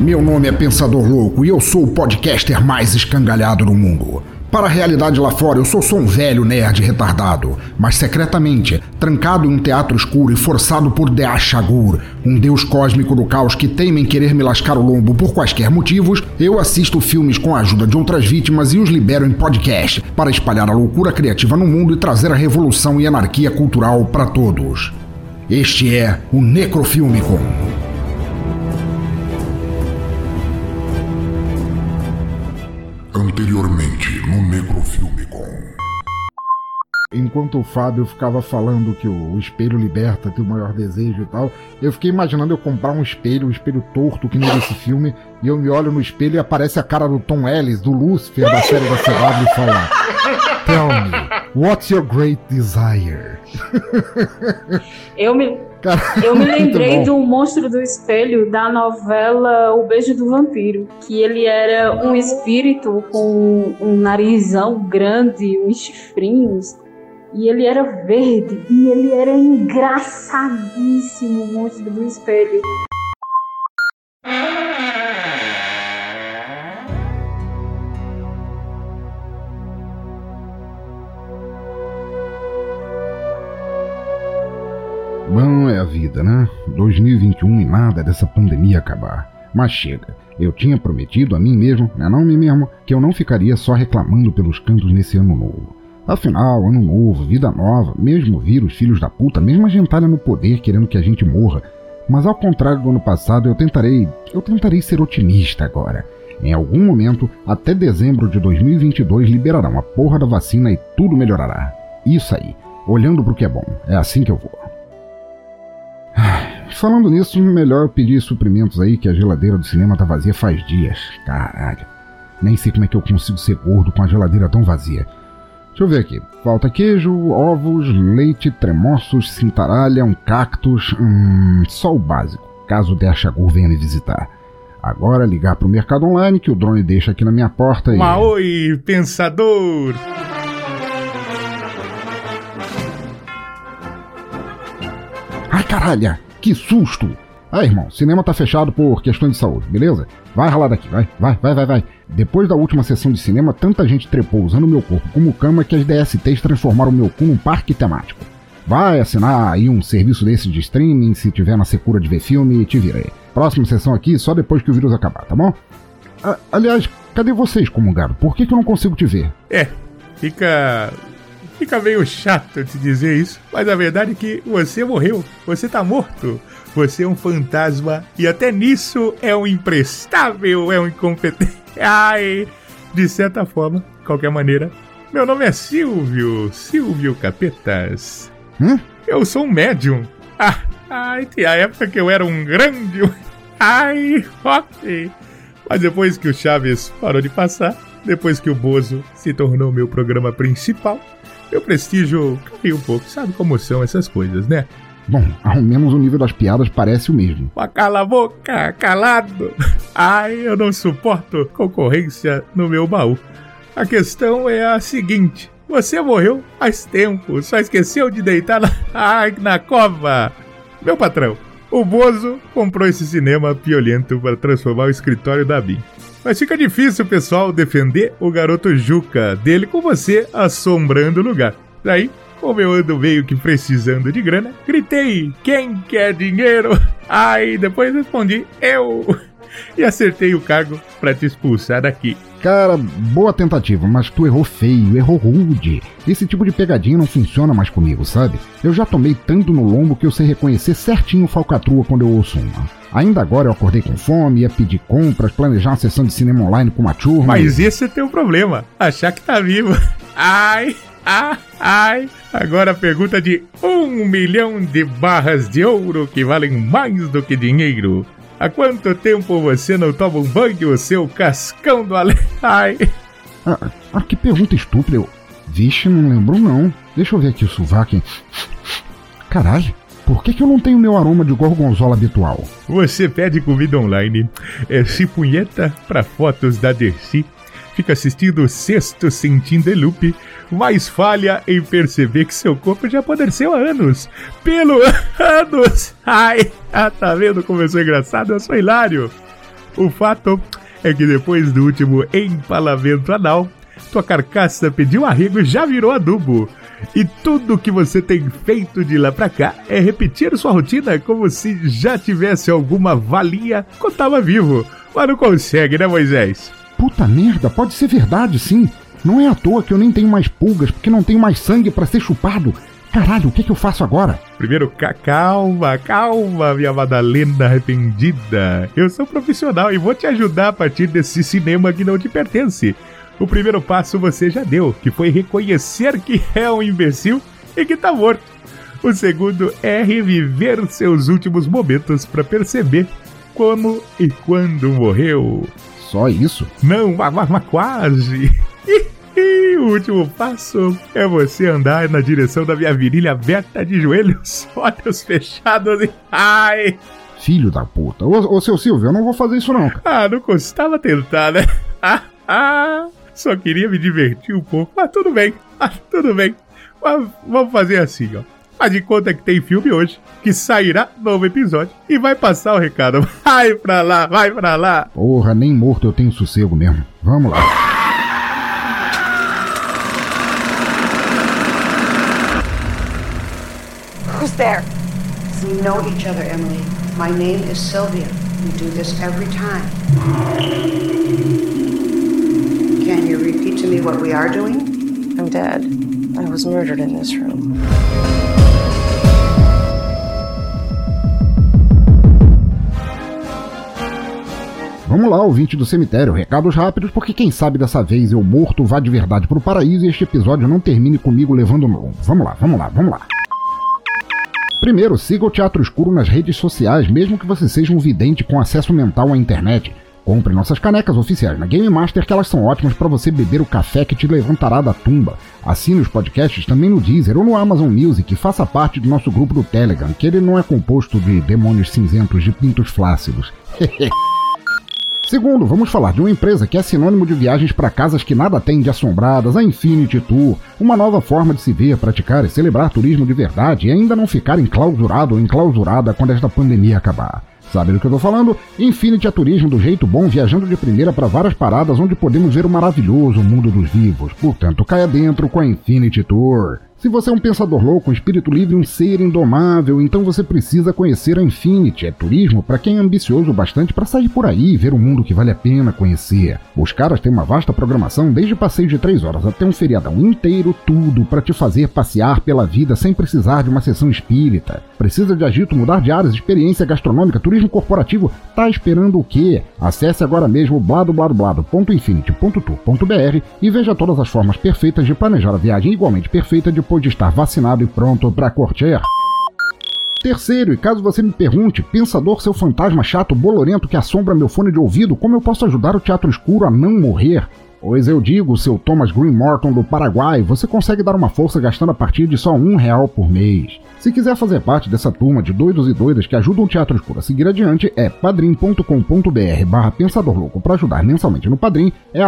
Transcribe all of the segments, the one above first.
Meu nome é Pensador Louco e eu sou o podcaster mais escangalhado do mundo. Para a realidade lá fora, eu sou só um velho nerd retardado, mas secretamente, trancado em um teatro escuro e forçado por Dea Chagur, um deus cósmico do caos que teima em querer me lascar o lombo por quaisquer motivos, eu assisto filmes com a ajuda de outras vítimas e os libero em podcast, para espalhar a loucura criativa no mundo e trazer a revolução e anarquia cultural para todos. Este é o Necrofilmicon. Anteriormente, no Necrofilmicon. Enquanto o Fábio ficava falando que o espelho liberta, que o maior desejo e tal, eu fiquei imaginando eu comprar um espelho torto que nem desse filme, e eu me olho no espelho e aparece a cara do Tom Ellis, do Lúcifer, da série da CW, e fala: "Tell me, what's your great desire?" Eu me lembrei do monstro do espelho da novela O Beijo do Vampiro, que ele era um espírito com um narizão grande, uns chifrinhos, e ele era verde, e ele era engraçadíssimo, o monstro do espelho. Bom, é a vida, né? 2021 e nada dessa pandemia acabar. Mas chega, eu tinha prometido a mim mesmo, que eu não ficaria só reclamando pelos cantos nesse ano novo. Afinal, ano novo, vida nova, mesmo vírus, filhos da puta, mesma gentalha no poder querendo que a gente morra. Mas ao contrário do ano passado, eu tentarei ser otimista agora. Em algum momento, até dezembro de 2022, liberarão a porra da vacina e tudo melhorará. Isso aí, olhando pro que é bom, é assim que eu vou. Falando nisso, melhor eu pedir suprimentos aí, que a geladeira do cinema tá vazia faz dias. Caralho. Nem sei como é que eu consigo ser gordo com a geladeira tão vazia. Deixa eu ver aqui. Falta queijo, ovos, leite, tremoços, cintaralha, um cactus... só o básico, caso o Dea Chagur venha me visitar. Agora ligar pro Mercado Online, que o drone deixa aqui na minha porta e... Maoi, Pensador! Ai, caralho! Que susto! Ah, irmão, cinema tá fechado por questões de saúde, beleza? Vai ralar daqui, vai. Depois da última sessão de cinema, tanta gente trepou usando meu corpo como cama que as DSTs transformaram meu cu num parque temático. Vai assinar aí um serviço desse de streaming, se tiver na secura de ver filme, te virei. Próxima sessão aqui, só depois que o vírus acabar, tá bom? Aliás, cadê vocês, comungado? Por que eu não consigo te ver? Fica meio chato te dizer isso, mas a verdade é que você morreu, você tá morto, você é um fantasma e até nisso é um imprestável, é um incompetente. Ai, de certa forma, de qualquer maneira, meu nome é Silvio Capetas. Eu sou um médium. Tem a época que eu era um grande... ok. Mas depois que o Chaves parou de passar, depois que o Bozo se tornou meu programa principal... Meu prestígio caiu um pouco, sabe como são essas coisas, né? Bom, ao menos o nível das piadas parece o mesmo. Cala a boca, calado! Eu não suporto concorrência no meu baú. A questão é a seguinte, você morreu faz tempo, só esqueceu de deitar na cova. Meu patrão, o Bozo comprou esse cinema piolento para transformar o escritório da BIM. Mas fica difícil, pessoal, defender o garoto Juca dele com você assombrando o lugar. Daí, como eu ando meio que precisando de grana, gritei: "Quem quer dinheiro?" Depois respondi: "Eu!" E acertei o cargo pra te expulsar daqui. Cara, boa tentativa, mas tu errou feio, errou rude. Esse tipo de pegadinha não funciona mais comigo, sabe? Eu já tomei tanto no lombo que eu sei reconhecer certinho falcatrua quando eu ouço uma. Ainda agora eu acordei com fome, ia pedir compras, planejar uma sessão de cinema online com uma turma... Mas esse é teu problema, achar que tá vivo. Agora a pergunta de 1 milhão de barras de ouro que valem mais do que dinheiro. Há quanto tempo você não toma um banho, seu cascão do além? Que pergunta estúpida, eu... Vixe, não lembro não. Deixa eu ver aqui o sovaco. Caralho, por que eu não tenho meu aroma de gorgonzola habitual? Você pede comida online, se punheta pra fotos da Dercy, fica assistindo o Sexto Sentindo Loop, mas falha em perceber que seu corpo já apodreceu há anos. Pelo anos! Tá vendo como eu sou engraçado? Eu sou hilário. O fato é que depois do último empalamento anal, tua carcaça pediu arrego e já virou adubo. E tudo que você tem feito de lá pra cá é repetir sua rotina como se já tivesse alguma valia quando tava vivo. Mas não consegue, né, Moisés? Puta merda, pode ser verdade, sim. Não é à toa que eu nem tenho mais pulgas, porque não tenho mais sangue pra ser chupado. Caralho, o que que eu faço agora? Primeiro, calma, minha Madalena arrependida. Eu sou profissional e vou te ajudar a partir desse cinema que não te pertence. O primeiro passo você já deu, que foi reconhecer que é um imbecil e que tá morto. O segundo é reviver seus últimos momentos pra perceber como e quando morreu. Só isso? Não, mas quase. O último passo é você andar na direção da minha virilha aberta de joelhos, olhos fechados e... Ai! Filho da puta. Ô, seu Silvio, eu não vou fazer isso não. Ah, não custava tentar, né? Só queria me divertir um pouco, mas tudo bem, Mas vamos fazer assim, ó. Faz de conta que tem filme hoje, que sairá novo episódio e vai passar o recado. Vai pra lá, Porra, nem morto eu tenho sossego mesmo. Vamos lá. Who's there? We know each other, Emily. My name is Silvia. We do this every time. Can you repeat to me what we are doing? I'm dead. I was murdered in this room. Vamos lá, ouvinte do cemitério, recados rápidos, porque quem sabe dessa vez eu morto vá de verdade pro paraíso e este episódio não termine comigo levando no ombro. Vamos lá. Primeiro, siga o Teatro Escuro nas redes sociais, mesmo que você seja um vidente com acesso mental à internet. Compre nossas canecas oficiais na Game Master, que elas são ótimas para você beber o café que te levantará da tumba. Assine os podcasts também no Deezer ou no Amazon Music e faça parte do nosso grupo do Telegram, que ele não é composto de demônios cinzentos de pintos flácidos. Segundo, vamos falar de uma empresa que é sinônimo de viagens para casas que nada tem de assombradas, a Infinity Tour, uma nova forma de se ver, praticar e celebrar turismo de verdade e ainda não ficar enclausurado ou enclausurada quando esta pandemia acabar. Sabe do que eu tô falando? Infinity é turismo do jeito bom, viajando de primeira para várias paradas onde podemos ver o maravilhoso mundo dos vivos. Portanto, caia dentro com a Infinity Tour. Se você é um pensador louco, um espírito livre, um ser indomável, então você precisa conhecer a Infinity. É turismo para quem é ambicioso bastante para sair por aí e ver um mundo que vale a pena conhecer. Os caras têm uma vasta programação, desde passeios de 3 horas até um feriadão inteiro, tudo para te fazer passear pela vida sem precisar de uma sessão espírita. Precisa de agito, mudar de áreas, experiência gastronômica, turismo corporativo? Tá esperando o quê? Acesse agora mesmo bladobladoblado.infinity.tour.br e veja todas as formas perfeitas de planejar a viagem igualmente perfeita de depois de estar vacinado e pronto para curtir. Terceiro, e caso você me pergunte, pensador, seu fantasma chato, bolorento que assombra meu fone de ouvido, como eu posso ajudar o Teatro Escuro a não morrer? Pois eu digo, seu Thomas Green Morton do Paraguai, você consegue dar uma força gastando a partir de só R$1 por mês. Se quiser fazer parte dessa turma de doidos e doidas que ajudam o Teatro Escuro a seguir adiante, é padrim.com.br/Pensador Louco para ajudar mensalmente no Padrim, é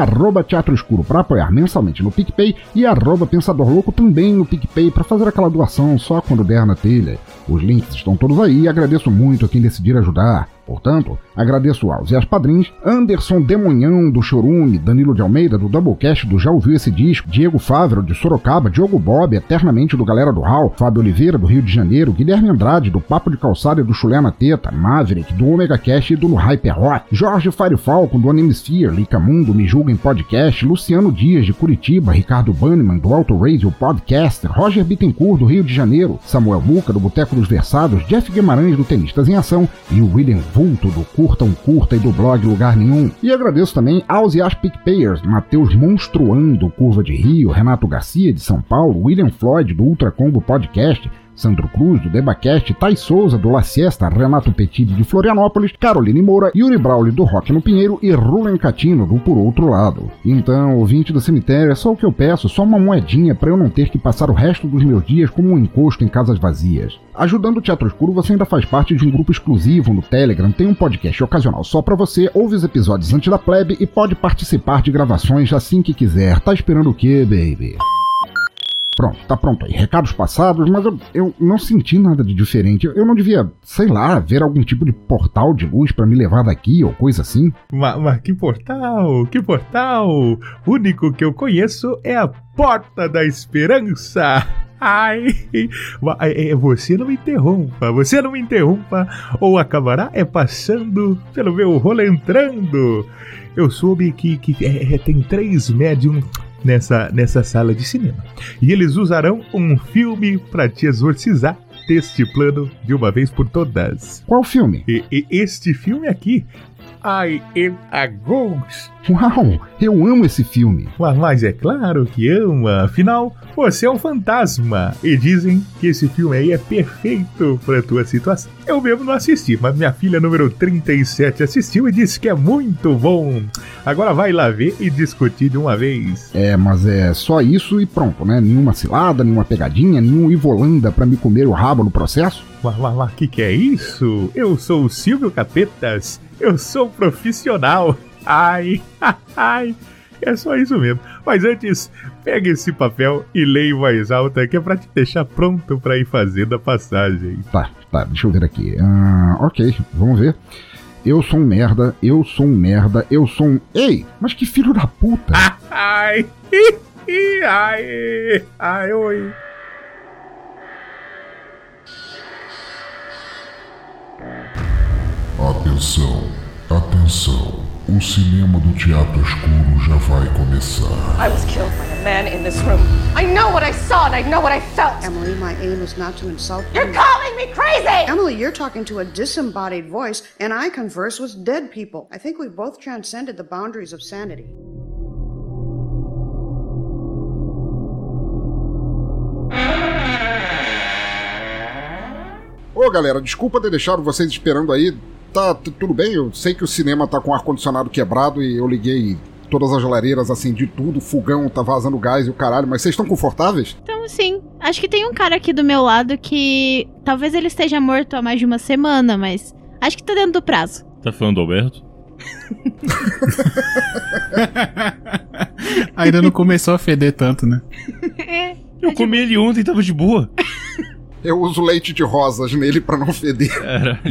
@Teatro Escuro para apoiar mensalmente no PicPay e @Pensador Louco também no PicPay para fazer aquela doação só quando der na telha. Os links estão todos aí e agradeço muito a quem decidir ajudar. Portanto, agradeço aos e às padrinhos Anderson Demonhão do Chorume, Danilo de Almeida do Doublecast do Já Ouviu Esse Disco, Diego Fávero de Sorocaba, Diogo Bob, eternamente do Galera do Raul, Fábio Oliveira do Rio de Janeiro, Guilherme Andrade do Papo de Calçada e do Chulé na Teta, Maverick do Omega Cast e do Hyper Rock, Jorge Fire Falcon do Animesphere, Licamundo Me Julga em Podcast, Luciano Dias de Curitiba, Ricardo Banniman do Auto Radio Podcaster, Roger Bittencourt do Rio de Janeiro, Samuel Buca do Boteco dos Versados, Jeff Guimarães do Tenistas em Ação e o William Vulto do Curta Um Curta e do blog Lugar Nenhum. E agradeço também aos e às PicPayers, Matheus Monstruan do Curva de Rio, Renato Garcia de São Paulo, William Floyd do Ultra Combo Podcast, Sandro Cruz do Debacast, Thay Souza do La Siesta, Renato Petiti de Florianópolis, Caroline Moura, Yuri Braulio do Rock no Pinheiro e Rulen Catino do Por Outro Lado. Então, ouvinte do cemitério, é só o que eu peço, só uma moedinha para eu não ter que passar o resto dos meus dias como um encosto em casas vazias. Ajudando o Teatro Escuro, você ainda faz parte de um grupo exclusivo no Telegram, tem um podcast ocasional só para você, ouve os episódios antes da plebe e pode participar de gravações assim que quiser. Tá esperando o quê, baby? Tá pronto aí. Recados passados, mas eu não senti nada de diferente. Eu não devia, sei lá, ver algum tipo de portal de luz pra me levar daqui ou coisa assim. Mas que portal? Que portal? O único que eu conheço é a Porta da Esperança. Ai, você não me interrompa, ou acabará passando pelo meu rolentrando. Eu soube que tem 3 médiums nessa sala de cinema, e eles usarão um filme para te exorcizar deste plano de uma vez por todas. Qual filme? Este filme aqui, I am a ghost. Uau, eu amo esse filme. Mas é claro que ama, afinal, você é um fantasma. E dizem que esse filme aí é perfeito pra tua situação. Eu mesmo não assisti, mas minha filha número 37 assistiu e disse que é muito bom. Agora vai lá ver e discutir de uma vez. Mas é só isso e pronto, né? Nenhuma cilada, nenhuma pegadinha, nenhum Ivolanda pra me comer o rabo no processo. Mas, que é isso? Eu sou o Silvio Capetas, eu sou profissional. Ai, é só isso mesmo. Mas antes, pegue esse papel e leia em voz alta, que é pra te deixar pronto pra ir fazendo a passagem. Tá, deixa eu ver aqui. Ok, vamos ver. Eu sou um merda. Ei, mas que filho da puta! Oi. Atenção. O cinema do Teatro Escuro já vai começar. I was killed by a man in this room. I know what I saw and I know what I felt. Emily, my aim is not to insult you. You're calling me crazy! Emily, you're talking to a disembodied voice and I converse with dead people. I think we both transcended the boundaries of sanity. Ô, galera, desculpa ter deixado vocês esperando aí. Tá tudo bem, eu sei que o cinema tá com o ar-condicionado quebrado e eu liguei todas as lareiras, acendi tudo, o fogão tá vazando gás e o caralho, mas vocês estão confortáveis? Então sim, acho que tem um cara aqui do meu lado que talvez ele esteja morto há mais de uma semana, mas acho que tá dentro do prazo. Tá falando do Alberto? Ainda não começou a feder tanto, né? Eu comi ele ontem e tava de boa. Eu uso leite de rosas nele pra não feder. Caralho.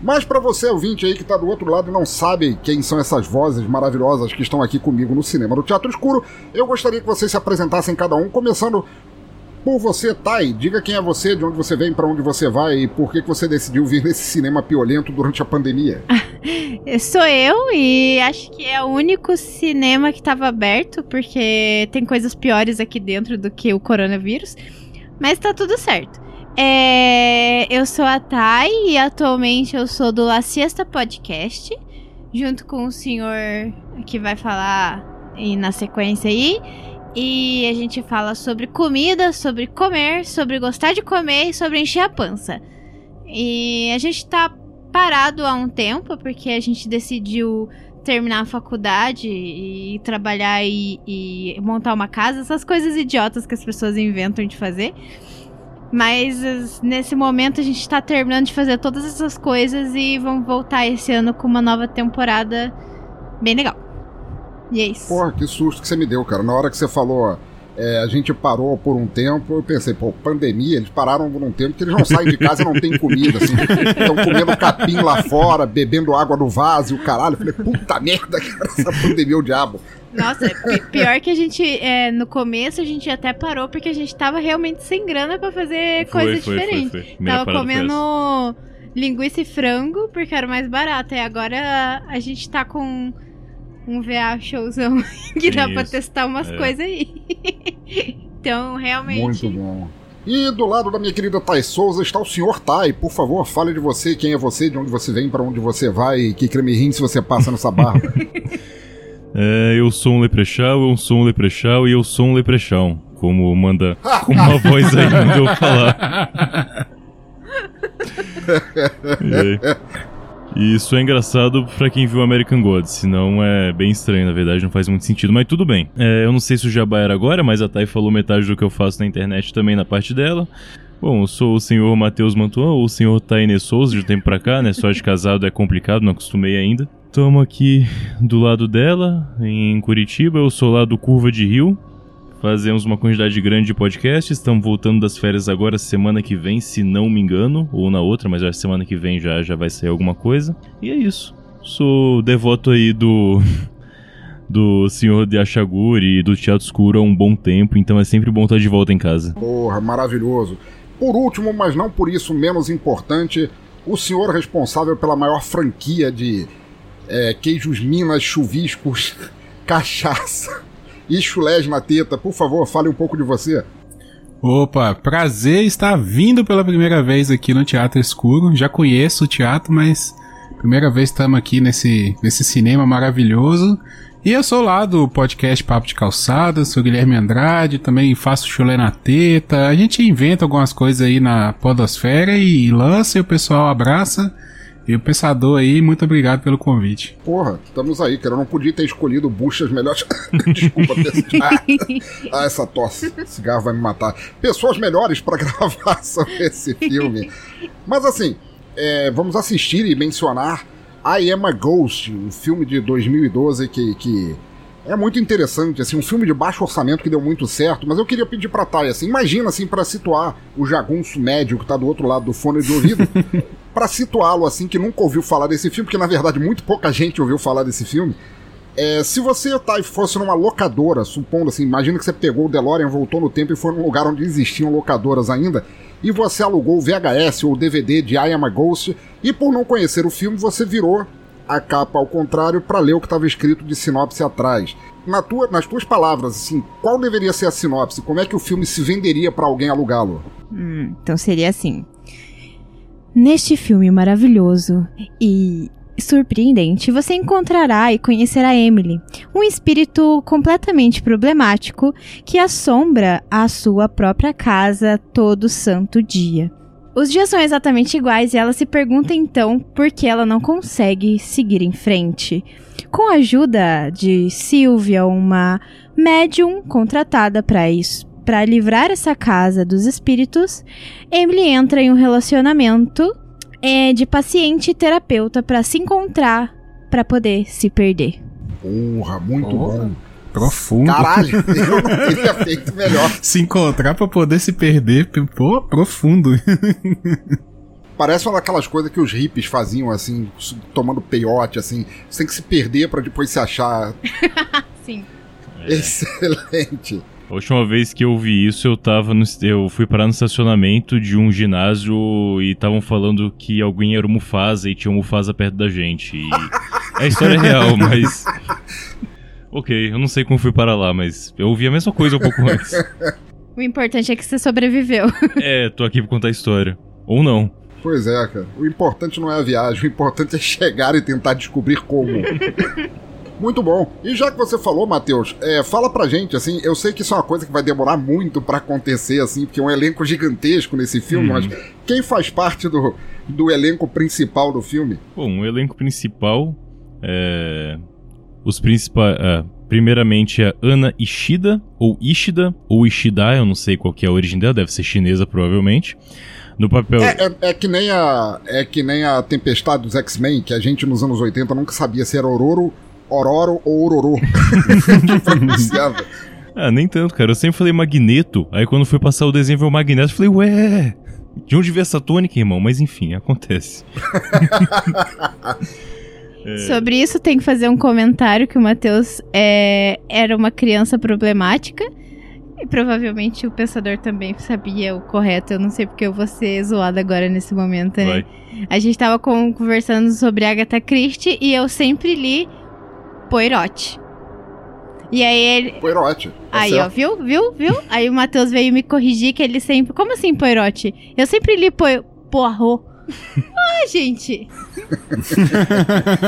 Mas pra você, ouvinte aí, que tá do outro lado e não sabe quem são essas vozes maravilhosas que estão aqui comigo no cinema do Teatro Escuro, eu gostaria que vocês se apresentassem cada um, começando por você, Thay. Diga quem é você, de onde você vem, pra onde você vai e por que você decidiu vir nesse cinema piolento durante a pandemia. Sou eu e acho que é o único cinema que tava aberto, porque tem coisas piores aqui dentro do que o coronavírus. Mas tá tudo certo. Eu sou a Thay e atualmente eu sou do La Siesta Podcast, junto com o senhor que vai falar na sequência aí. E a gente fala sobre comida, sobre comer, sobre gostar de comer e sobre encher a pança. E a gente tá parado há um tempo, porque a gente decidiu terminar a faculdade e trabalhar e montar uma casa, essas coisas idiotas que as pessoas inventam de fazer. Mas nesse momento a gente tá terminando de fazer todas essas coisas e vamos voltar esse ano com uma nova temporada bem legal. E é isso. Porra, que susto que você me deu, cara. Na hora que você falou, a gente parou por um tempo, eu pensei, pandemia, eles pararam por um tempo que eles não saem de casa e não tem comida, assim, estão comendo capim lá fora, bebendo água no vaso, o caralho. Eu falei, puta merda, cara, essa pandemia é o diabo. Nossa, pior que a gente, no começo a gente até parou porque a gente tava realmente sem grana pra fazer coisa diferente. Foi. Tava comendo linguiça e frango porque era mais barato, e agora a gente tá com um VA showzão que dá pra testar umas coisas aí. Então, realmente... Muito bom. E do lado da minha querida Thay Souza está o senhor Thay. Por favor, fale de você, quem é você, de onde você vem, pra onde você vai e que creme rim se você passa nessa barba. Eu sou um leprechal e eu sou um leprechão. Como manda com uma voz aí mandou eu falar. E isso é engraçado pra quem viu American Gods, senão é bem estranho, na verdade, não faz muito sentido, mas tudo bem. Eu não sei se o jabá era agora, mas a Thay falou metade do que eu faço na internet também na parte dela. Bom, eu sou o senhor Matheus Mantuan, ou o senhor Tainê Souza, de um tempo pra cá, né, só de casado é complicado, não acostumei ainda. Estamos aqui do lado dela, em Curitiba, eu sou lá do Curva de Rio. Fazemos uma quantidade grande de podcasts, estamos voltando das férias agora, semana que vem, se não me engano, ou na outra, mas já semana que vem já vai sair alguma coisa. E é isso. Sou devoto aí do senhor Dea Chagur e do Teatro Escuro há um bom tempo, então é sempre bom estar de volta em casa. Porra, maravilhoso. Por último, mas não por isso menos importante, o senhor responsável pela maior franquia de queijos, minas, chuviscos, cachaça e chulés na teta. Por favor, fale um pouco de você. Opa, prazer estar vindo pela primeira vez aqui no Teatro Escuro. Já conheço o teatro, mas primeira vez estamos aqui nesse cinema maravilhoso. E eu sou lá do podcast Papo de Calçada, sou Guilherme Andrade, também faço Chulé na Teta. A gente inventa algumas coisas aí na podosfera e lança e o pessoal abraça. E o Pensador aí, muito obrigado pelo convite. Porra, estamos aí, cara. Eu não podia ter escolhido buchas melhores... Desculpa, essa tosse. Cigarro vai me matar. Pessoas melhores para gravar sobre esse filme. Mas assim, vamos assistir e mencionar I Am a Ghost, um filme de 2012 que é muito interessante, assim, um filme de baixo orçamento que deu muito certo, mas eu queria pedir pra Thay, assim, imagina, assim, pra situar o jagunço médio que tá do outro lado do fone de ouvido, pra situá-lo, assim, que nunca ouviu falar desse filme, porque, na verdade, muito pouca gente ouviu falar desse filme. Se você, Thay, fosse numa locadora, supondo, assim, imagina que você pegou o DeLorean, voltou no tempo e foi num lugar onde existiam locadoras ainda, e você alugou o VHS ou o DVD de I Am a Ghost, e por não conhecer o filme, você virou a capa ao contrário para ler o que estava escrito de sinopse atrás. Nas tuas palavras, assim, qual deveria ser a sinopse? Como é que o filme se venderia para alguém alugá-lo? Então seria assim. Neste filme maravilhoso e surpreendente, você encontrará e conhecerá Emily, um espírito completamente problemático que assombra a sua própria casa todo santo dia. Os dias são exatamente iguais e ela se pergunta então por que ela não consegue seguir em frente. Com a ajuda de Silvia, uma médium contratada para livrar essa casa dos espíritos, Emily entra em um relacionamento de paciente e terapeuta para se encontrar, para poder se perder. Porra, muito bom. Profundo. Caralho, eu não teria feito melhor. Se encontrar pra poder se perder, pô, profundo. Parece uma daquelas coisas que os hippies faziam, assim, tomando peiote, assim. Você tem que se perder pra depois se achar. Sim. Excelente. A última vez que eu vi isso, eu fui parar no estacionamento de um ginásio e estavam falando que alguém era o Mufasa e tinha um Mufasa perto da gente. E é história real, mas... Ok, eu não sei como fui para lá, mas eu ouvi a mesma coisa um pouco antes. O importante é que você sobreviveu. Tô aqui pra contar a história. Ou não. Pois é, cara. O importante não é a viagem, o importante é chegar e tentar descobrir como. Muito bom. E já que você falou, Matheus, fala pra gente, assim, eu sei que isso é uma coisa que vai demorar muito pra acontecer, assim, porque é um elenco gigantesco nesse filme, mas quem faz parte do elenco principal do filme? Bom, o elenco principal é... Primeiramente a Ana Ishida, ou Ishida, eu não sei qual que é a origem dela, deve ser chinesa provavelmente. No papel... É que nem a Tempestade dos X-Men, que a gente nos anos 80 nunca sabia se era Ororo ou Ororo. Nem tanto, cara, eu sempre falei Magneto, aí quando fui passar o desenho o Magneto, eu falei, ué, de onde veio essa tônica, irmão? Mas enfim, acontece. Sobre isso, tem que fazer um comentário que o Matheus era uma criança problemática. E provavelmente o Pensador também sabia o correto. Eu não sei porque eu vou ser zoada agora nesse momento, né? A gente tava conversando sobre Agatha Christie e eu sempre li Poirot. E aí ele... Poirot. Aí, certo. Ó, viu? Aí o Matheus veio me corrigir que ele sempre... Como assim, Poirot? Eu sempre li Poirot. Gente!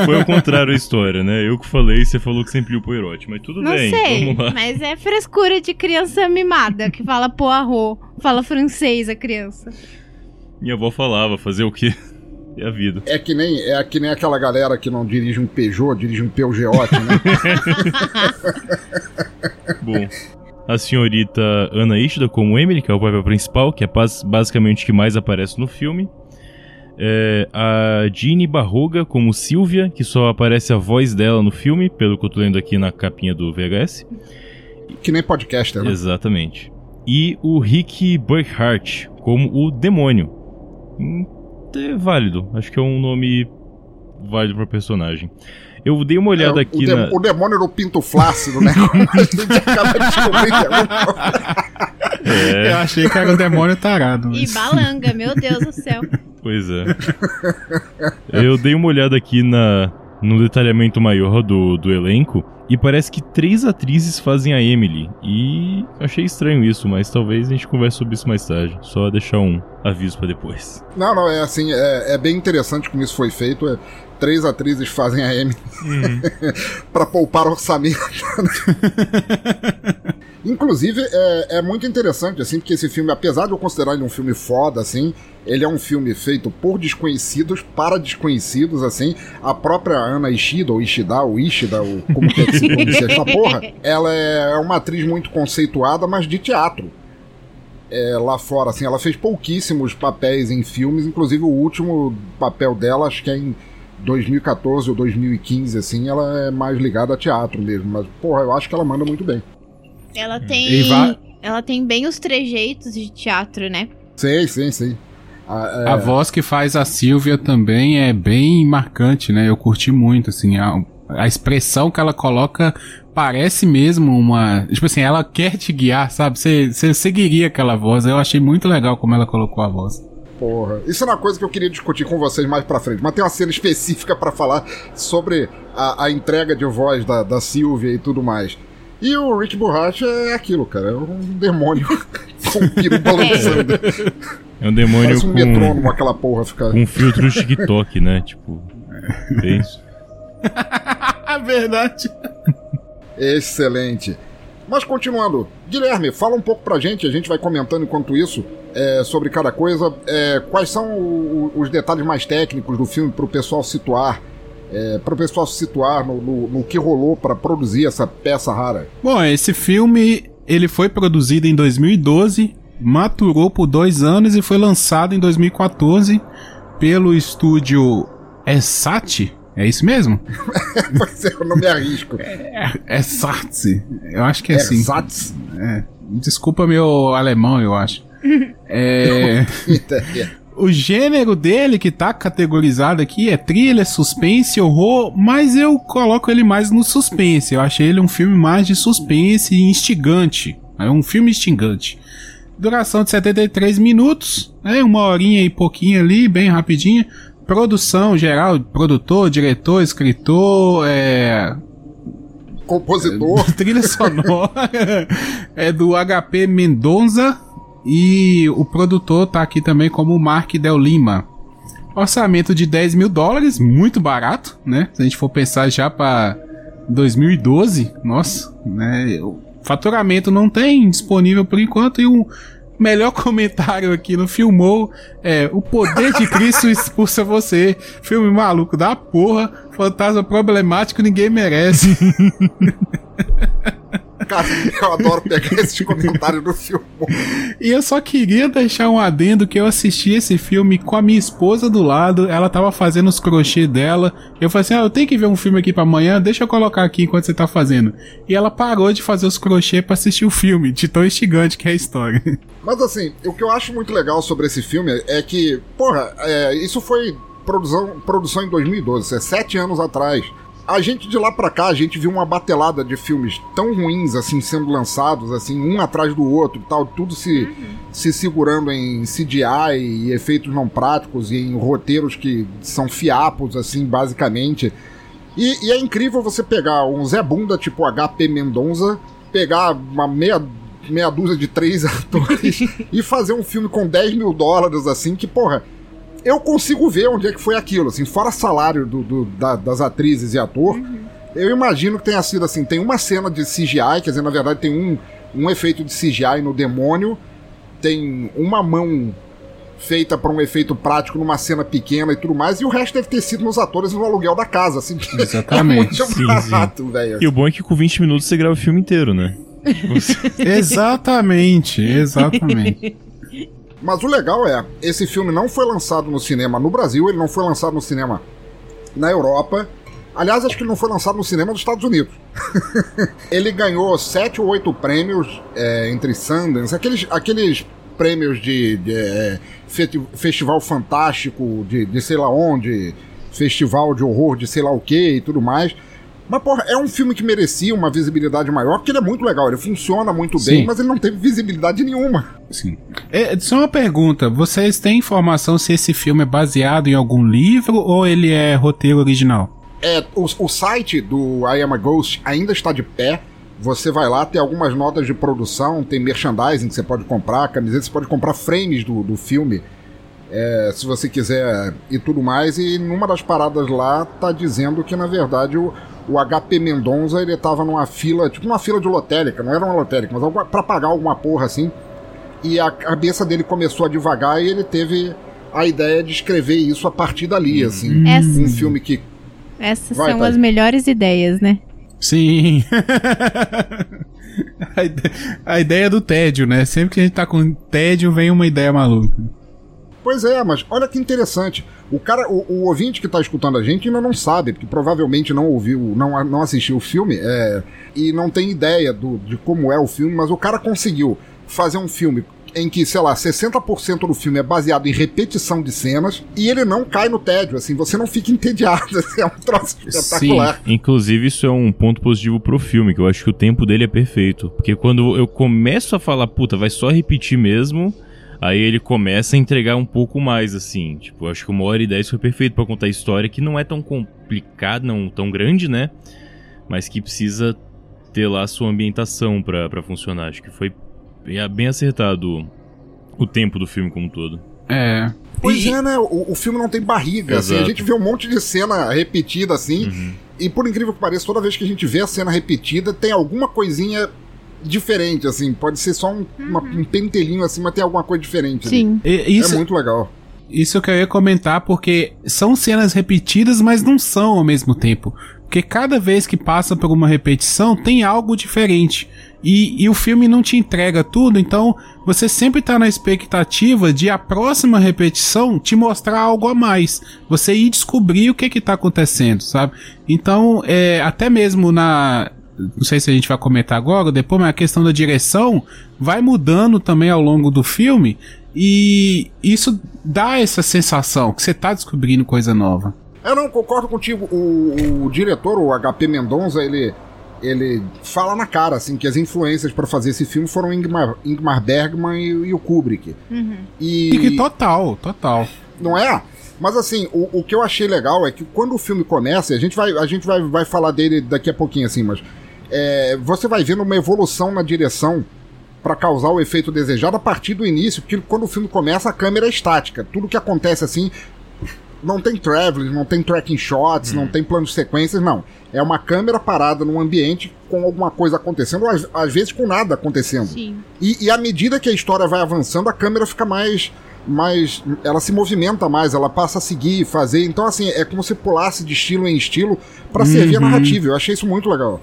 Foi ao contrário a história, né? Eu que falei, você falou que sempre li o Poirot, mas tudo não bem, sei, vamos lá. Mas é frescura de criança mimada, que fala Poirot, fala francês a criança. Minha avó falava, fazer o quê? É a vida. É que nem aquela galera que não dirige um Peugeot, dirige um Peugeot, né? Bom... A senhorita Ana Ishida como Emily, que é o papel principal, que é basicamente o que mais aparece no filme. A Jeanne Barroga como Silvia, que só aparece a voz dela no filme, pelo que eu tô lendo aqui na capinha do VHS. Que nem podcaster, né? Exatamente. E o Rick Burkhart como o Demônio. É válido. Acho que é um nome válido pra personagem. Eu dei uma olhada aqui na... O demônio era o pinto flácido, né? A gente acaba descobrindo. Eu achei que era o demônio tarado. Mas... E balanga, meu Deus do céu. Pois é. Eu dei uma olhada aqui no detalhamento maior do elenco, e parece que 3 atrizes fazem a Emily. E achei estranho isso, mas talvez a gente converse sobre isso mais tarde. Só deixar um aviso pra depois. Não, é assim, é bem interessante como isso foi feito. 3 atrizes fazem a Emily pra poupar orçamento. Inclusive, é muito interessante, assim, porque esse filme, apesar de eu considerar ele um filme foda, assim, ele é um filme feito por desconhecidos, para desconhecidos, assim. A própria Ana Ishida, ou Ishida, como que é que se pronuncia essa porra, ela é uma atriz muito conceituada, mas de teatro. Lá fora, assim, ela fez pouquíssimos papéis em filmes, inclusive o último papel dela, acho que é em 2014 ou 2015, assim, ela é mais ligada a teatro mesmo, mas, porra, eu acho que ela manda muito bem. Ela tem bem os trejeitos de teatro, né? Sim. A voz que faz a Silvia também é bem marcante, né? Eu curti muito, assim, a expressão que ela coloca parece mesmo uma... Tipo assim, ela quer te guiar, sabe? Você seguiria aquela voz, eu achei muito legal como ela colocou a voz. Porra. Isso é uma coisa que eu queria discutir com vocês mais pra frente, mas tem uma cena específica pra falar sobre a entrega de voz da Silvia e tudo mais. E o Rick Borracha é aquilo, cara, é um demônio com um piro balançando. É um demônio parece um metrônomo, aquela porra ficar... Com filtro de TikTok, né, tipo... É isso. Verdade. Excelente. Mas continuando, Guilherme, fala um pouco pra gente, a gente vai comentando enquanto isso... sobre cada coisa, quais são os detalhes mais técnicos do filme para o pessoal situar, no que rolou para produzir essa peça rara? Bom, esse filme ele foi produzido em 2012, maturou por 2 anos e foi lançado em 2014 pelo estúdio Ersatz. É isso mesmo? Pois é, eu não me arrisco. Ersatz. Eu acho que é assim. Ersatz. Desculpa meu alemão, eu acho. O gênero dele que tá categorizado aqui é thriller, suspense, horror, mas eu coloco ele mais no suspense. Eu achei ele um filme mais de suspense e instigante. É um filme instigante. Duração de 73 minutos, né? 1 horinha e pouquinho ali, bem rapidinha. Produção geral, produtor, diretor, escritor, compositor. Trilha sonora é do HP Mendonça. E o produtor tá aqui também como o Mark Del Lima. Orçamento de $10 mil, muito barato, né? Se a gente for pensar já pra 2012, nossa, né? Faturamento não tem disponível por enquanto. E o melhor comentário aqui no Filmou é: o poder de Cristo expulsa você. Filme maluco da porra, fantasma problemático, ninguém merece. Cara, eu adoro pegar esses comentários do filme. E eu só queria deixar um adendo que eu assisti esse filme com a minha esposa do lado, ela tava fazendo os crochê dela, eu falei assim, eu tenho que ver um filme aqui pra amanhã, deixa eu colocar aqui enquanto você tá fazendo. E ela parou de fazer os crochê pra assistir o filme, de tão instigante que é a história. Mas assim, o que eu acho muito legal sobre esse filme é que, porra, isso foi produção em 2012, isso é 7 anos atrás. A gente de lá pra cá, a gente viu uma batelada de filmes tão ruins, assim, sendo lançados, assim, um atrás do outro e tal, tudo se segurando em CGI e efeitos não práticos e em roteiros que são fiapos, assim, basicamente. E é incrível você pegar um Zé Bunda, tipo HP Mendonça, pegar uma meia dúzia de 3 atores e fazer um filme com $10 mil, assim, que, porra... Eu consigo ver onde é que foi aquilo, assim, fora salário das atrizes e ator, eu imagino que tenha sido assim, tem uma cena de CGI, quer dizer, na verdade tem um efeito de CGI no demônio, tem uma mão feita para um efeito prático numa cena pequena e tudo mais, e o resto deve ter sido nos atores no aluguel da casa, assim. Exatamente. É muito barato, velho. E o bom é que com 20 minutos você grava o filme inteiro, né? Exatamente. Mas o legal é, esse filme não foi lançado no cinema no Brasil, ele não foi lançado no cinema na Europa, Aliás, acho que ele não foi lançado no cinema dos Estados Unidos. Ele ganhou 7 ou 8 prêmios entre Sundance, aqueles prêmios de festival fantástico de sei lá onde, festival de horror de sei lá o que e tudo mais. Mas, porra, é um filme que merecia uma visibilidade maior, porque ele é muito legal, ele funciona muito bem, mas ele não teve visibilidade nenhuma. Sim. Só uma pergunta, vocês têm informação se esse filme é baseado em algum livro ou ele é roteiro original? O site do I Am a Ghost ainda está de pé. Você vai lá, tem algumas notas de produção, tem merchandising que você pode comprar, camisetas, você pode comprar frames do filme, se você quiser, e tudo mais. E numa das paradas lá tá dizendo que, na verdade, o HP Mendonça, ele tava numa fila, tipo uma fila de lotérica, não era uma lotérica, mas para pagar alguma porra assim, e a cabeça dele começou a divagar e ele teve a ideia de escrever isso a partir dali, assim. Um filme que... Essas vai, são as melhores ideias, né? Sim. A ideia do tédio, né? Sempre que a gente tá com tédio, vem uma ideia maluca. Pois é, mas olha que interessante. O cara, o ouvinte que tá escutando a gente ainda não sabe, porque provavelmente não ouviu, não assistiu o filme, e não tem ideia de como é o filme, mas o cara conseguiu fazer um filme em que, sei lá, 60% do filme é baseado em repetição de cenas e ele não cai no tédio, assim, você não fica entediado, assim, é um troço espetacular. Sim, inclusive isso é um ponto positivo pro filme, que eu acho que o tempo dele é perfeito, porque quando eu começo a falar, puta, vai só repetir mesmo, aí ele começa a entregar um pouco mais, assim, tipo, eu acho que 1h10 foi perfeito pra contar a história, que não é tão complicada, não tão grande, né, mas que precisa ter lá a sua ambientação pra funcionar, acho que foi bem acertado o tempo do filme como um todo. É. Pois é, né? O filme não tem barriga, assim, a gente vê um monte de cena repetida, assim, e por incrível que pareça, toda vez que a gente vê a cena repetida, tem alguma coisinha diferente, assim, pode ser só um pentelinho, assim, mas tem alguma coisa diferente. Sim. Isso é muito legal. Isso que eu ia comentar, porque são cenas repetidas, mas não são ao mesmo tempo. Porque cada vez que passa por uma repetição, tem algo diferente. E o filme não te entrega tudo, então você sempre tá na expectativa de a próxima repetição te mostrar algo a mais, você ir descobrir o que tá acontecendo, sabe? Então, até mesmo não sei se a gente vai comentar agora ou depois, mas a questão da direção vai mudando também ao longo do filme, e isso dá essa sensação que você tá descobrindo coisa nova. Eu não concordo contigo, o diretor, o HP Mendonça, ele fala na cara, assim, que as influências pra fazer esse filme foram Ingmar Bergman e o Kubrick. E que total. Não é? Mas, assim, o que eu achei legal é que quando o filme começa, a gente vai falar dele daqui a pouquinho, assim, mas você vai vendo uma evolução na direção pra causar o efeito desejado a partir do início, porque quando o filme começa, a câmera é estática. Tudo que acontece, assim, não tem traveling, não tem tracking shots, não tem plano de sequências, não. É uma câmera parada num ambiente com alguma coisa acontecendo, às vezes com nada acontecendo. Sim. E à medida que a história vai avançando, a câmera fica mais... Ela se movimenta mais, ela passa a seguir, fazer... Então, assim, é como se pulasse de estilo em estilo pra servir a narrativa. Eu achei isso muito legal.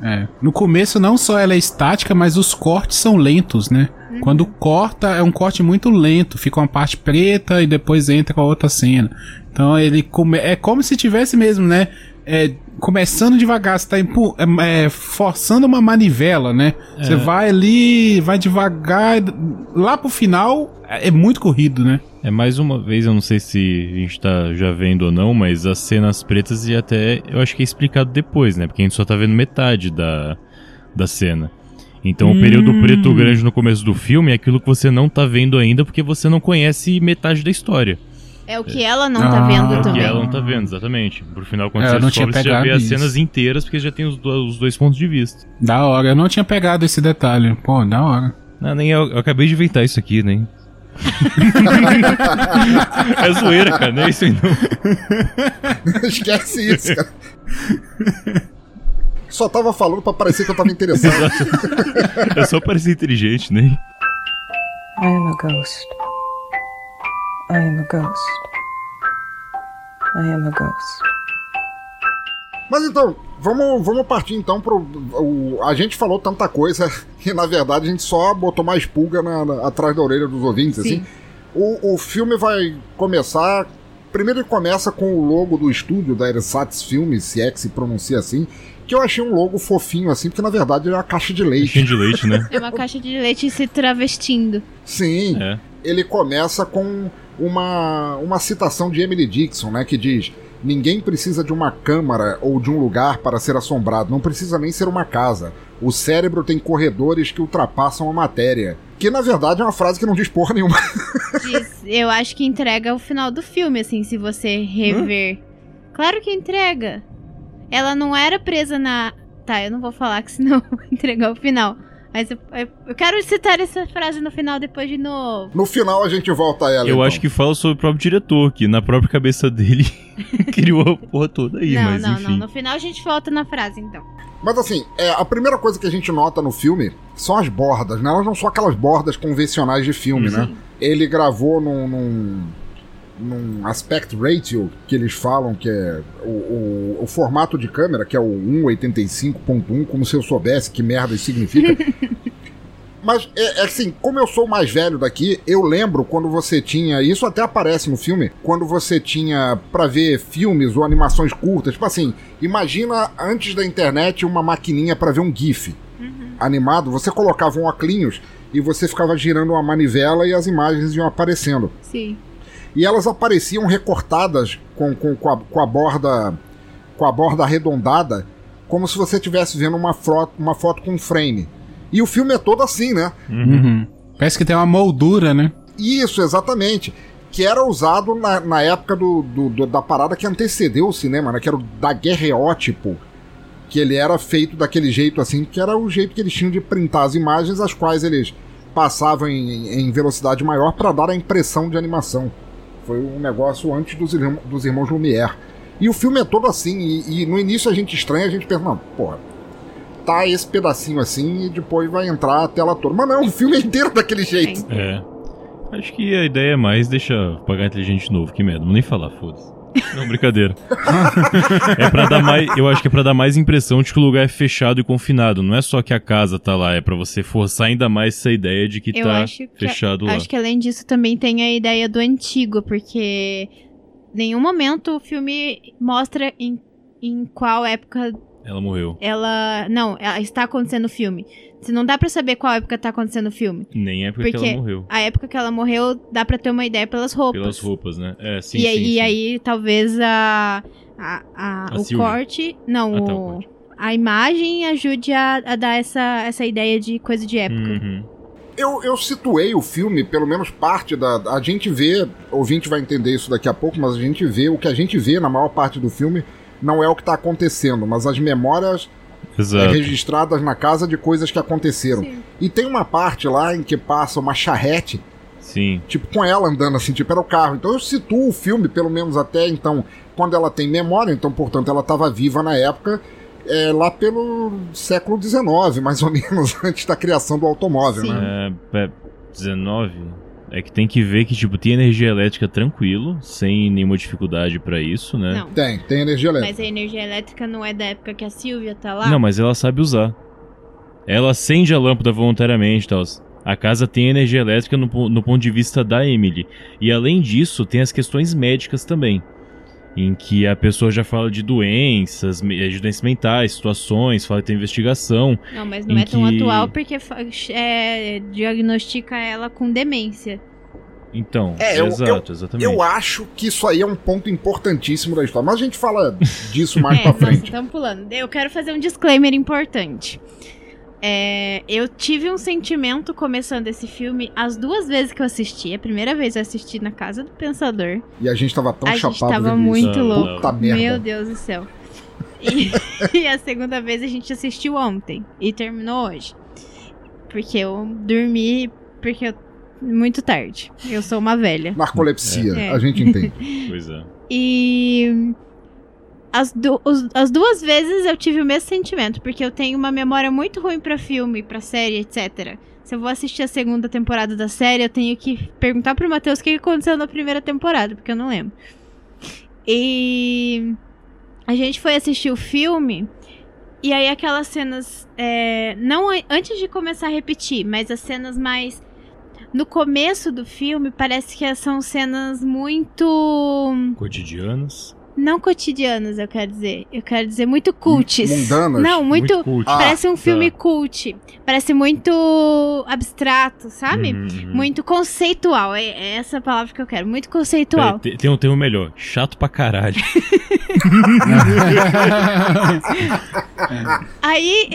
É. No começo, não só ela é estática, mas os cortes são lentos, né? Quando corta, é um corte muito lento, fica uma parte preta e depois entra a outra cena. Então ele é como se tivesse mesmo, né? Começando devagar, você tá forçando uma manivela, né? É. Você vai ali, vai devagar, lá pro final é muito corrido, né? Mais uma vez, eu não sei se a gente tá já vendo ou não, mas as cenas pretas e até eu acho que é explicado depois, né? Porque a gente só tá vendo metade da cena. Então o período preto grande no começo do filme é aquilo que você não tá vendo ainda, porque você não conhece metade da história. É o que ela não tá vendo também. O que ela não tá vendo, exatamente. Por final, quando você descobre, você já vê as cenas inteiras, porque já tem os dois pontos de vista. Da hora, eu não tinha pegado esse detalhe. Pô, da hora. Não, nem eu acabei de inventar isso aqui, né? É zoeira, cara, não é isso aí não. Esquece isso, cara. Só tava falando pra parecer que eu tava interessado. Eu só parecia inteligente, né? I am a ghost. I am a ghost. I am a ghost. Mas então, vamos partir então pro... a gente falou tanta coisa que na verdade a gente só botou mais pulga atrás da orelha dos ouvintes, assim. O filme vai começar Primeiro ele começa com o logo do estúdio da Ersatz Filmes, se é que se pronuncia assim, que eu achei um logo fofinho assim, porque na verdade é uma caixa de leite. Caixinha de leite, né? É uma caixa de leite se travestindo. Sim. É. Ele começa com uma citação de Emily Dickinson, né, que diz: ninguém precisa de uma câmara ou de um lugar para ser assombrado, não precisa nem ser uma casa. O cérebro tem corredores que ultrapassam a matéria. Que, na verdade, é uma frase que não diz porra nenhuma. Diz, eu acho que entrega o final do filme, assim, se você rever. Claro que entrega. Ela não era presa na... Tá, eu não vou falar que senão eu vou entregar o final. Mas eu quero citar essa frase no final depois de novo. No final a gente volta a ela. Eu então acho que fala sobre o próprio diretor, que na própria cabeça dele criou a porra toda aí, mas enfim. Não. No final a gente volta na frase, então. Mas assim, a primeira coisa que a gente nota no filme são as bordas, né? Elas não são aquelas bordas convencionais de filme, né? Ele gravou num aspect ratio, que eles falam que é o formato de câmera, que é o 1.85.1, como se eu soubesse que merda isso significa. Mas, assim, como eu sou o mais velho daqui, eu lembro quando você tinha, isso até aparece no filme, quando você tinha pra ver filmes ou animações curtas, tipo assim, imagina antes da internet uma maquininha pra ver um GIF animado, você colocava um óculos e você ficava girando uma manivela e as imagens iam aparecendo. Sim. E elas apareciam recortadas com a borda arredondada, como se você estivesse vendo uma foto com frame. E o filme é todo assim, né? Uhum. Parece que tem uma moldura, né? Isso, exatamente. Que era usado na época da parada que antecedeu o cinema, né? Que era o daguerreótipo. Que ele era feito daquele jeito assim, que era o jeito que eles tinham de printar as imagens, as quais eles passavam em velocidade maior para dar a impressão de animação. Foi um negócio antes dos irmãos Lumière. E o filme é todo assim, e no início a gente estranha, a gente pensa, não, porra, tá esse pedacinho assim e depois vai entrar a tela toda. Mas não, o filme é inteiro daquele jeito. É. Acho que a ideia é mais, deixa pagar inteligente novo, que merda, não vou nem falar, foda-se. Não, brincadeira. É pra dar mais, eu acho que é pra dar mais impressão de que o lugar é fechado e confinado. Não é só que a casa tá lá, é pra você forçar ainda mais essa ideia de que eu tá acho que fechado lá. Acho que além disso também tem a ideia do antigo, porque em nenhum momento o filme mostra em qual época ela morreu. Ela está acontecendo o filme. Você não dá pra saber qual época tá acontecendo o filme. Nem a época porque que ela morreu. A época que ela morreu, dá pra ter uma ideia pelas roupas. Pelas roupas, né? É, sim, sim. E aí, talvez a imagem ajude a dar essa ideia de coisa de época. Uhum. Eu situei o filme, pelo menos parte da... A gente vê, ouvinte vai entender isso daqui a pouco, mas a gente vê, o que a gente vê na maior parte do filme não é o que tá acontecendo, mas as memórias... Exato. Registradas na casa de coisas que aconteceram. Sim. E tem uma parte lá em que passa uma charrete. Sim. Tipo, com ela andando assim, tipo, era o carro. Então eu situo o filme, pelo menos até então, quando ela tem memória, então, portanto, ela estava viva na época, lá pelo século XIX, mais ou menos, antes da criação do automóvel, sim, né? 19... É que tem que ver que, tipo, tem energia elétrica tranquilo, sem nenhuma dificuldade pra isso, né? Não. Tem energia elétrica. Mas a energia elétrica não é da época que a Silvia tá lá? Não, mas ela sabe usar. Ela acende a lâmpada voluntariamente e tal. A casa tem energia elétrica no ponto de vista da Emily. E além disso, tem as questões médicas também. Em que a pessoa já fala de doenças mentais, situações, fala que tem investigação. Não, mas não é tão atual porque diagnostica ela com demência. Então, exatamente. Eu acho que isso aí é um ponto importantíssimo da história, mas a gente fala disso mais pra frente. Nossa, estamos pulando. Eu quero fazer um disclaimer importante. Eu tive um sentimento começando esse filme as duas vezes que eu assisti. A primeira vez eu assisti na casa do Pensador. E a gente tava tão chapado. A gente tava muito louco. Puta merda. Meu Deus do céu. E a segunda vez a gente assistiu ontem. E terminou hoje. Porque eu dormi muito tarde. Eu sou uma velha. Narcolepsia, a gente entende. Pois é. E... As duas vezes eu tive o mesmo sentimento, porque eu tenho uma memória muito ruim pra filme, pra série, etc. Se eu vou assistir a segunda temporada da série, eu tenho que perguntar pro Matheus o que aconteceu na primeira temporada, porque eu não lembro. E a gente foi assistir o filme, e aí aquelas cenas, não antes de começar a repetir, mas as cenas mais... No começo do filme, parece que são cenas muito... cotidianas. Não cotidianas, eu quero dizer. Eu quero dizer muito cults. Mundanas? Não, muito cult. Parece um filme cult. Parece muito abstrato, sabe? Muito conceitual. É essa palavra que eu quero. Muito conceitual. Pera, tem um termo melhor. Chato pra caralho. Aí,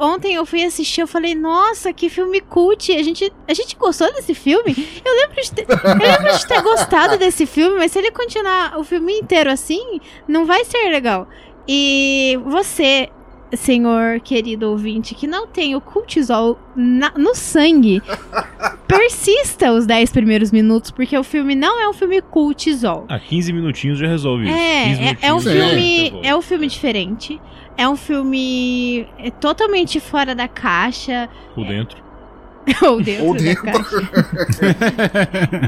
ontem eu fui assistir, eu falei, nossa, que filme cult. A gente gostou desse filme? Eu lembro de ter gostado desse filme, mas se ele continuar o filme inteiro assim, não vai ser legal. E você, senhor querido ouvinte, que não tem o cortisol no sangue, persista os 10 primeiros minutos, porque o filme não é um filme cortisol. 15 minutinhos já resolve isso. É um filme diferente. É um filme totalmente fora da caixa. Por dentro. Ou dentro da caixa.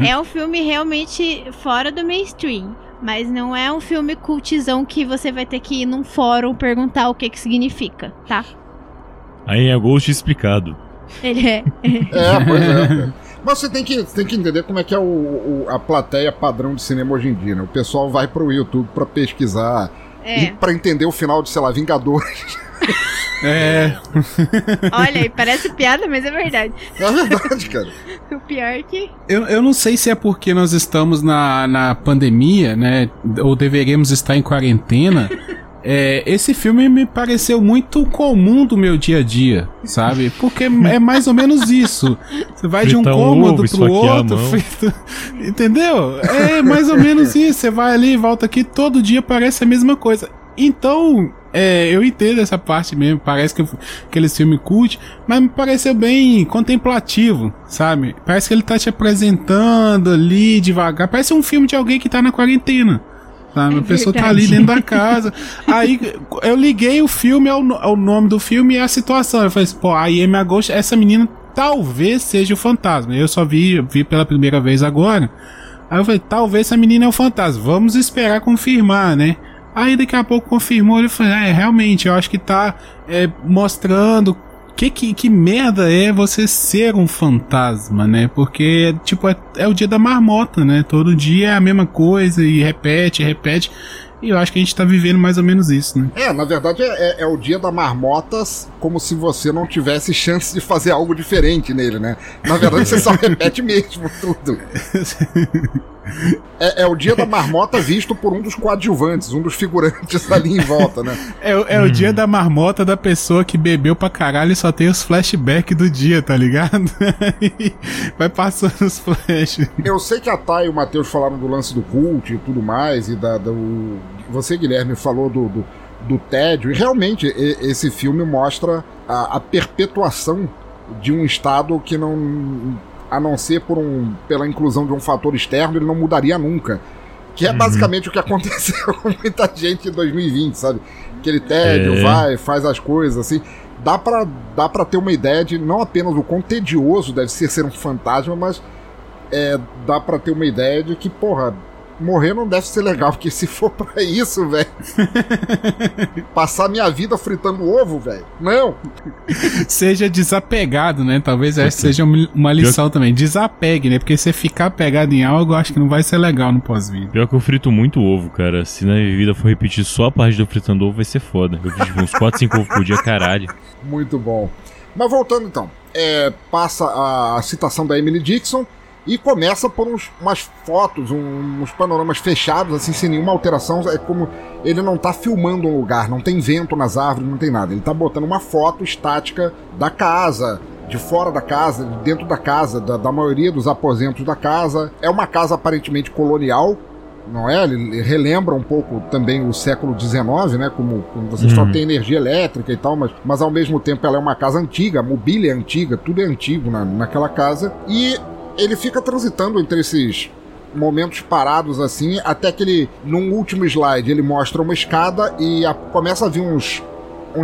É um filme realmente fora do mainstream. Mas não é um filme cultizão que você vai ter que ir num fórum perguntar o que significa, tá? Aí é Ghost explicado. Ele é. Pois é. Mas você tem que entender como é que é a plateia padrão de cinema hoje em dia, né? O pessoal vai pro YouTube pra pesquisar e pra entender o final de, sei lá, Vingadores. Olha aí, parece piada, mas é verdade. É verdade, cara. O pior é que... Eu não sei se é porque nós estamos na pandemia, né? Ou deveríamos estar em quarentena. Esse filme me pareceu muito comum do meu dia a dia, sabe? Porque é mais ou menos isso. Você vai de um cômodo pro outro, entendeu? É mais ou menos isso. Você vai ali e volta aqui, todo dia parece a mesma coisa. Então... eu entendo essa parte mesmo, parece que aquele filme cult, mas me pareceu bem contemplativo, sabe? Parece que ele tá te apresentando ali devagar, parece um filme de alguém que tá na quarentena, sabe? A pessoa tá ali dentro da casa, aí eu liguei o filme ao nome do filme e à situação, eu falei assim, pô, I am a ghost, essa menina talvez seja o fantasma, eu só vi pela primeira vez agora, aí eu falei, talvez essa menina é o fantasma, vamos esperar confirmar, né? Aí daqui a pouco confirmou, ele falou, realmente, eu acho que tá mostrando que merda é você ser um fantasma, né? Porque, tipo, é o dia da marmota, né? Todo dia é a mesma coisa e repete. E eu acho que a gente tá vivendo mais ou menos isso, né? Na verdade, é o dia da marmota, como se você não tivesse chance de fazer algo diferente nele, né? Na verdade, você só repete mesmo tudo. É o dia da marmota visto por um dos coadjuvantes, um dos figurantes ali em volta, né? É o dia da marmota da pessoa que bebeu pra caralho e só tem os flashbacks do dia, tá ligado? Vai passando os flash. Eu sei que a Thay e o Matheus falaram do lance do cult e tudo mais, e você, Guilherme, falou do tédio, e realmente esse filme mostra a perpetuação de um estado que não... a não ser pela inclusão de um fator externo, ele não mudaria nunca. Que é basicamente o que aconteceu com muita gente em 2020, sabe? Aquele tédio, faz as coisas, assim. Dá pra ter uma ideia de não apenas o quão tedioso deve ser um fantasma, mas dá pra ter uma ideia de que, porra, morrer não deve ser legal, porque se for pra isso, velho... passar minha vida fritando ovo, velho. Não! Seja desapegado, né? Talvez essa seja uma lição também. Desapegue, né? Porque se ficar pegado em algo, acho que não vai ser legal no pós-vida. Pior que eu frito muito ovo, cara. Se na minha vida for repetir só a parte do fritando ovo, vai ser foda. Eu fiz uns 4, 5 ovos por dia, caralho. Muito bom. Mas voltando, então. Passa a citação da Emily Dickinson. E começa por umas fotos, uns panoramas fechados, assim, sem nenhuma alteração. É como ele não tá filmando um lugar, não tem vento nas árvores, não tem nada. Ele tá botando uma foto estática da casa, de fora da casa, de dentro da casa, da maioria dos aposentos da casa. É uma casa aparentemente colonial, não é? Ele relembra um pouco também o século XIX, né? Como você só tem energia elétrica e tal, mas ao mesmo tempo ela é uma casa antiga, a mobília é antiga, tudo é antigo naquela casa. E... ele fica transitando entre esses momentos parados assim, até que ele, num último slide, ele mostra uma escada e começa a vir uns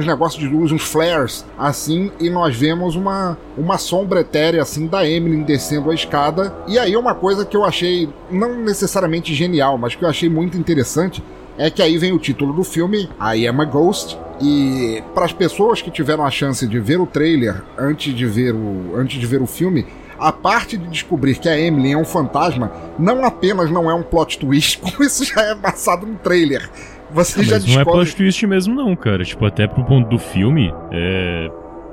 negócios de luz, uns flares, assim, e nós vemos uma sombra etérea, assim, da Emily descendo a escada. E aí uma coisa que eu achei, não necessariamente genial, mas que eu achei muito interessante, é que aí vem o título do filme, I Am a Ghost, e para as pessoas que tiveram a chance de ver o trailer antes de ver o filme... A parte de descobrir que a Emily é um fantasma não apenas não é um plot twist, como isso já é passado no trailer. Você já descobre... Não é plot twist mesmo não, cara. Tipo, até pro ponto do filme,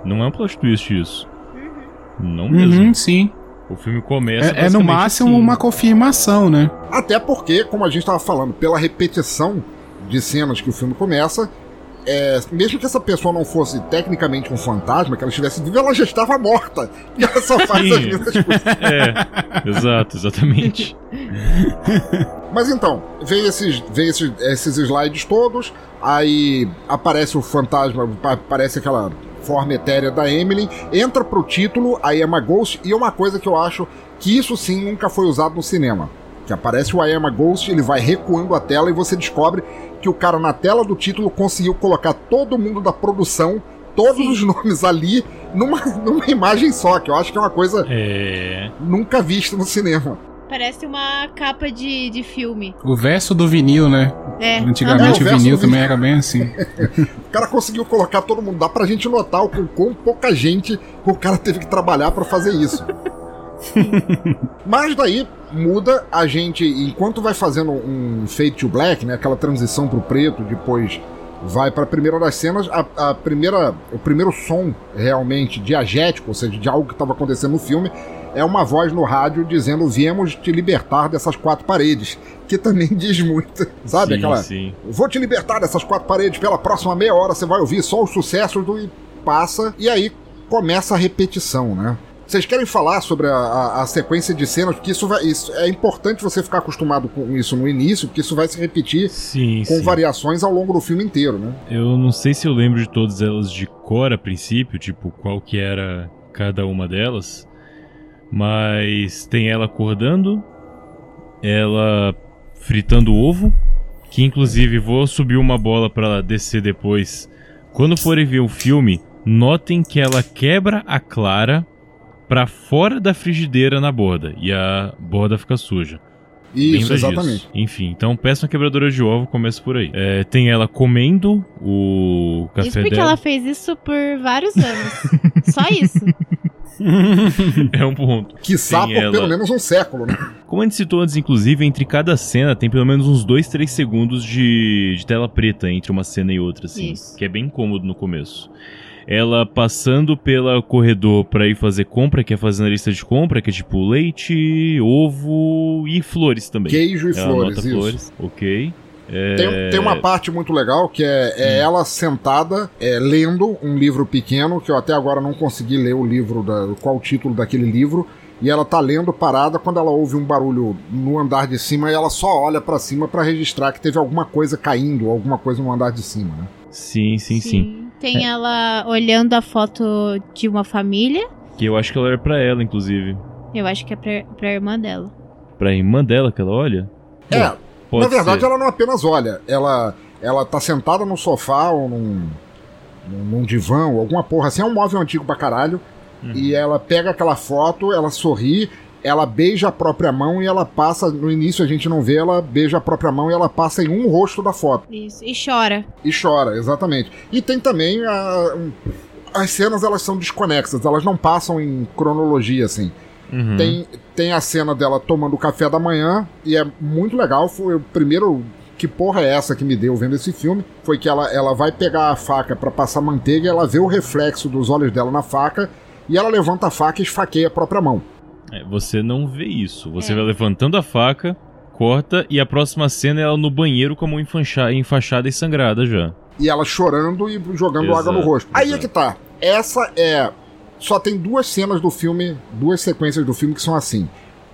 não é um plot twist isso. Não mesmo. Sim. O filme começa... É no máximo assim, uma confirmação, né? Até porque, como a gente estava falando, pela repetição de cenas que o filme começa... mesmo que essa pessoa não fosse tecnicamente um fantasma, que ela estivesse viva, ela já estava morta. E ela só faz as mesmas coisas. Exatamente. Mas então, vem esses slides todos, aí aparece o fantasma, aparece aquela forma etérea da Emily, entra pro título, I am a ghost, e uma coisa que eu acho que isso sim nunca foi usado no cinema. Que aparece o I am a ghost, ele vai recuando a tela e você descobre que o cara na tela do título conseguiu colocar todo mundo da produção, todos os nomes ali, numa imagem só, que eu acho que é uma coisa nunca vista no cinema. Parece uma capa de filme. O verso do vinil, né? Antigamente o vinil também era bem assim. O cara conseguiu colocar todo mundo, dá pra gente notar o quão pouca gente o cara teve que trabalhar pra fazer isso. Mas daí muda, a gente, enquanto vai fazendo um fade to black, né, aquela transição pro preto, depois vai pra primeira das cenas, o primeiro som realmente diegético, ou seja, de algo que estava acontecendo no filme, é uma voz no rádio dizendo: viemos te libertar dessas quatro paredes, que também diz muito, sabe? Sim. Vou te libertar dessas quatro paredes, pela próxima meia hora você vai ouvir só os sucessos do... E passa, e aí começa a repetição, né? Vocês querem falar sobre a sequência de cenas? Porque isso é importante você ficar acostumado com isso no início, porque isso vai se repetir variações ao longo do filme inteiro, né? Eu não sei se eu lembro de todas elas de cor a princípio, tipo, qual que era cada uma delas, mas tem ela acordando, ela fritando o ovo, que inclusive vou subir uma bola pra ela descer depois. Quando forem ver o filme, notem que ela quebra a clara pra fora da frigideira na borda, e a borda fica suja. Isso, exatamente. Enfim, então peça uma quebradora de ovo, começa por aí. Tem ela comendo o café dela. Isso porque ela fez isso por vários anos. Só isso. É um ponto. Quiçá por pelo menos um século, né? Como a gente citou antes, inclusive, entre cada cena tem pelo menos uns 2, 3 segundos de tela preta entre uma cena e outra, assim. Isso. Que é bem incômodo no começo. Ela passando pelo corredor pra ir fazer compra, que é fazendo a lista de compra, que é tipo leite, ovo e flores também. Queijo e flores, isso. Flores, ok. Tem uma parte muito legal que é ela sentada lendo um livro pequeno, que eu até agora não consegui ler o livro, qual o título daquele livro, e ela tá lendo parada quando ela ouve um barulho no andar de cima e ela só olha pra cima pra registrar que teve alguma coisa caindo, alguma coisa no andar de cima, né? Sim. Tem ela olhando a foto de uma família. Que eu acho que ela olha pra ela, inclusive. Eu acho que é pra irmã dela. Pra irmã dela que ela olha? Pode na verdade ser. Ela não apenas olha. Ela tá sentada num sofá ou num divã ou alguma porra assim. É um móvel antigo pra caralho. E ela pega aquela foto, ela sorri, ela beija a própria mão e ela passa... No início a gente não vê, ela beija a própria mão e ela passa em um rosto da foto. Isso, e chora. E chora, exatamente. E tem também... As cenas, elas são desconexas, elas não passam em cronologia, assim. Uhum. Tem a cena dela tomando o café da manhã, e é muito legal, foi o primeiro... Que porra é essa que me deu vendo esse filme? Foi que ela vai pegar a faca pra passar manteiga, ela vê o reflexo dos olhos dela na faca, e ela levanta a faca e esfaqueia a própria mão. Você não vê isso. Você vai levantando a faca, corta, e a próxima cena é ela no banheiro com a mão enfaixada e sangrada já. E ela chorando e jogando água no rosto. Aí é que tá. Essa é... Só tem duas cenas do filme, duas sequências do filme que são assim.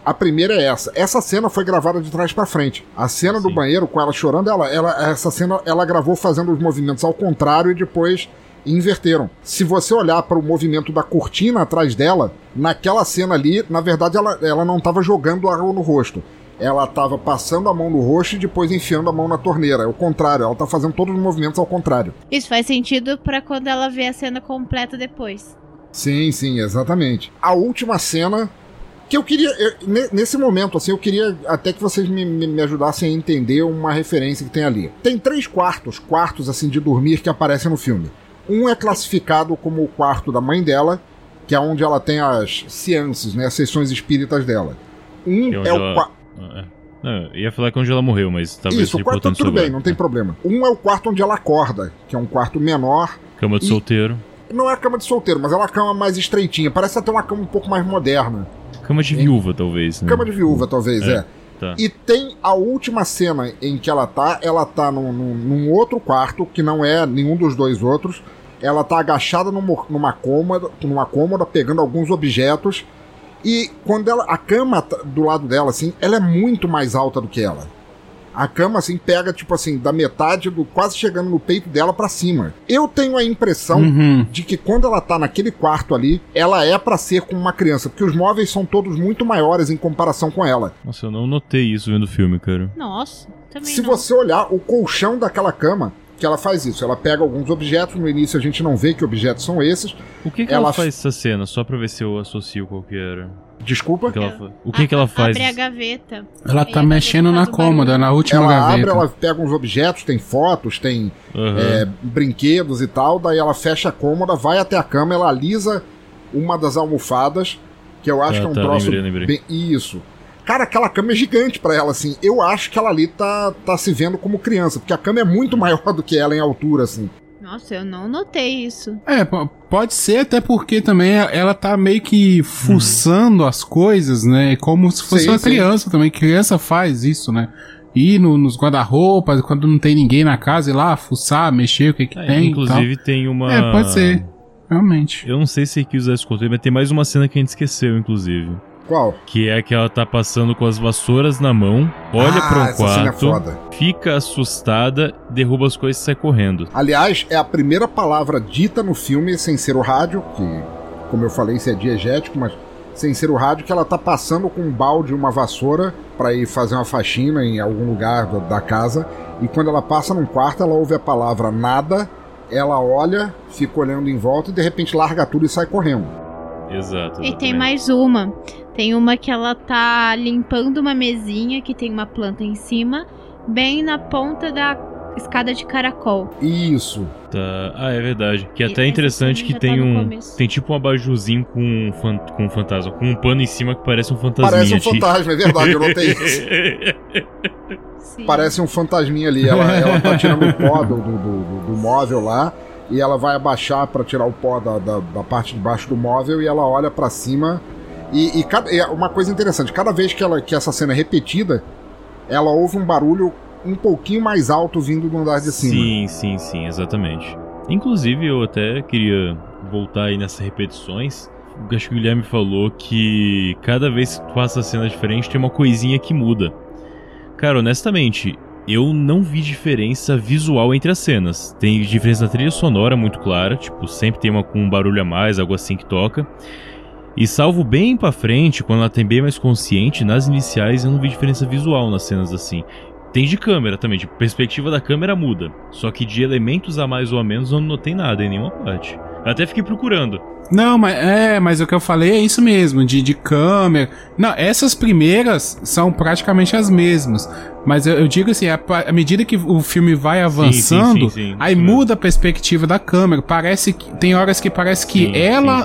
A primeira é essa. Essa cena foi gravada de trás pra frente. A cena do banheiro com ela chorando, essa cena ela gravou fazendo os movimentos ao contrário e depois... inverteram. Se você olhar para o movimento da cortina atrás dela, naquela cena ali, na verdade ela não estava jogando água no rosto. Ela estava passando a mão no rosto e depois enfiando a mão na torneira. É o contrário, ela está fazendo todos os movimentos ao contrário. Isso faz sentido para quando ela vê a cena completa depois. Sim, exatamente. A última cena que eu queria... nesse momento, assim, eu queria até que vocês me ajudassem a entender uma referência que tem ali. Tem 3 quartos assim de dormir que aparecem no filme. Um é classificado como o quarto da mãe dela, que é onde ela tem as seances, né, as sessões espíritas dela. Um é o quarto... Não, ia falar que onde ela morreu, mas talvez... Isso, o quarto tudo bem, não tem problema. Um é o quarto onde ela acorda, que é um quarto menor. Cama de solteiro. Não é a cama de solteiro, mas é uma cama mais estreitinha. Parece até uma cama um pouco mais moderna. Cama de viúva, talvez, né? Cama de viúva, talvez, é. Tá. E tem a última cena em que ela tá num outro quarto, que não é nenhum dos dois outros. Ela tá agachada numa cômoda, pegando alguns objetos. E quando a cama do lado dela, assim, ela é muito mais alta do que ela. A cama, assim, pega, tipo assim, da metade, quase chegando no peito dela pra cima. Eu tenho a impressão de que quando ela tá naquele quarto ali, ela é pra ser como uma criança, porque os móveis são todos muito maiores em comparação com ela. Nossa, eu não notei isso vendo o filme, cara. Nossa, também não. Se você olhar o colchão daquela cama, que ela faz isso, ela pega alguns objetos, no início a gente não vê que objetos são esses. O que que ela faz essa cena? Só pra ver se eu associo qual que era. Desculpa? O que ela faz? Abre a gaveta. Ela tá mexendo na cômoda, na última gaveta. Ela pega uns objetos, tem fotos, tem brinquedos e tal, daí ela fecha a cômoda, vai até a cama, ela alisa uma das almofadas, que eu acho que é um troço... Lembrei. Bem... Isso. Cara, aquela cama é gigante pra ela, assim. Eu acho que ela ali tá se vendo como criança, porque a cama é muito maior do que ela em altura, assim. Nossa, eu não notei isso. É, pode ser, até porque também ela tá meio que fuçando as coisas, né? Como se fosse uma criança também. Criança faz isso, né? Ir nos guarda-roupas, quando não tem ninguém na casa, ir lá fuçar, mexer, o que que tem. Inclusive tem uma... É, pode ser, realmente. Eu não sei se quis usar esse conteúdo, mas tem mais uma cena que a gente esqueceu, inclusive. Qual? Que é que ela tá passando com as vassouras na mão, olha pra um quarto, fica assustada, derruba as coisas e sai correndo. Aliás, é a primeira palavra dita no filme, sem ser o rádio, que, como eu falei, isso é diegético, mas sem ser o rádio, que ela tá passando com um balde e uma vassoura pra ir fazer uma faxina em algum lugar da casa, e quando ela passa num quarto, ela ouve a palavra nada, ela olha, fica olhando em volta e de repente larga tudo e sai correndo. Exato. Exatamente. E tem mais uma. Tem uma que ela tá limpando uma mesinha que tem uma planta em cima, bem na ponta da escada de caracol. Isso. Tá. Ah, é verdade. Que até é interessante que tem tem tipo um abajuzinho com um fantasma, com um pano em cima que parece um fantasminha. Parece um fantasma, é verdade, eu notei isso. Sim. Parece um fantasminha ali. Ela tá tirando o pó do móvel lá. E ela vai abaixar pra tirar o pó da parte de baixo do móvel e ela olha pra cima. E uma coisa interessante, cada vez que essa cena é repetida, ela ouve um barulho um pouquinho mais alto vindo do andar de cima. Sim, exatamente. Inclusive, eu até queria voltar aí nessas repetições. Acho que o Guilherme falou que cada vez que passa a cena diferente tem uma coisinha que muda. Cara, honestamente... Eu não vi diferença visual entre as cenas. Tem diferença na trilha sonora muito clara, tipo, sempre tem uma com um barulho a mais, algo assim que toca. E salvo bem pra frente, quando ela tem bem mais consciente, nas iniciais eu não vi diferença visual nas cenas assim. Tem de câmera também, tipo, perspectiva da câmera muda. Só que de elementos a mais ou a menos eu não notei nada em nenhuma parte. Eu até fiquei procurando. Não, mas o que eu falei é isso mesmo, de câmera. Não, essas primeiras são praticamente as mesmas. Mas eu digo assim, à medida que o filme vai avançando, sim, aí muda a perspectiva da câmera. Parece que, tem horas que parece que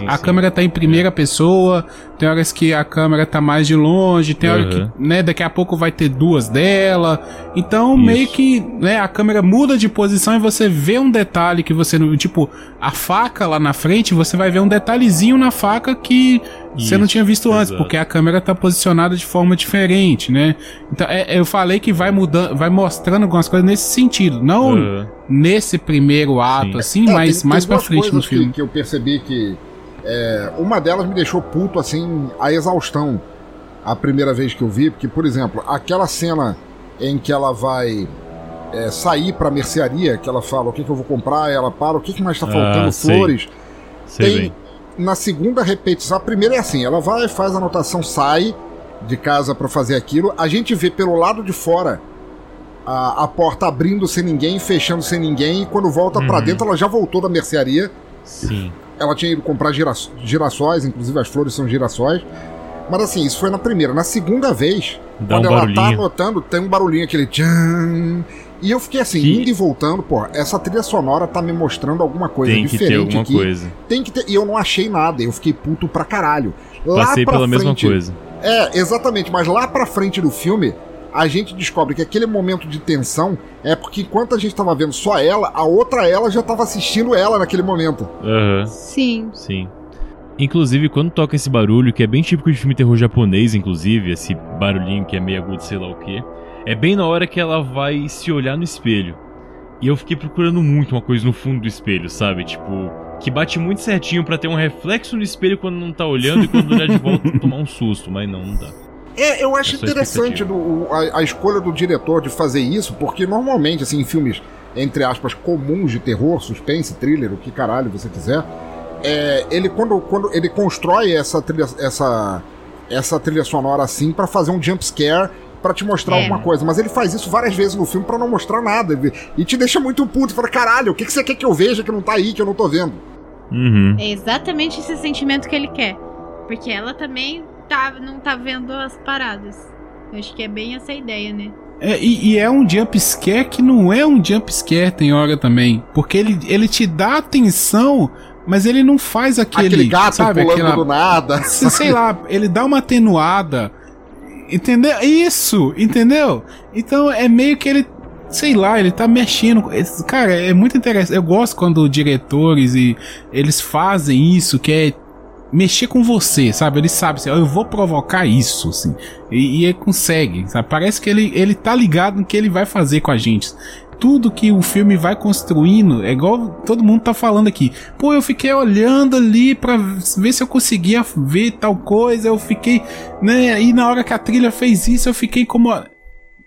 a câmera tá em primeira pessoa, tem horas que a câmera tá mais de longe, tem hora que, né, daqui a pouco vai ter duas dela. Então, meio que, né, a câmera muda de posição e você vê um detalhe que você não, tipo, a faca lá na frente, você vai ver um detalhezinho na faca que você não tinha visto antes, porque a câmera tá posicionada de forma diferente, né? Então, eu falei que vai mudando, vai mostrando algumas coisas nesse sentido, não nesse primeiro ato, assim, mas mais pra frente no filme. Que eu percebi que uma delas me deixou puto, assim, a exaustão, a primeira vez que eu vi, porque, por exemplo, aquela cena em que ela vai sair pra mercearia, que ela fala o que eu vou comprar, ela para, o que mais tá faltando, flores, tem... Na segunda repetição, a primeira é assim, ela vai, faz a anotação, sai de casa pra fazer aquilo. A gente vê pelo lado de fora a porta abrindo sem ninguém, fechando sem ninguém. E quando volta pra dentro, ela já voltou da mercearia. Sim. Ela tinha ido comprar girassóis, inclusive as flores são girassóis. Mas assim, isso foi na primeira. Na segunda vez, quando ela tá anotando, tem um barulhinho, aquele tchan, E eu fiquei assim, indo e voltando, pô, essa trilha sonora tá me mostrando alguma coisa diferente. Tem que ter alguma coisa. Tem que ter, e eu não achei nada, eu fiquei puto pra caralho. Passei pela mesma coisa. É, exatamente, mas lá pra frente do filme, a gente descobre que aquele momento de tensão é porque enquanto a gente tava vendo só ela, a outra ela já tava assistindo ela naquele momento. Aham. Uhum. Sim. Sim. Inclusive, quando toca esse barulho, que é bem típico de filme terror japonês, inclusive, esse barulhinho que é meio agudo, sei lá o quê, é bem na hora que ela vai se olhar no espelho. E eu fiquei procurando muito uma coisa no fundo do espelho, sabe? Tipo, que bate muito certinho pra ter um reflexo no espelho quando não tá olhando e quando olhar de volta tomar um susto, mas não dá. É, eu acho interessante a escolha do diretor de fazer isso, porque normalmente, assim, em filmes, entre aspas, comuns de terror, suspense, thriller, o que caralho você quiser, ele quando ele constrói essa trilha sonora assim pra fazer um jumpscare, pra te mostrar alguma coisa, mas ele faz isso várias vezes no filme pra não mostrar nada, e te deixa muito puto, fala, caralho, o que você quer que eu veja que não tá aí, que eu não tô vendo? Uhum. É exatamente esse sentimento que ele quer, porque ela também não tá vendo as paradas. Eu acho que é bem essa ideia, né? E é um jumpscare que não é um jumpscare, tem hora também, porque ele te dá atenção, mas ele não faz aquele gato, sabe, pulando do nada. Sei lá, ele dá uma atenuada. Entendeu? Isso, entendeu? Então é meio que ele, sei lá, ele tá mexendo. Cara, é muito interessante. Eu gosto quando diretores e eles fazem isso, que é mexer com você, sabe? Ele sabe, assim, eu vou provocar isso, assim. E ele consegue, sabe? Parece que ele tá ligado no que ele vai fazer com a gente. Tudo que o filme vai construindo é igual todo mundo tá falando aqui. Pô, eu fiquei olhando ali pra ver se eu conseguia ver tal coisa, eu fiquei, né, e na hora que a trilha fez isso, eu fiquei como...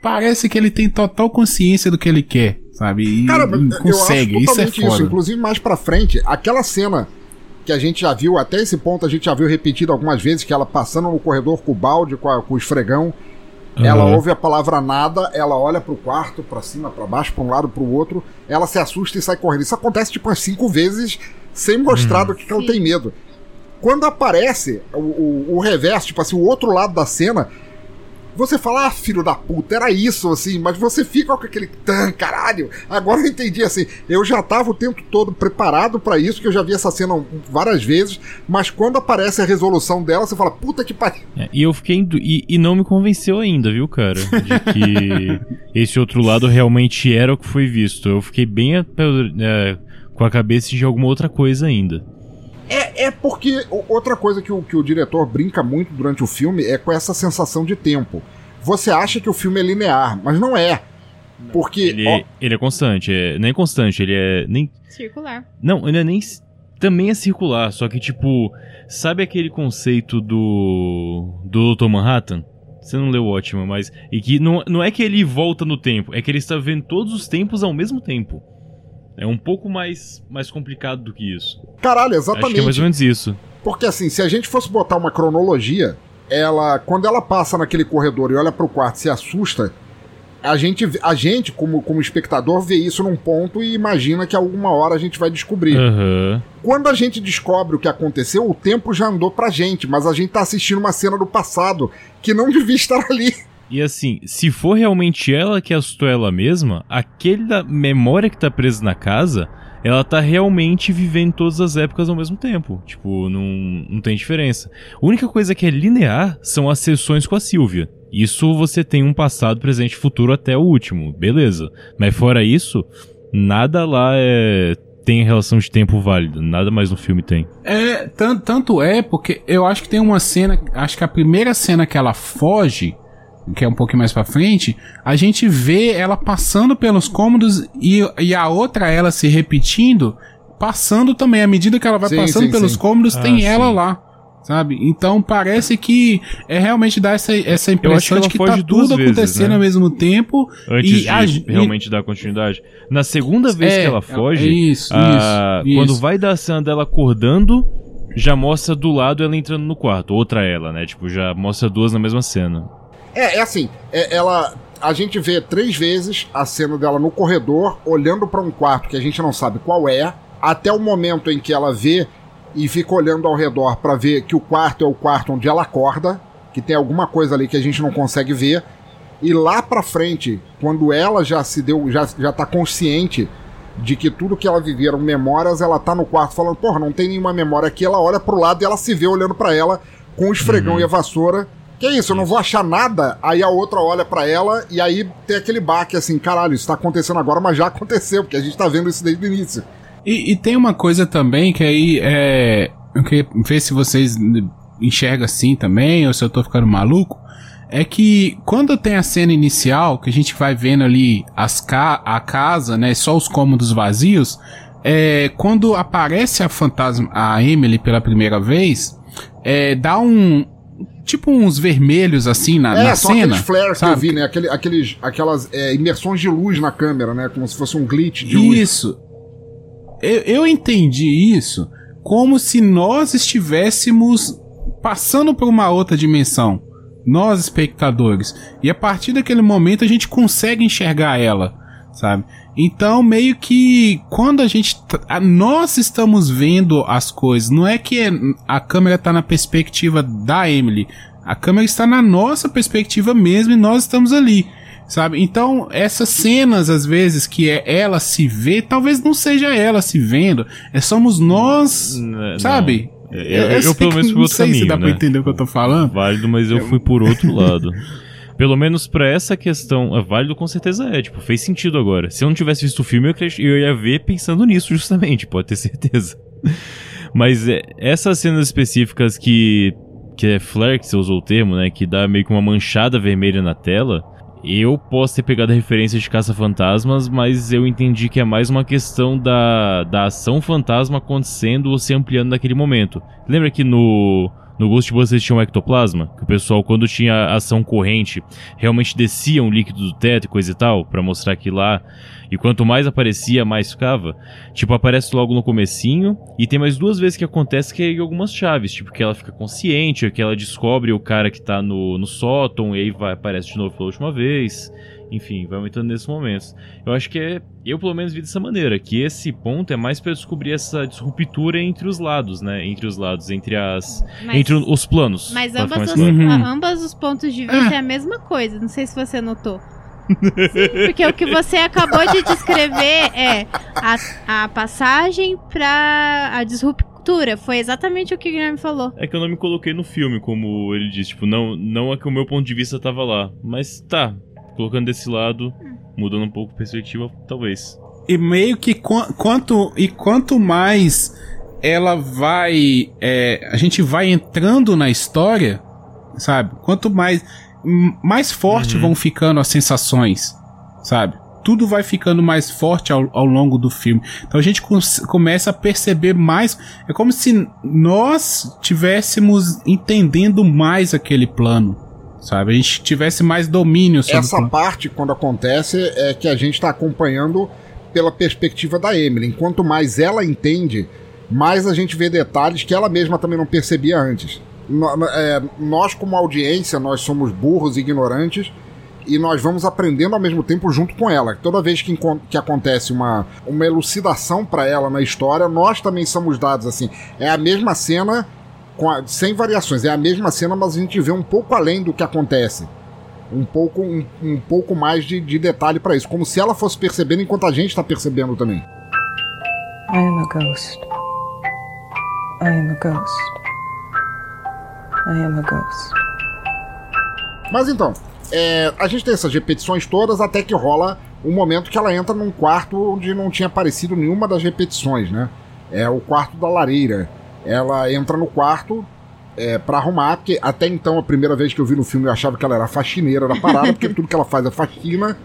Parece que ele tem total consciência do que ele quer, sabe? E cara, consegue, eu acho isso é foda. Isso. Inclusive, mais pra frente, aquela cena que a gente já viu, até esse ponto a gente já viu repetido algumas vezes, que ela passando no corredor com o balde, com o esfregão, ela ouve a palavra nada, ela olha pro quarto, pra cima, pra baixo, pra um lado, pro outro, ela se assusta e sai correndo. Isso acontece tipo umas 5 vezes, sem mostrar do que ela tem medo. Quando aparece o reverso, tipo assim, o outro lado da cena, você fala, ah, filho da puta, era isso, assim, mas você fica com aquele caralho, agora eu entendi, assim, eu já tava o tempo todo preparado pra isso, que eu já vi essa cena várias vezes, mas quando aparece a resolução dela, você fala, puta que pariu. E eu fiquei, e não me convenceu ainda, viu, cara, de que esse outro lado realmente era o que foi visto, eu fiquei bem com a cabeça de alguma outra coisa ainda. É porque outra coisa que o diretor brinca muito durante o filme é com essa sensação de tempo. Você acha que o filme é linear, mas não é. Não. Porque ele é constante, nem constante, ele é nem circular. Não, ele é nem também é circular, só que tipo, sabe aquele conceito do Dr. Manhattan? Você não leu o ótimo, mas e que não é que ele volta no tempo, é que ele está vendo todos os tempos ao mesmo tempo. É um pouco mais complicado do que isso. Caralho, exatamente. Acho que é mais ou menos isso. Porque assim, se a gente fosse botar uma cronologia, quando ela passa naquele corredor e olha pro quarto e se assusta, a gente como espectador, vê isso num ponto e imagina que alguma hora a gente vai descobrir. Uhum. Quando a gente descobre o que aconteceu, o tempo já andou pra gente, mas a gente tá assistindo uma cena do passado que não devia estar ali. E assim, se for realmente ela que assustou ela mesma, aquela memória que tá presa na casa, ela tá realmente vivendo todas as épocas ao mesmo tempo. Tipo, não tem diferença. A única coisa que é linear são as sessões com a Silvia. Isso você tem um passado, presente e futuro até o último, beleza. Mas fora isso, nada lá tem relação de tempo válida, nada mais no filme tem. Tanto é porque eu acho que tem uma cena, acho que a primeira cena que ela foge, que é um pouquinho mais pra frente, a gente vê ela passando pelos cômodos e a outra ela se repetindo, passando também. À medida que ela vai passando pelos cômodos, tem ela lá, sabe? Então parece que realmente dá essa impressão de que tá tudo acontecendo, né, ao mesmo tempo. Antes de realmente dar continuidade. Na segunda vez que ela foge, quando vai dar a cena dela acordando, já mostra do lado ela entrando no quarto. Outra ela, né? Tipo, já mostra duas na mesma cena. A gente vê 3 vezes a cena dela no corredor, olhando pra um quarto que a gente não sabe qual é, até o momento em que ela vê e fica olhando ao redor pra ver que o quarto é o quarto onde ela acorda, que tem alguma coisa ali que a gente não consegue ver, E lá pra frente, quando ela já se deu, já tá consciente de que tudo que ela vivia eram memórias, ela tá no quarto falando, porra, não tem nenhuma memória aqui, ela olha pro lado e ela se vê olhando pra ela com o esfregão e a vassoura. Que é isso, eu não vou achar nada. Aí a outra olha pra ela e aí tem aquele baque assim, caralho, isso tá acontecendo agora, mas já aconteceu, porque a gente tá vendo isso desde o início. E tem uma coisa também que aí é... Eu queria ver se vocês enxergam assim também, ou se eu tô ficando maluco. É que quando tem a cena inicial, que a gente vai vendo ali a casa, né, só os cômodos vazios, quando aparece a fantasma, a Emily pela primeira vez, dá um... tipo uns vermelhos assim na cena. É, só aqueles flares que eu vi, né, aquelas imersões de luz na câmera, né, como se fosse um glitch de luz. Isso. Eu entendi isso como se nós estivéssemos passando por uma outra dimensão. Nós, espectadores. E a partir daquele momento a gente consegue enxergar ela, sabe? Então, meio que quando a gente... nós estamos vendo as coisas. Não é que a câmera está na perspectiva da Emily. A câmera está na nossa perspectiva mesmo e nós estamos ali, sabe? Então, essas cenas, às vezes, que é ela se vê, talvez não seja ela se vendo. Somos nós, não, sabe? Não. Eu pelo menos fui outro caminho, se dá pra entender o que eu tô falando. Válido, mas eu fui por outro lado. Pelo menos pra essa questão, é válido, com certeza é. Tipo, fez sentido agora. Se eu não tivesse visto o filme, eu ia ver pensando nisso, justamente. Pode ter certeza. Mas essas cenas específicas que é flare, que você usou o termo, né? Que dá meio que uma manchada vermelha na tela. Eu posso ter pegado a referência de caça-fantasmas, mas eu entendi que é mais uma questão da ação fantasma acontecendo ou se ampliando naquele momento. Lembra que no Ghostbusters tinha um ectoplasma? Que o pessoal, quando tinha ação corrente, realmente descia um líquido do teto e coisa e tal, pra mostrar que lá... E quanto mais aparecia, mais ficava. Tipo, aparece logo no comecinho. E tem mais duas vezes que acontece que é algumas chaves. Tipo, que ela fica consciente, que ela descobre o cara que tá no sótão. E aí aparece de novo pela última vez. Enfim, vai aumentando nesses momentos. Eu acho que eu pelo menos vi dessa maneira. Que esse ponto é mais pra descobrir essa disruptura entre os lados, né? Entre os lados, entre os planos. Mas ambas os pontos de vista é a mesma coisa. Não sei se você notou. Sim, porque o que você acabou de descrever é a passagem para a disruptura. Foi exatamente o que o Guilherme falou. É que eu não me coloquei no filme, como ele disse. Tipo, não é que o meu ponto de vista tava lá. Mas tá, colocando desse lado, mudando um pouco a perspectiva, talvez. E meio que quanto mais ela vai... a gente vai entrando na história, sabe? Quanto mais forte vão ficando as sensações, sabe? Tudo vai ficando mais forte ao longo do filme. Então a gente começa a perceber mais. É como se nós tivéssemos entendendo mais aquele plano, sabe? A gente tivesse mais domínio sobre essa parte. Quando acontece é que a gente está acompanhando pela perspectiva da Emily. Enquanto mais ela entende, mais a gente vê detalhes que ela mesma também não percebia antes. Nós, como audiência, nós somos burros, ignorantes, e nós vamos aprendendo ao mesmo tempo junto com ela. Toda vez que acontece uma elucidação para ela na história, nós também somos dados assim. É a mesma cena, sem variações, é a mesma cena, mas a gente vê um pouco além do que acontece. Um pouco mais de detalhe para isso, como se ela fosse percebendo enquanto a gente está percebendo também. I am a ghost. I am a ghost. I am a ghost. Mas então, a gente tem essas repetições todas até que rola um momento que ela entra num quarto onde não tinha aparecido nenhuma das repetições, né? É o quarto da lareira. Ela entra no quarto pra arrumar, porque até então, a primeira vez que eu vi no filme, eu achava que ela era faxineira da parada, porque tudo que ela faz é faxina.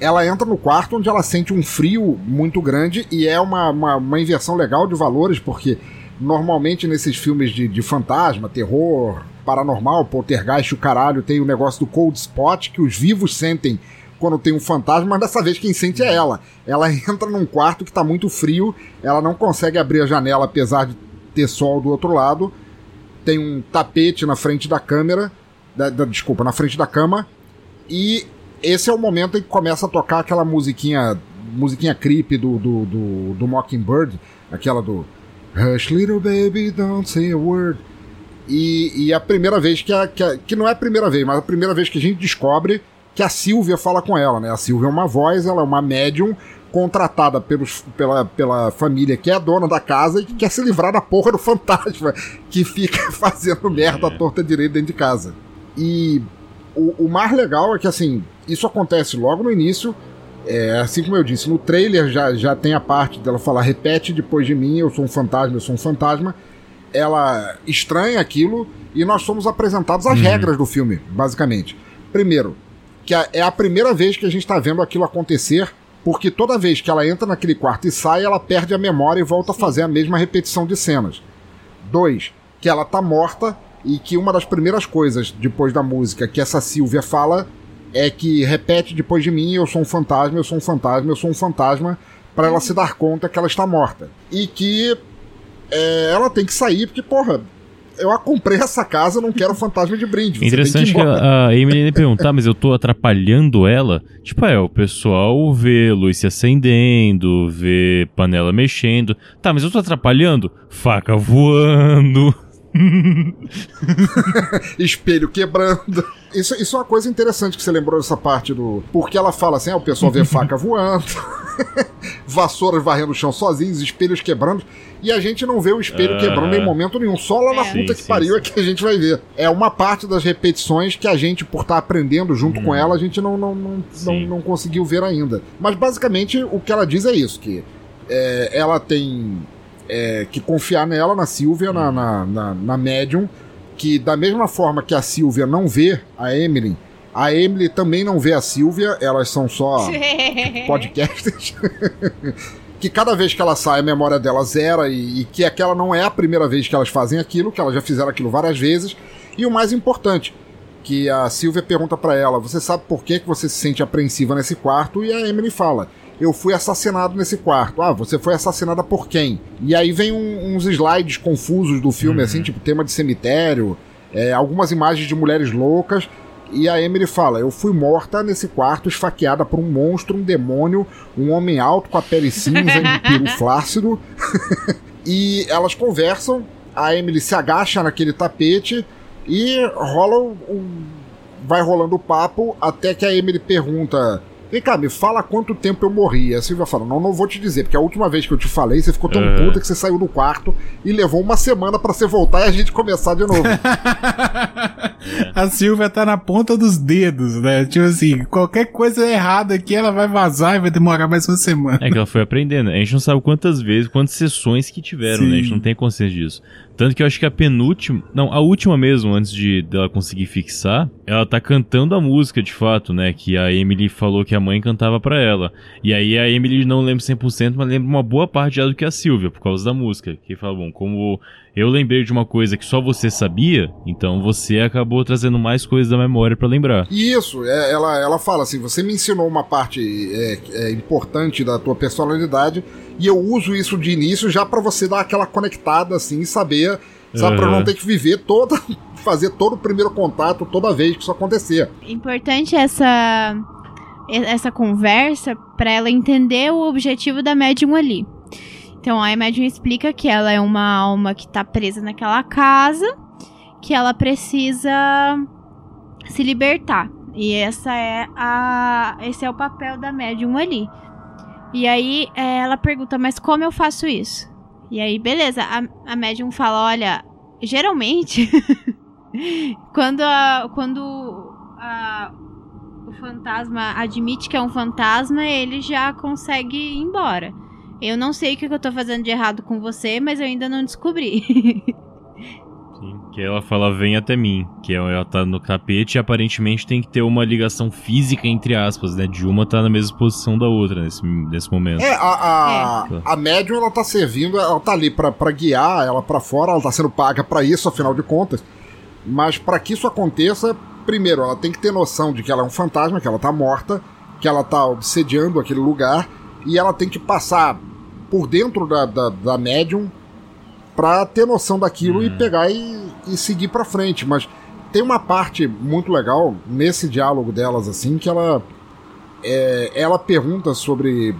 Ela entra no quarto onde ela sente um frio muito grande e é uma inversão legal de valores, porque... Normalmente nesses filmes de fantasma, terror, paranormal, poltergeist, o caralho, tem o negócio do cold spot que os vivos sentem quando tem um fantasma, mas dessa vez quem sente é ela. Ela entra num quarto que tá muito frio, ela não consegue abrir a janela apesar de ter sol do outro lado, tem um tapete na frente da câmera, na frente da cama, e esse é o momento em que começa a tocar aquela musiquinha creepy do Mockingbird, aquela do Hush little baby, don't say a word. E a primeira vez que não é a primeira vez, mas a primeira vez que a gente descobre que a Silvia fala com ela, né? A Silvia é uma voz, ela é uma médium contratada pela família que é a dona da casa e que quer se livrar da porra do fantasma que fica fazendo merda à torta direita dentro de casa. E o mais legal é que, assim, isso acontece logo no início. É, assim como eu disse, no trailer já tem a parte dela falar, repete depois de mim, eu sou um fantasma. Ela estranha aquilo e nós somos apresentados às regras do filme, basicamente. Primeiro, que é a primeira vez que a gente está vendo aquilo acontecer, porque toda vez que ela entra naquele quarto e sai, ela perde a memória e volta a fazer a mesma repetição de cenas. 2, que ela tá morta e que uma das primeiras coisas, depois da música, que essa Silvia fala é que repete depois de mim, eu sou um fantasma, para ela se dar conta que ela está morta. E que ela tem que sair, porque, porra, eu a comprei essa casa, não quero fantasma de brinde. Interessante que a Emily perguntar, mas eu tô atrapalhando ela? Tipo, o pessoal vê luz se acendendo, vê panela mexendo. Tá, mas eu tô atrapalhando? Faca voando. Espelho quebrando. Isso é uma coisa interessante que você lembrou dessa parte do... Porque ela fala assim, o pessoal vê faca voando, vassouras varrendo o chão sozinhos, espelhos quebrando. E a gente não vê o espelho quebrando em momento nenhum. Só lá na puta que pariu é que a gente vai ver. É uma parte das repetições que a gente, por estar aprendendo junto com ela, a gente não conseguiu ver ainda. Mas basicamente o que ela diz é isso, que ela tem... que confiar nela, na Silvia, na médium, que da mesma forma que a Silvia não vê a Emily também não vê a Silvia, elas são só podcasters, que cada vez que ela sai a memória dela zera e que aquela não é a primeira vez que elas fazem aquilo, que elas já fizeram aquilo várias vezes. E o mais importante, que a Silvia pergunta pra ela, você sabe por que você se sente apreensiva nesse quarto? E a Emily fala, eu fui assassinado nesse quarto. Ah, você foi assassinada por quem? E aí vem uns slides confusos do filme, assim, tipo tema de cemitério, algumas imagens de mulheres loucas, e a Emily fala, eu fui morta nesse quarto, esfaqueada por um monstro, um demônio, um homem alto com a pele cinza e um peru flácido. E elas conversam, a Emily se agacha naquele tapete e rola vai rolando o papo até que a Emily pergunta... Vem cá, me fala quanto tempo eu morri. A Silvia fala, não vou te dizer, porque a última vez que eu te falei, você ficou tão puta que você saiu do quarto e levou uma semana pra você voltar e a gente começar de novo. A Silvia tá na ponta dos dedos, né? Tipo assim, qualquer coisa errada aqui, ela vai vazar e vai demorar mais uma semana. É que ela foi aprendendo. A gente não sabe quantas vezes, quantas sessões que tiveram, né? A gente não tem consciência disso. Tanto que eu acho que a última mesmo, antes dela conseguir fixar, ela tá cantando a música de fato, né? Que a Emily falou que a mãe cantava pra ela. E aí a Emily não lembra 100%, mas lembra uma boa parte dela do que a Silvia, por causa da música. Que fala, bom, como eu lembrei de uma coisa que só você sabia, então você acabou trazendo mais coisas da memória pra lembrar. Isso, ela fala assim, você me ensinou uma parte importante da tua personalidade, e eu uso isso de início já pra você dar aquela conectada assim e saber, sabe, pra não ter que fazer todo o primeiro contato toda vez que isso acontecer. Importante essa conversa pra ela entender o objetivo da médium ali. Então a médium explica que ela é uma alma que tá presa naquela casa, que ela precisa se libertar. E esse é o papel da médium ali. E aí ela pergunta, mas como eu faço isso? E aí, beleza, a médium fala, olha, geralmente, quando o fantasma admite que é um fantasma, ele já consegue ir embora. Eu não sei o que eu tô fazendo de errado com você, mas eu ainda não descobri. Sim, que ela fala, vem até mim, que ela tá no tapete e aparentemente tem que ter uma ligação física, entre aspas, né? De uma tá na mesma posição da outra nesse momento. A médium, ela tá servindo, ela tá ali pra guiar ela pra fora, ela tá sendo paga pra isso, afinal de contas. Mas pra que isso aconteça, primeiro, ela tem que ter noção de que ela é um fantasma, que ela tá morta, que ela tá obsediando aquele lugar, e ela tem que passar por dentro da médium pra ter noção daquilo e pegar e seguir pra frente. Mas tem uma parte muito legal nesse diálogo delas, assim, que ela pergunta sobre...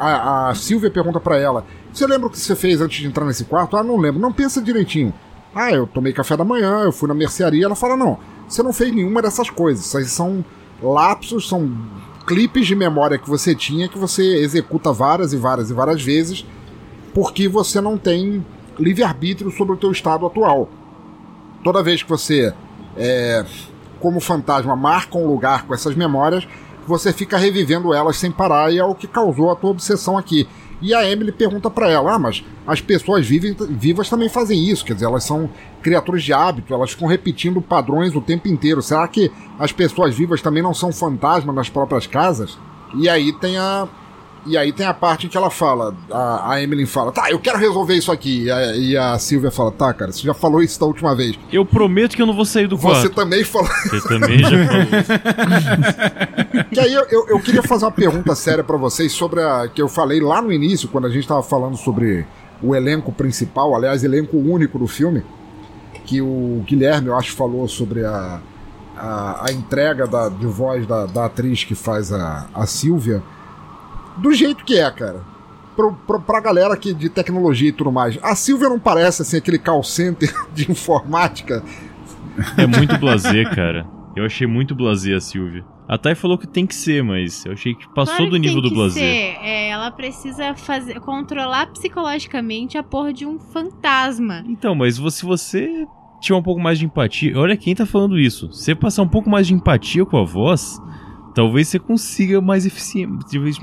a Silvia pergunta pra ela, você lembra o que você fez antes de entrar nesse quarto? Ah, não lembro. Não, pensa direitinho. Ah, eu tomei café da manhã, eu fui na mercearia. Ela fala, não, você não fez nenhuma dessas coisas. Essas são lapsos, são clipes de memória que você tinha, que você executa várias e várias e várias vezes, porque você não tem livre-arbítrio sobre o teu estado atual. Toda vez que você, como fantasma, marca um lugar com essas memórias, você fica revivendo elas sem parar, e é o que causou a tua obsessão aqui. E a Emily pergunta pra ela, mas as pessoas vivas também fazem isso, quer dizer, elas são criaturas de hábito, elas ficam repetindo padrões o tempo inteiro, será que as pessoas vivas também não são fantasmas nas próprias casas? E aí tem a parte em que ela fala, a Emily fala, tá, eu quero resolver isso aqui, e a Silvia fala, tá, cara, você já falou isso da última vez. Eu prometo que eu não vou sair do quarto. Você também falou. Você também já falou isso. E aí eu queria fazer uma pergunta séria pra vocês sobre a que eu falei lá no início, quando a gente tava falando sobre o elenco principal, aliás, elenco único do filme, que o Guilherme, eu acho, falou sobre a entrega de voz da atriz que faz a Silvia. Do jeito que é, cara. Pra galera aqui de tecnologia e tudo mais. A Silvia não parece, assim, aquele call center de informática. É muito blasé, cara. Eu achei muito blasé a Silvia. A Thay falou que tem que ser, mas eu achei que passou claro do nível do blasé. Ela precisa controlar psicologicamente a porra de um fantasma. Então, mas se você tiver um pouco mais de empatia... Olha quem tá falando isso. Se você passar um pouco mais de empatia com a voz... Talvez você consiga mais de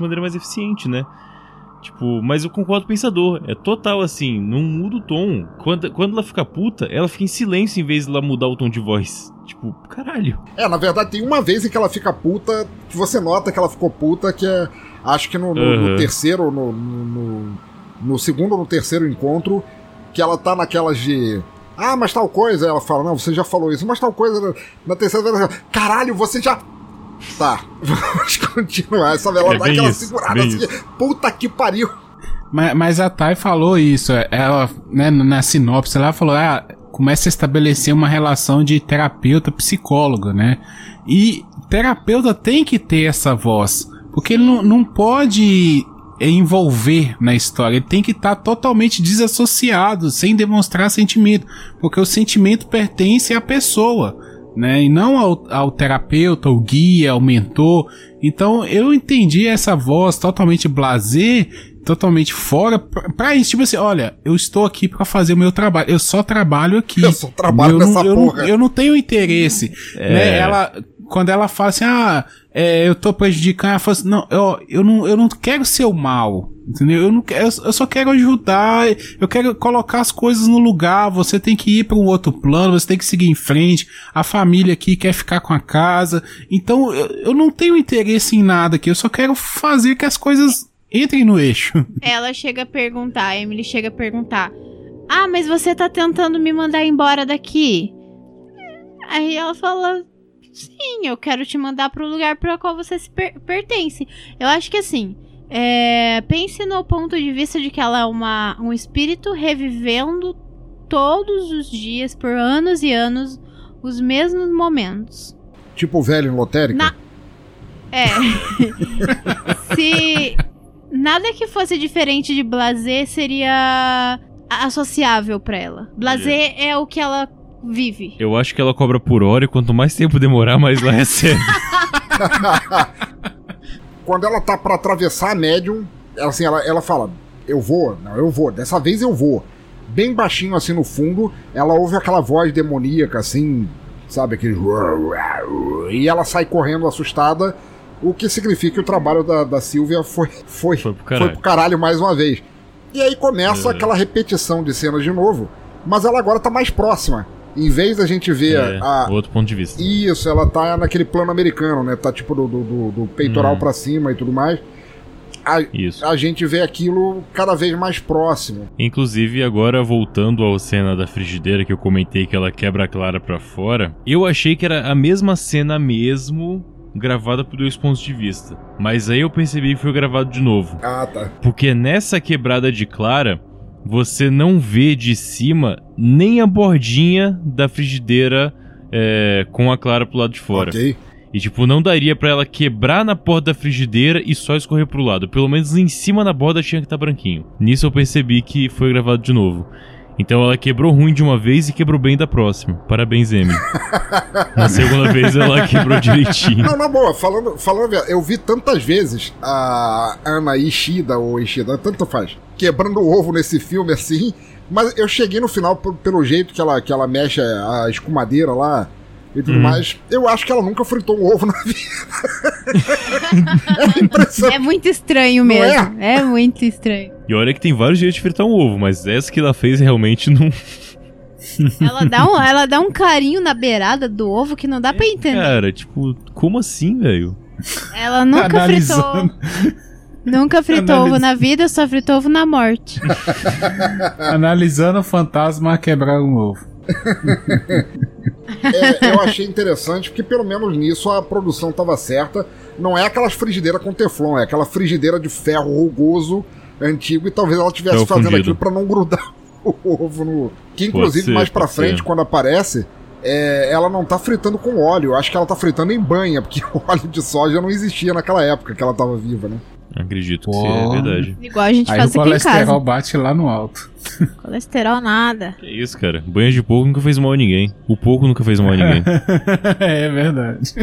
maneira mais eficiente, né? Tipo, mas eu concordo com o Pensador. É total, assim, não muda o tom. Quando ela fica puta, ela fica em silêncio em vez de ela mudar o tom de voz. Tipo, caralho. Na verdade, tem uma vez em que ela fica puta, que você nota que ela ficou puta, que é, acho que no terceiro, no segundo ou no terceiro encontro, que ela tá naquelas de... mas tal coisa. Ela fala, não, você já falou isso. Mas tal coisa. Na terceira vez, ela fala, caralho, você já... Tá, vamos continuar. Sabe, ela dá aquela segurada assim, puta que pariu. Mas a Thay falou isso, ela, né, na sinopse, ela falou, começa a estabelecer uma relação de terapeuta-psicólogo, né? E terapeuta tem que ter essa voz, porque ele não pode envolver na história, ele tem que estar totalmente desassociado, sem demonstrar sentimento, porque o sentimento pertence à pessoa, né, e não ao terapeuta, ao guia, ao mentor. Então eu entendi essa voz totalmente blasé, totalmente fora, pra isso, tipo assim, olha, eu estou aqui pra fazer o meu trabalho, eu só trabalho aqui, eu só trabalho nessa porra, eu não tenho interesse, né, ela... Quando ela fala assim, eu tô prejudicando, ela fala assim, não, eu não quero ser o mal, entendeu? Eu só quero ajudar, eu quero colocar as coisas no lugar, você tem que ir para um outro plano, você tem que seguir em frente, a família aqui quer ficar com a casa, então eu não tenho interesse em nada aqui, eu só quero fazer que as coisas entrem no eixo. A Emily chega a perguntar, mas você tá tentando me mandar embora daqui? Aí ela fala... Sim, eu quero te mandar para o lugar para o qual você se pertence. Eu acho que assim, pense no ponto de vista de que ela é um espírito revivendo todos os dias, por anos e anos, os mesmos momentos. Tipo o velho em lotérica? Se nada que fosse diferente de blasé seria associável para ela. Blasé é o que ela... vive. Eu acho que ela cobra por hora e quanto mais tempo demorar, mais ela recebe. Quando ela tá pra atravessar a médium, ela fala, eu vou, dessa vez eu vou. Bem baixinho assim no fundo, ela ouve aquela voz demoníaca assim, sabe, aquele... E ela sai correndo assustada, o que significa que o trabalho da Silvia foi pro caralho mais uma vez. E aí começa aquela repetição de cenas de novo, mas ela agora tá mais próxima. Em vez da gente ver outro ponto de vista. Isso, ela tá naquele plano americano, né? Tá tipo do peitoral pra cima e tudo mais. A gente vê aquilo cada vez mais próximo. Inclusive, agora voltando à cena da frigideira que eu comentei que ela quebra a Clara pra fora, eu achei que era a mesma cena mesmo, gravada por dois pontos de vista. Mas aí eu percebi que foi gravado de novo. Tá. Porque nessa quebrada de Clara... Você não vê de cima nem a bordinha da frigideira com a Clara pro lado de fora. Okay. E tipo, não daria pra ela quebrar na porta da frigideira e só escorrer pro lado. Pelo menos em cima na borda tinha que estar branquinho. Nisso eu percebi que foi gravado de novo. Então ela quebrou ruim de uma vez e quebrou bem da próxima. Parabéns, Emily. Na segunda vez ela quebrou direitinho. Não, na boa, falando, eu vi tantas vezes a Ana Ishida ou Ishida, tanto faz, quebrando o ovo nesse filme assim, mas eu cheguei no final pelo jeito que ela mexe a escumadeira lá e tudo mais. Eu acho que ela nunca fritou um ovo na vida. É muito estranho mesmo. É muito estranho. E olha que tem vários jeitos de fritar um ovo, mas essa que ela fez realmente não... Ela dá um carinho na beirada do ovo que não dá pra entender. Cara, tipo, como assim, velho? Ela nunca fritou ovo na vida, só fritou ovo na morte. Analisando o fantasma a quebrar um ovo. Eu achei interessante porque pelo menos nisso a produção estava certa. Não é aquelas frigideiras com teflon, é aquela frigideira de ferro rugoso antigo, e talvez ela estivesse fazendo aquilo para não grudar o ovo no... Que inclusive mais pra frente, quando aparece, ela não tá fritando com óleo. Acho que ela tá fritando em banha, porque o óleo de soja não existia naquela época que ela tava viva, né? Acredito que é verdade. Igual a gente faz aqui em casa. Aí o colesterol bate lá no alto. Colesterol nada. Que isso, cara. Banho de porco nunca fez mal a ninguém. O porco nunca fez mal a ninguém. É verdade.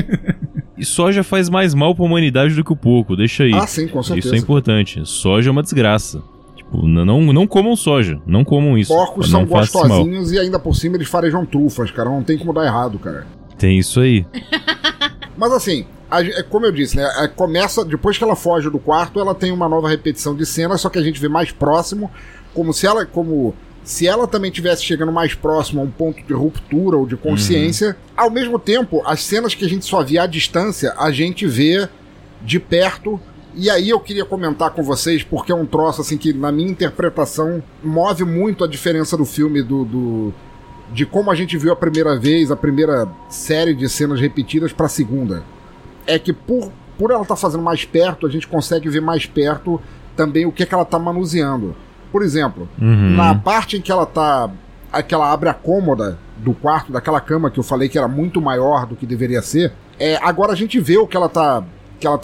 E soja faz mais mal pra humanidade do que o porco. Deixa aí. Ah, sim, com certeza. Isso é importante. Soja é uma desgraça. Tipo, não comam soja. Não comam isso. Porcos são gostosinhos e ainda por cima eles farejam trufas, cara. Não tem como dar errado, cara. Tem isso aí. Mas assim... Como eu disse, né? Começa, depois que ela foge do quarto, ela tem uma nova repetição de cena, só que a gente vê mais próximo, como se ela também estivesse chegando mais próximo a um ponto de ruptura ou de consciência. Ao mesmo tempo, as cenas que a gente só via à distância, a gente vê de perto. E aí eu queria comentar com vocês, porque é um troço assim que, na minha interpretação, move muito a diferença do filme de como a gente viu a primeira vez, a primeira série de cenas repetidas para a segunda. É que por ela estar fazendo mais perto, a gente consegue ver mais perto também o que ela está manuseando. Por exemplo, na parte em que ela está... que ela abre a cômoda do quarto, daquela cama que eu falei que era muito maior do que deveria ser, agora a gente vê o que ela está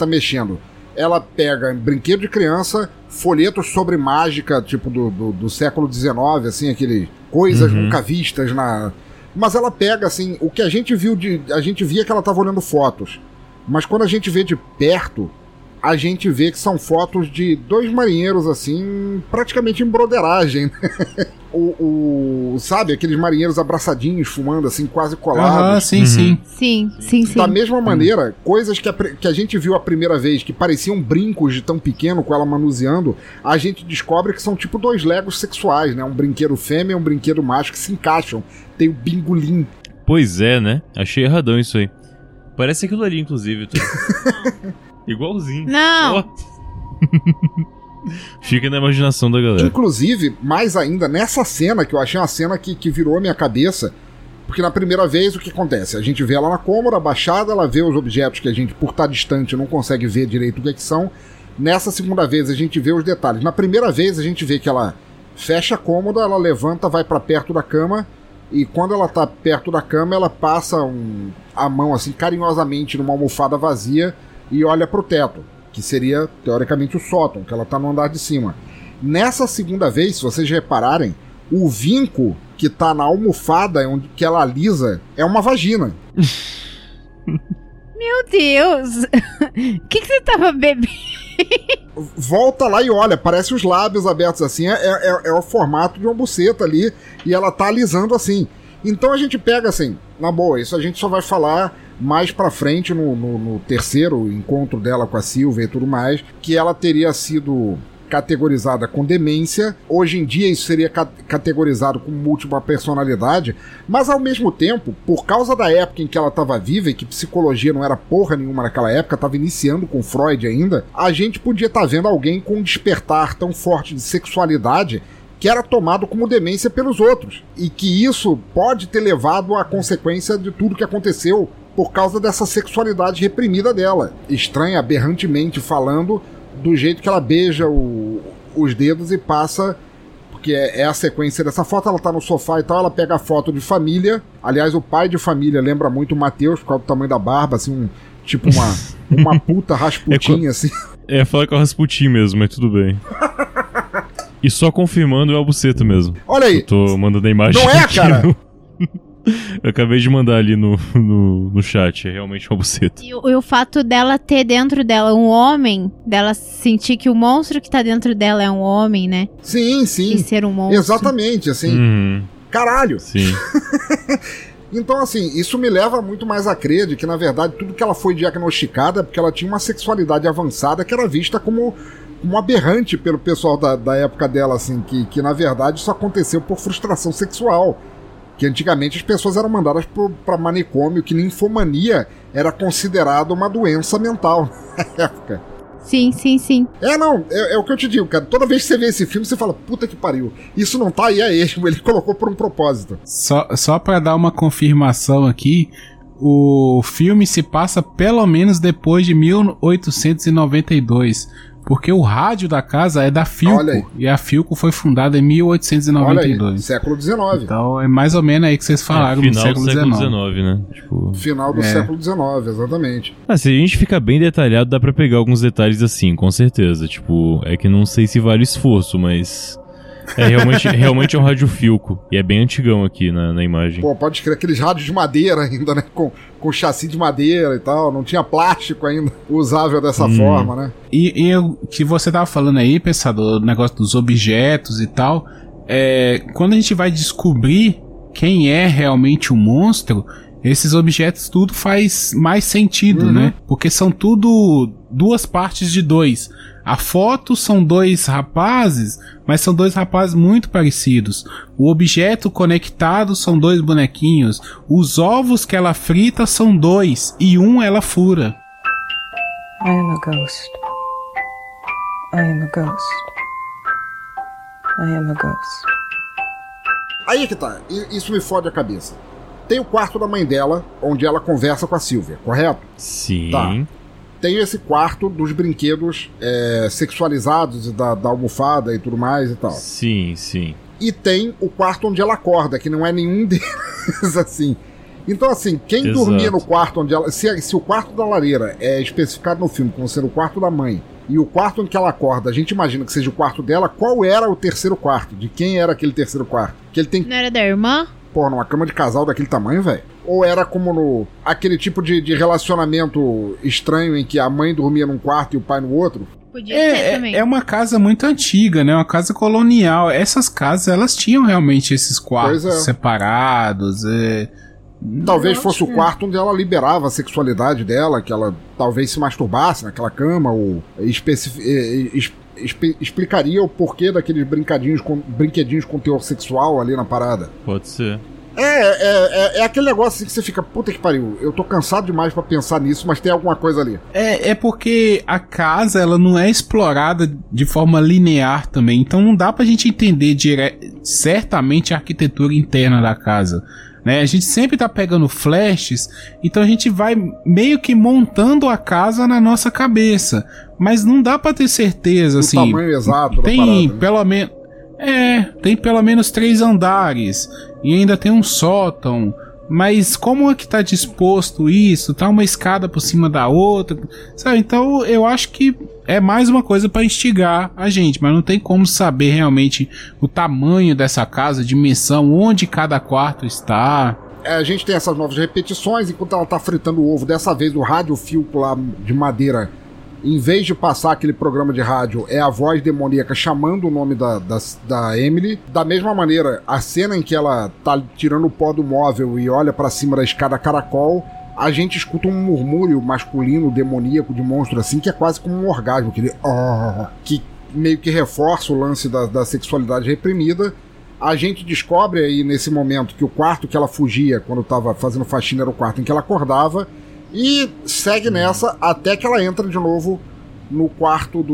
mexendo. Ela pega brinquedo de criança, folhetos sobre mágica, tipo do século XIX, assim, aquele coisas nunca vistas na... Mas ela pega, assim, o que a gente viu a gente via que ela estava olhando fotos. Mas quando a gente vê de perto, a gente vê que são fotos de dois marinheiros, assim, praticamente em broderagem. Sabe, aqueles marinheiros abraçadinhos, fumando, assim, quase colados. Ah, sim, sim. Da mesma maneira, coisas que a gente viu a primeira vez, que pareciam brincos de tão pequeno, com ela manuseando, a gente descobre que são tipo dois legos sexuais, né? Um brinquedo fêmea e um brinquedo macho que se encaixam. Tem o bingolim. Pois é, né? Achei erradão isso aí. Parece aquilo ali, inclusive. Igualzinho. Não! Oh. Fica na imaginação da galera. Inclusive, mais ainda, nessa cena, que eu achei uma cena que virou a minha cabeça, porque na primeira vez, o que acontece? A gente vê ela na cômoda, abaixada, ela vê os objetos que a gente, por estar distante, não consegue ver direito o que são. Nessa segunda vez, a gente vê os detalhes. Na primeira vez, a gente vê que ela fecha a cômoda, ela levanta, vai pra perto da cama... E quando ela tá perto da cama, ela passa a mão assim carinhosamente numa almofada vazia e olha pro teto, que seria teoricamente o sótão, que ela tá no andar de cima. Nessa segunda vez, se vocês repararem, o vinco que tá na almofada, onde que ela alisa, é uma vagina. Meu Deus! O que você tava bebendo? Volta lá e olha, parece os lábios abertos assim, é o formato de uma buceta ali, e ela tá alisando assim. Então a gente pega assim, na boa, isso a gente só vai falar mais pra frente no terceiro encontro dela com a Silvia e tudo mais, que ela teria sido categorizada com demência. Hoje em dia isso seria categorizado com múltipla personalidade, mas ao mesmo tempo, por causa da época em que ela estava viva e que psicologia não era porra nenhuma naquela época, estava iniciando com Freud ainda, a gente podia estar vendo alguém com um despertar tão forte de sexualidade que era tomado como demência pelos outros, e que isso pode ter levado à consequência de tudo que aconteceu por causa dessa sexualidade reprimida dela, estranha, aberrantemente falando, do jeito que ela beija os dedos e passa, porque é a sequência dessa foto, ela tá no sofá e tal, ela pega a foto de família, aliás, o pai de família lembra muito o Matheus, por causa do tamanho da barba, assim, tipo uma puta Rasputin, assim. Fala com a Rasputin mesmo, mas tudo bem. E só confirmando é o buceto mesmo. Olha aí. Eu tô mandando a imagem. Não é, cara? Eu acabei de mandar ali no chat, é realmente uma buceta. E o fato dela ter dentro dela um homem, dela sentir que o monstro que tá dentro dela é um homem, né? Sim, sim. E ser um monstro. Exatamente, assim. Caralho! Sim. Então, assim, isso me leva muito mais a crer de que, na verdade, tudo que ela foi diagnosticada é porque ela tinha uma sexualidade avançada que era vista como um aberrante pelo pessoal da época dela, assim, que na verdade isso aconteceu por frustração sexual. Que antigamente as pessoas eram mandadas para manicômio, que ninfomania era considerada uma doença mental na época. Sim, sim, sim. É o que eu te digo, cara. Toda vez que você vê esse filme, você fala, puta que pariu. Isso não tá aí a esmo, ele colocou por um propósito. Só para dar uma confirmação aqui, o filme se passa pelo menos depois de 1892. Porque o rádio da casa é da Philco, e a Philco foi fundada em 1892. Olha aí, século XIX. Então é mais ou menos aí que vocês falaram, do século XIX, né? Tipo, final do século XIX, exatamente. Ah, se a gente ficar bem detalhado, dá pra pegar alguns detalhes assim, com certeza. Tipo, é que não sei se vale esforço, mas é realmente é um rádio Philco. E é bem antigão aqui na imagem. Pô, pode crer, aqueles rádios de madeira ainda, né? Com chassi de madeira e tal. Não tinha plástico ainda usável dessa forma, né? E o que você tava falando aí, Pensador, o negócio dos objetos e tal. Quando a gente vai descobrir quem é realmente o monstro, esses objetos tudo faz mais sentido, né? Porque são tudo duas partes de dois. A foto são dois rapazes, mas são dois rapazes muito parecidos. O objeto conectado são dois bonequinhos. Os ovos que ela frita são dois, e um ela fura. I am a ghost. I am a ghost. I am a ghost. Aí que tá, isso me fode a cabeça. Tem o quarto da mãe dela, onde ela conversa com a Silvia, correto? Sim. Tá. Tem esse quarto dos brinquedos sexualizados, da almofada e tudo mais e tal. Sim, sim. E tem o quarto onde ela acorda, que não é nenhum deles, assim. Então, assim, quem dormia no quarto onde ela... Se o quarto da lareira é especificado no filme como sendo o quarto da mãe e o quarto onde ela acorda, a gente imagina que seja o quarto dela, qual era o terceiro quarto? De quem era aquele terceiro quarto? Que ele tem... Não era da irmã? Pô, numa cama de casal daquele tamanho, velho? Ou era como no aquele tipo de relacionamento estranho em que a mãe dormia num quarto e o pai no outro? Podia ser também. É uma casa muito antiga, né? Uma casa colonial. Essas casas, elas tinham realmente esses quartos separados. Talvez fosse o quarto onde ela liberava a sexualidade dela, que ela talvez se masturbasse naquela cama, ou explicaria o porquê daqueles brinquedinhos com teor sexual ali na parada. Pode ser. É aquele negócio assim que você fica, puta que pariu, eu tô cansado demais pra pensar nisso, mas tem alguma coisa ali. É porque a casa, ela não é explorada de forma linear também, então não dá pra gente entender certamente a arquitetura interna da casa, né? A gente sempre tá pegando flashes, então a gente vai meio que montando a casa na nossa cabeça, mas não dá pra ter certeza, assim. O tamanho exato tem da parada, né? Pelo menos... tem pelo menos 3 andares e ainda tem um sótão, mas como é que tá disposto isso? Tá uma escada por cima da outra, sabe? Então eu acho que é mais uma coisa pra instigar a gente, mas não tem como saber realmente o tamanho dessa casa, a dimensão, onde cada quarto está. A gente tem essas novas repetições, enquanto ela tá fritando o ovo, dessa vez o rádio Philco lá de madeira, em vez de passar aquele programa de rádio, é a voz demoníaca chamando o nome da Emily. Da mesma maneira, a cena em que ela tá tirando o pó do móvel e olha pra cima da escada caracol, a gente escuta um murmúrio masculino, demoníaco, de monstro, assim, que é quase como um orgasmo, aquele que meio que reforça o lance da sexualidade reprimida. A gente descobre aí, nesse momento, que o quarto que ela fugia quando tava fazendo faxina era o quarto em que ela acordava, e segue nessa até que ela entra de novo no quarto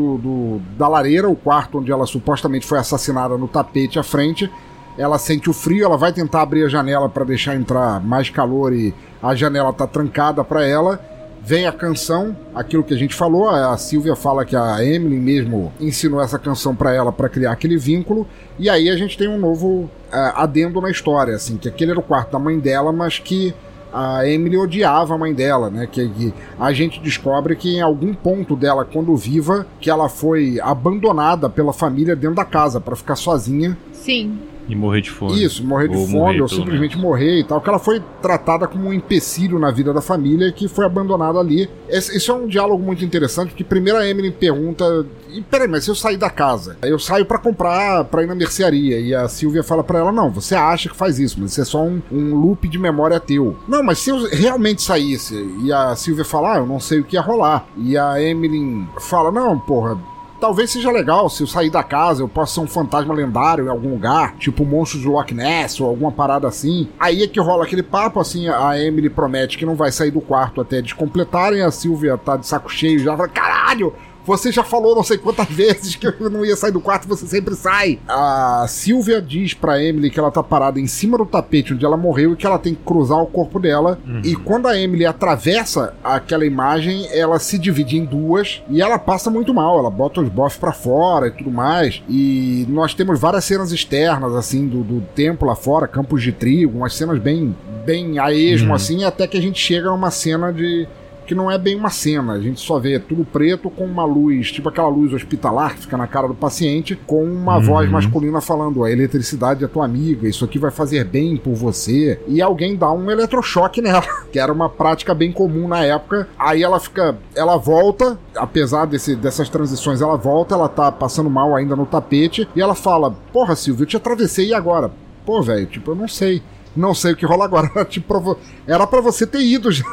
da lareira, o quarto onde ela supostamente foi assassinada no tapete à frente. Ela sente o frio, ela vai tentar abrir a janela para deixar entrar mais calor e a janela tá trancada para ela. Vem a canção, aquilo que a gente falou, a Silvia fala que a Emily mesmo ensinou essa canção para ela para criar aquele vínculo. E aí a gente tem um novo adendo na história, assim, que aquele era o quarto da mãe dela, mas que a Emily odiava a mãe dela, né? Que a gente descobre que em algum ponto dela, quando viva, que ela foi abandonada pela família dentro da casa pra ficar sozinha. Sim. E morrer de fome. Isso, morrer de fome, ou simplesmente morrer e tal. Que ela foi tratada como um empecilho na vida da família e que foi abandonada ali. Isso é um diálogo muito interessante, porque primeiro a Emily pergunta: peraí, mas se eu sair da casa? Eu saio pra comprar, pra ir na mercearia. E a Silvia fala pra ela: não, você acha que faz isso, mas isso é só um loop de memória teu. Não, mas se eu realmente saísse? E a Silvia fala: eu não sei o que ia rolar. E a Emily fala: não, porra, talvez seja legal, se eu sair da casa eu posso ser um fantasma lendário em algum lugar, tipo o monstro de Loch Ness ou alguma parada assim. Aí é que rola aquele papo, assim, a Emily promete que não vai sair do quarto até eles completarem. A Silvia tá de saco cheio, já fala: caralho, você já falou não sei quantas vezes que eu não ia sair do quarto, você sempre sai. A Silvia diz pra Emily que ela tá parada em cima do tapete onde ela morreu e que ela tem que cruzar o corpo dela. Uhum. E quando a Emily atravessa aquela imagem, ela se divide em duas e ela passa muito mal. Ela bota os bofs pra fora e tudo mais. E nós temos várias cenas externas, assim, do templo lá fora, campos de trigo, umas cenas bem a esmo, assim, até que a gente chega a uma cena de... que não é bem uma cena, a gente só vê tudo preto com uma luz, tipo aquela luz hospitalar que fica na cara do paciente, com uma voz masculina falando: a eletricidade é tua amiga, isso aqui vai fazer bem por você. E alguém dá um eletrochoque nela, que era uma prática bem comum na época. Aí ela volta, apesar dessas transições, ela volta, ela tá passando mal ainda no tapete, e ela fala: porra, Silvio, eu te atravessei, e agora? Pô, velho, tipo, eu não sei o que rola agora. Era pra você ter ido já.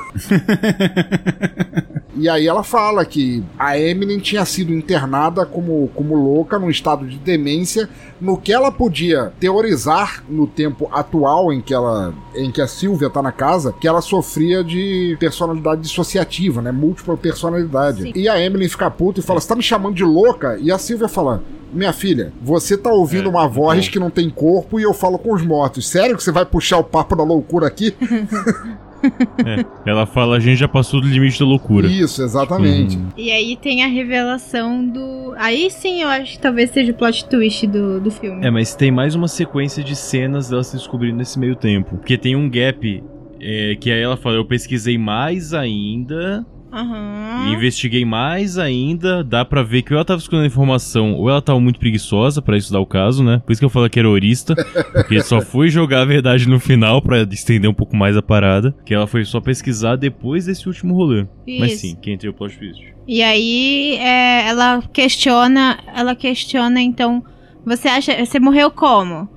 E aí ela fala que a Emily tinha sido internada como louca, num estado de demência, no que ela podia teorizar no tempo atual em que a Silvia tá na casa, que ela sofria de personalidade dissociativa, né? Múltipla personalidade. Sim. E a Emily fica puta e fala: você tá me chamando de louca? E a Silvia fala: minha filha, você tá ouvindo uma voz que não tem corpo e eu falo com os mortos. Sério que você vai puxar o papo da loucura aqui? Ela fala: a gente já passou do limite da loucura. Isso, exatamente. E aí tem a revelação do... Aí sim eu acho que talvez seja o plot twist do filme. Mas tem mais uma sequência de cenas dela se descobrindo nesse meio tempo. Porque tem um gap, que aí ela fala: eu pesquisei mais ainda... Uhum. E investiguei mais ainda. Dá pra ver que ou ela tava escondendo informação ou ela tava muito preguiçosa pra estudar o caso, né? Por isso que eu falo que era horista, porque só foi jogar a verdade no final pra estender um pouco mais a parada, que ela foi só pesquisar depois desse último rolê. Isso. Mas sim, que entrei o plot twist. E aí ela questiona então: você acha, você morreu como?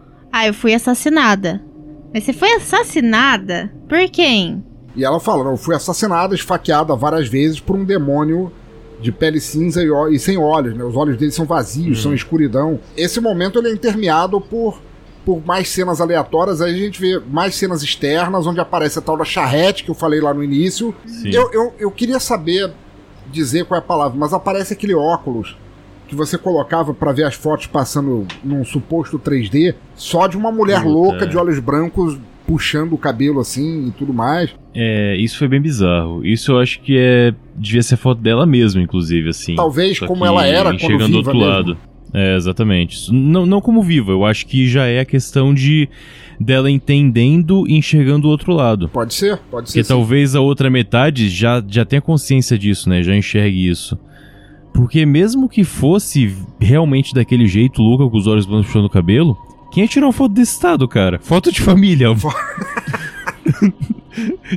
Eu fui assassinada. Mas você foi assassinada? Por quem? E ela fala: não, eu fui assassinada, esfaqueada várias vezes por um demônio de pele cinza e sem olhos, né? Os olhos dele são vazios, são escuridão. Esse momento ele é intermeado por mais cenas aleatórias. Aí a gente vê mais cenas externas, onde aparece a tal da charrete que eu falei lá no início. Eu queria saber dizer qual é a palavra, mas aparece aquele óculos que você colocava pra ver as fotos passando num suposto 3D, só de uma mulher louca de olhos brancos puxando o cabelo assim e tudo mais. Isso foi bem bizarro. Isso eu acho que devia ser foto dela mesma, inclusive, assim. Talvez como ela era quando viva do outro mesmo. Lado. Exatamente. Não como viva, eu acho que já é a questão de dela entendendo e enxergando o outro lado. Pode ser. Porque sim, talvez a outra metade já tenha consciência disso, né? Já enxergue isso. Porque mesmo que fosse realmente daquele jeito, louca, com os olhos brancos puxando o cabelo, quem ia tirar uma foto desse estado, cara? Foto de família.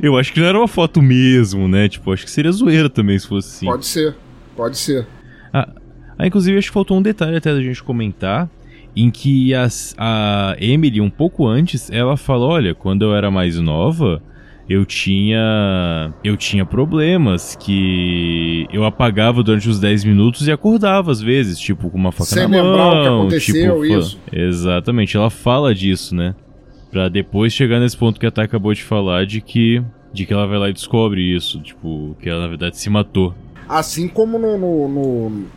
Eu acho que não era uma foto mesmo, né? Tipo, acho que seria zoeira também se fosse assim. Pode ser. Inclusive, acho que faltou um detalhe até da gente comentar, em que a Emily, um pouco antes, ela fala: olha, quando eu era mais nova, eu tinha problemas que eu apagava durante os 10 minutos e acordava às vezes, tipo, com uma faca sem na mão. Sem lembrar o que aconteceu, tipo, isso. Exatamente, ela fala disso, né? Pra depois chegar nesse ponto que a Thay acabou de falar, de que ela vai lá e descobre isso, tipo, que ela na verdade se matou. Assim como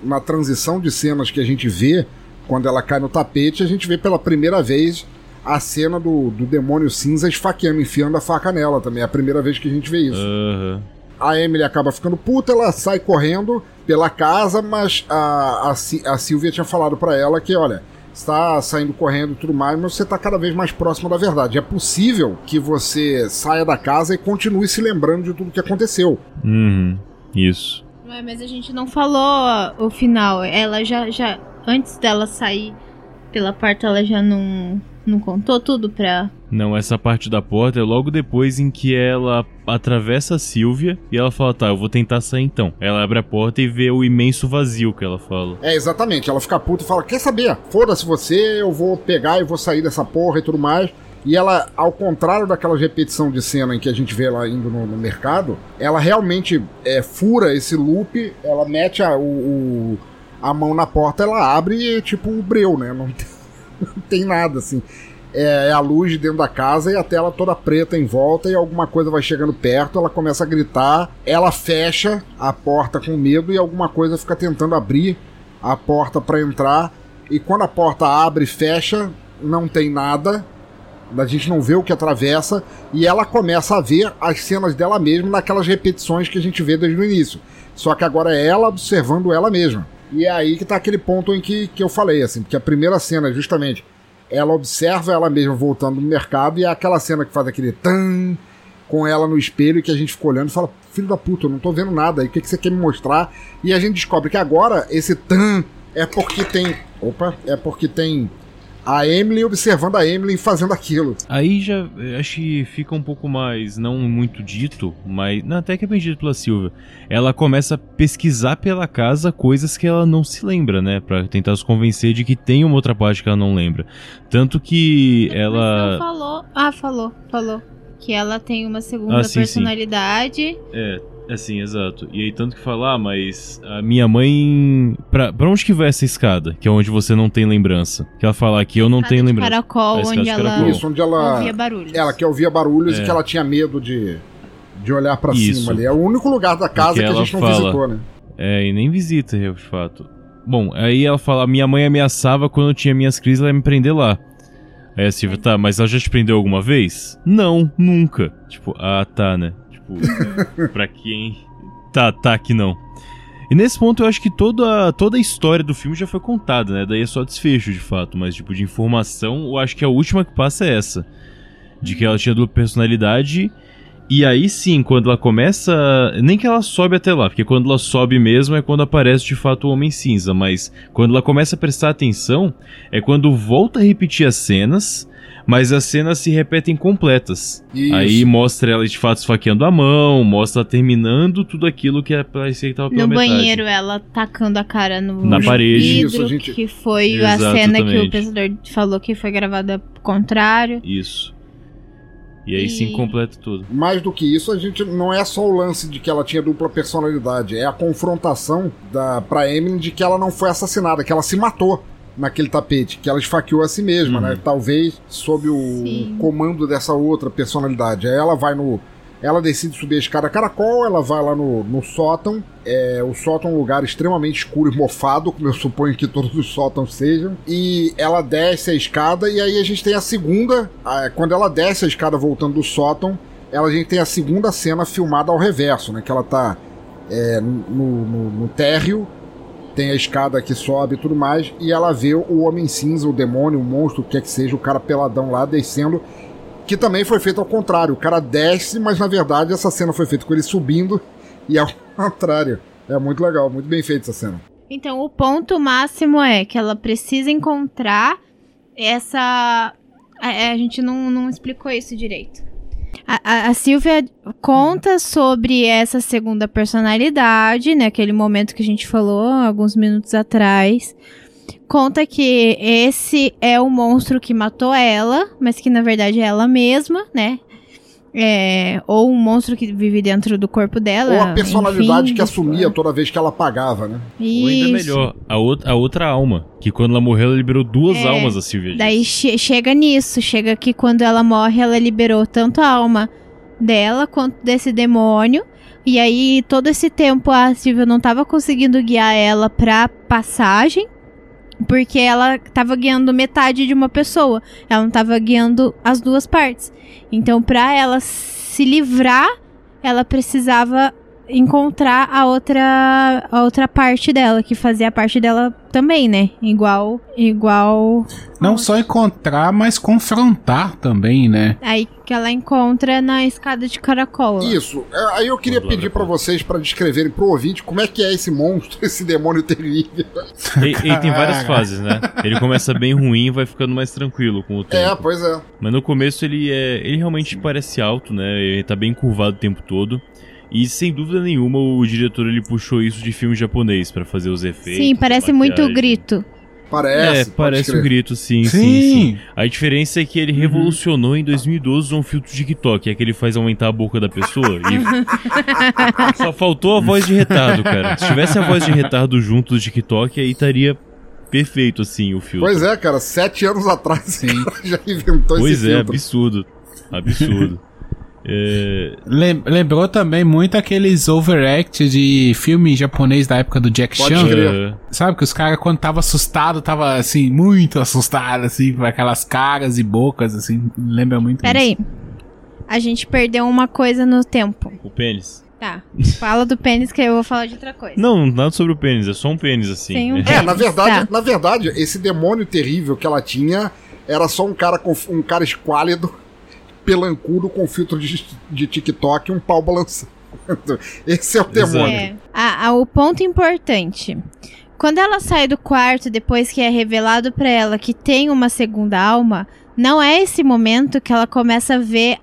na transição de cenas que a gente vê, quando ela cai no tapete, a gente vê pela primeira vez a cena do demônio cinza esfaqueando, enfiando a faca nela também. É a primeira vez que a gente vê isso. Uhum. A Emily acaba ficando puta, ela sai correndo pela casa, mas a Silvia tinha falado pra ela que, olha, está saindo correndo e tudo mais, mas você está cada vez mais próximo da verdade. É possível que você saia da casa e continue se lembrando de tudo que aconteceu. Isso. Ué, mas a gente não falou o final. Ela já antes dela sair pela porta, ela já não contou tudo pra... Não, essa parte da porta é logo depois em que ela atravessa a Silvia e ela fala, tá, eu vou tentar sair então. Ela abre a porta e vê o imenso vazio que ela fala. É, exatamente. Ela fica puta e fala, quer saber? Foda-se você, eu vou pegar e vou sair dessa porra e tudo mais. E ela, ao contrário daquela repetição de cena em que a gente vê ela indo no mercado, ela realmente fura esse loop, ela mete a mão na porta, ela abre e tipo o breu, né? Não tem nada, assim. É a luz de dentro da casa e a tela toda preta em volta e alguma coisa vai chegando perto, ela começa a gritar, ela fecha a porta com medo e alguma coisa fica tentando abrir a porta pra entrar. E quando a porta abre e fecha, não tem nada, a gente não vê o que atravessa e ela começa a ver as cenas dela mesma naquelas repetições que a gente vê desde o início. Só que agora é ela observando ela mesma. E é aí que tá aquele ponto em que eu falei, assim, porque a primeira cena, justamente, ela observa ela mesma voltando no mercado e é aquela cena que faz aquele tan com ela no espelho e que a gente fica olhando e fala, filho da puta, eu não tô vendo nada, e o que você quer me mostrar? E a gente descobre que agora esse tan é porque tem... Opa, é porque tem a Emily observando a Emily fazendo aquilo. Aí já acho que fica um pouco mais, não muito dito, mas não, até que é bem dito pela Silvia. Ela começa a pesquisar pela casa coisas que ela não se lembra, né? Pra tentar se convencer de que tem uma outra parte que ela não lembra. Tanto que ela... Falou que ela tem uma segunda personalidade. Sim. Assim, exato. E aí tanto que falar, mas a minha mãe... Pra onde que vai essa escada? Que é onde você não tem lembrança. Que ela fala que eu não tenho lembrança. Caracol, onde ela... Isso, onde ela ouvia barulhos. Ela que ouvia barulhos e que ela tinha medo de olhar pra cima ali. É o único lugar da casa que a gente não visitou, né? É, e nem visita, de fato. Bom, aí ela fala, minha mãe ameaçava quando eu tinha minhas crises, ela ia me prender lá. Aí a Silvia, tá, mas ela já te prendeu alguma vez? Não, nunca. Tipo, ah, tá, né? Pra quem tá que não. E nesse ponto eu acho que toda a história do filme já foi contada, né? Daí é só desfecho de fato, mas tipo de informação, eu acho que a última que passa é essa, de que ela tinha dupla personalidade. E aí sim, quando ela começa, nem que ela sobe até lá, porque quando ela sobe mesmo é quando aparece de fato o Homem Cinza, mas quando ela começa a prestar atenção é quando volta a repetir as cenas. Mas as cenas se repetem completas. Isso. Aí mostra ela de fato esfaqueando a mão, mostra ela terminando tudo aquilo que parecia que tava pela metade. No banheiro, ela tacando a cara na parede. Vidro, isso, gente... que foi a cena que o pensador falou que foi gravada ao contrário. Isso. E aí sim completa tudo. Mais do que isso, a gente não é só o lance de que ela tinha dupla personalidade, é a confrontação pra Emily de que ela não foi assassinada, que ela se matou. Naquele tapete, que ela esfaqueou a si mesma, né? Talvez sob o comando dessa outra personalidade. Aí ela vai no... Ela decide subir a escada caracol, ela vai lá no sótão. O sótão é um lugar extremamente escuro e mofado, como eu suponho que todos os sótãos sejam. E ela desce a escada, e aí a gente tem a segunda... Quando ela desce a escada voltando do sótão, a gente tem a segunda cena filmada ao reverso, né? Que ela tá no térreo, tem a escada que sobe e tudo mais, e ela vê o Homem Cinza, o demônio, o monstro, o que é que seja, o cara peladão lá descendo, que também foi feito ao contrário. O cara desce, mas na verdade essa cena foi feita com ele subindo e ao contrário. É muito legal, muito bem feita essa cena. Então o ponto máximo é que ela precisa encontrar essa... A gente não explicou isso direito. A Silvia conta sobre essa segunda personalidade, né? Aquele momento que a gente falou alguns minutos atrás. Conta que esse é o monstro que matou ela, mas que na verdade é ela mesma, né? Ou um monstro que vive dentro do corpo dela. Ou a personalidade que assumia toda vez que ela apagava, né? Isso. Ou ainda melhor, a outra alma, que quando ela morreu, ela liberou duas almas, a Silvia. Daí chega nisso, chega que quando ela morre, ela liberou tanto a alma dela quanto desse demônio. E aí, todo esse tempo, a Silvia não tava conseguindo guiar ela pra passagem, porque ela tava guiando metade de uma pessoa. Ela não tava guiando as duas partes. Então, pra ela se livrar, ela precisava encontrar a outra parte dela, que fazia a parte dela também, né? Igual... Não só encontrar, mas confrontar também, né? Aí que ela encontra na escada de caracol. Isso. Aí eu queria pedir pra vocês pra descreverem pro ouvinte como é que é esse monstro, esse demônio terrível. Ele tem várias fases, né? Ele começa bem ruim e vai ficando mais tranquilo com o tempo. É, pois é. Mas no começo ele realmente parece alto, né? Ele tá bem curvado o tempo todo. E sem dúvida nenhuma o diretor ele puxou isso de filme japonês pra fazer os efeitos. Sim, parece muito o grito. Parece o grito, sim. A diferença é que ele revolucionou em 2012 um filtro de TikTok, é que ele faz aumentar a boca da pessoa e... Só faltou a voz de retardo, cara. Se tivesse a voz de retardo junto do TikTok, aí estaria perfeito, assim, o filtro. Pois é, cara, 7 anos atrás, sim, já inventou esse filtro. Pois é, absurdo. É... Lembrou também muito aqueles overact de filme japonês da época do Jack Chan. Sabe que os caras, quando tava assustado, tava assim, muito assustado, assim, com aquelas caras e bocas, assim. Lembra muito. Peraí. A gente perdeu uma coisa no tempo. O pênis. Tá. Fala do pênis que eu vou falar de outra coisa. Não, nada sobre o pênis, é só um pênis, assim. Um pênis. É, na verdade, esse demônio terrível que ela tinha era só um cara esquálido, pelancudo com filtro de TikTok e um pau balançando. Esse é o demônio. É. O ponto importante. Quando ela sai do quarto, depois que é revelado pra ela que tem uma segunda alma, não é esse momento que ela começa a ver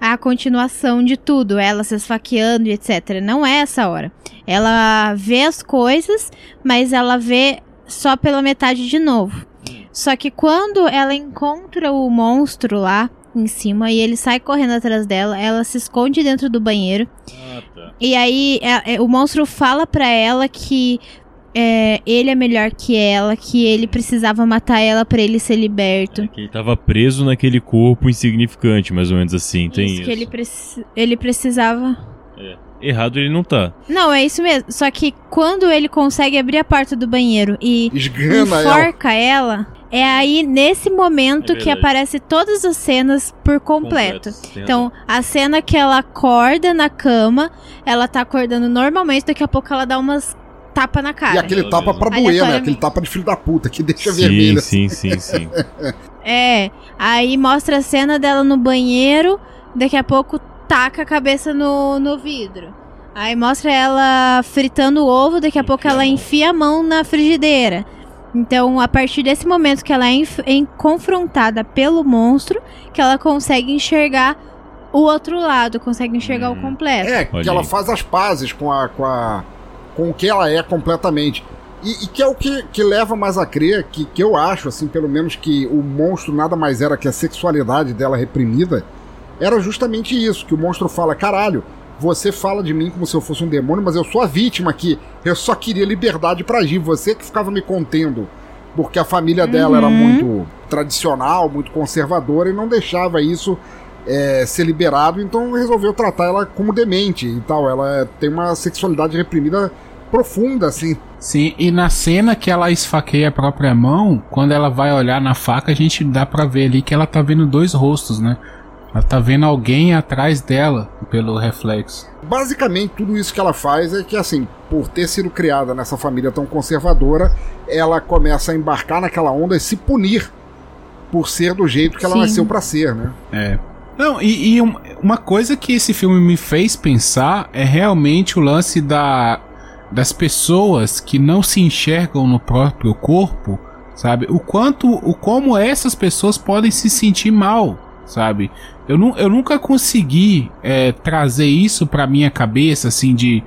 a continuação de tudo, ela se esfaqueando e etc. Não é essa hora. Ela vê as coisas, mas ela vê só pela metade de novo. Só que quando ela encontra o monstro lá em cima e ele sai correndo atrás dela, ela se esconde dentro do banheiro. Ah, tá. E aí o monstro fala pra ela que ele é melhor que ela, que ele precisava matar ela pra ele ser liberto. É que ele tava preso naquele corpo insignificante, mais ou menos assim, tem isso. Que ele precisava... Errado ele não tá. Não, é isso mesmo. Só que quando ele consegue abrir a porta do banheiro e enforca ela... É aí, nesse momento, que aparece todas as cenas por completo. Então, a cena que ela acorda na cama... Ela tá acordando normalmente, daqui a pouco ela dá umas tapas na cara. E aquele tapa pra doer, né? Aquele tapa de filho da puta, que deixa vermelha. Sim. Aí mostra a cena dela no banheiro... Daqui a pouco... taca a cabeça no vidro. Aí mostra ela fritando o ovo, daqui a pouco ela enfia a mão na frigideira. Então, a partir desse momento que ela é confrontada pelo monstro, que ela consegue enxergar o outro lado, consegue enxergar o completo. É, que ela faz as pazes com o que ela é completamente. E que é o que leva mais a crer, que eu acho, assim, pelo menos que o monstro nada mais era que a sexualidade dela reprimida. Era justamente isso, que o monstro fala, caralho, você fala de mim como se eu fosse um demônio, mas eu sou a vítima aqui, eu só queria liberdade pra agir, você que ficava me contendo, porque a família dela era muito tradicional, muito conservadora e não deixava isso ser liberado, então resolveu tratar ela como demente e tal, ela tem uma sexualidade reprimida profunda, assim. Sim, e na cena que ela esfaqueia a própria mão, quando ela vai olhar na faca, a gente dá pra ver ali que ela tá vendo 2 rostos, né? Ela tá vendo alguém atrás dela pelo reflexo. Basicamente, tudo isso que ela faz é que, assim, por ter sido criada nessa família tão conservadora, ela começa a embarcar naquela onda e se punir por ser do jeito que ela nasceu pra ser, né? É. Não, e uma coisa que esse filme me fez pensar é realmente o lance das pessoas que não se enxergam no próprio corpo, sabe? Como essas pessoas podem se sentir mal. Sabe, eu nunca consegui trazer isso pra minha cabeça, assim, de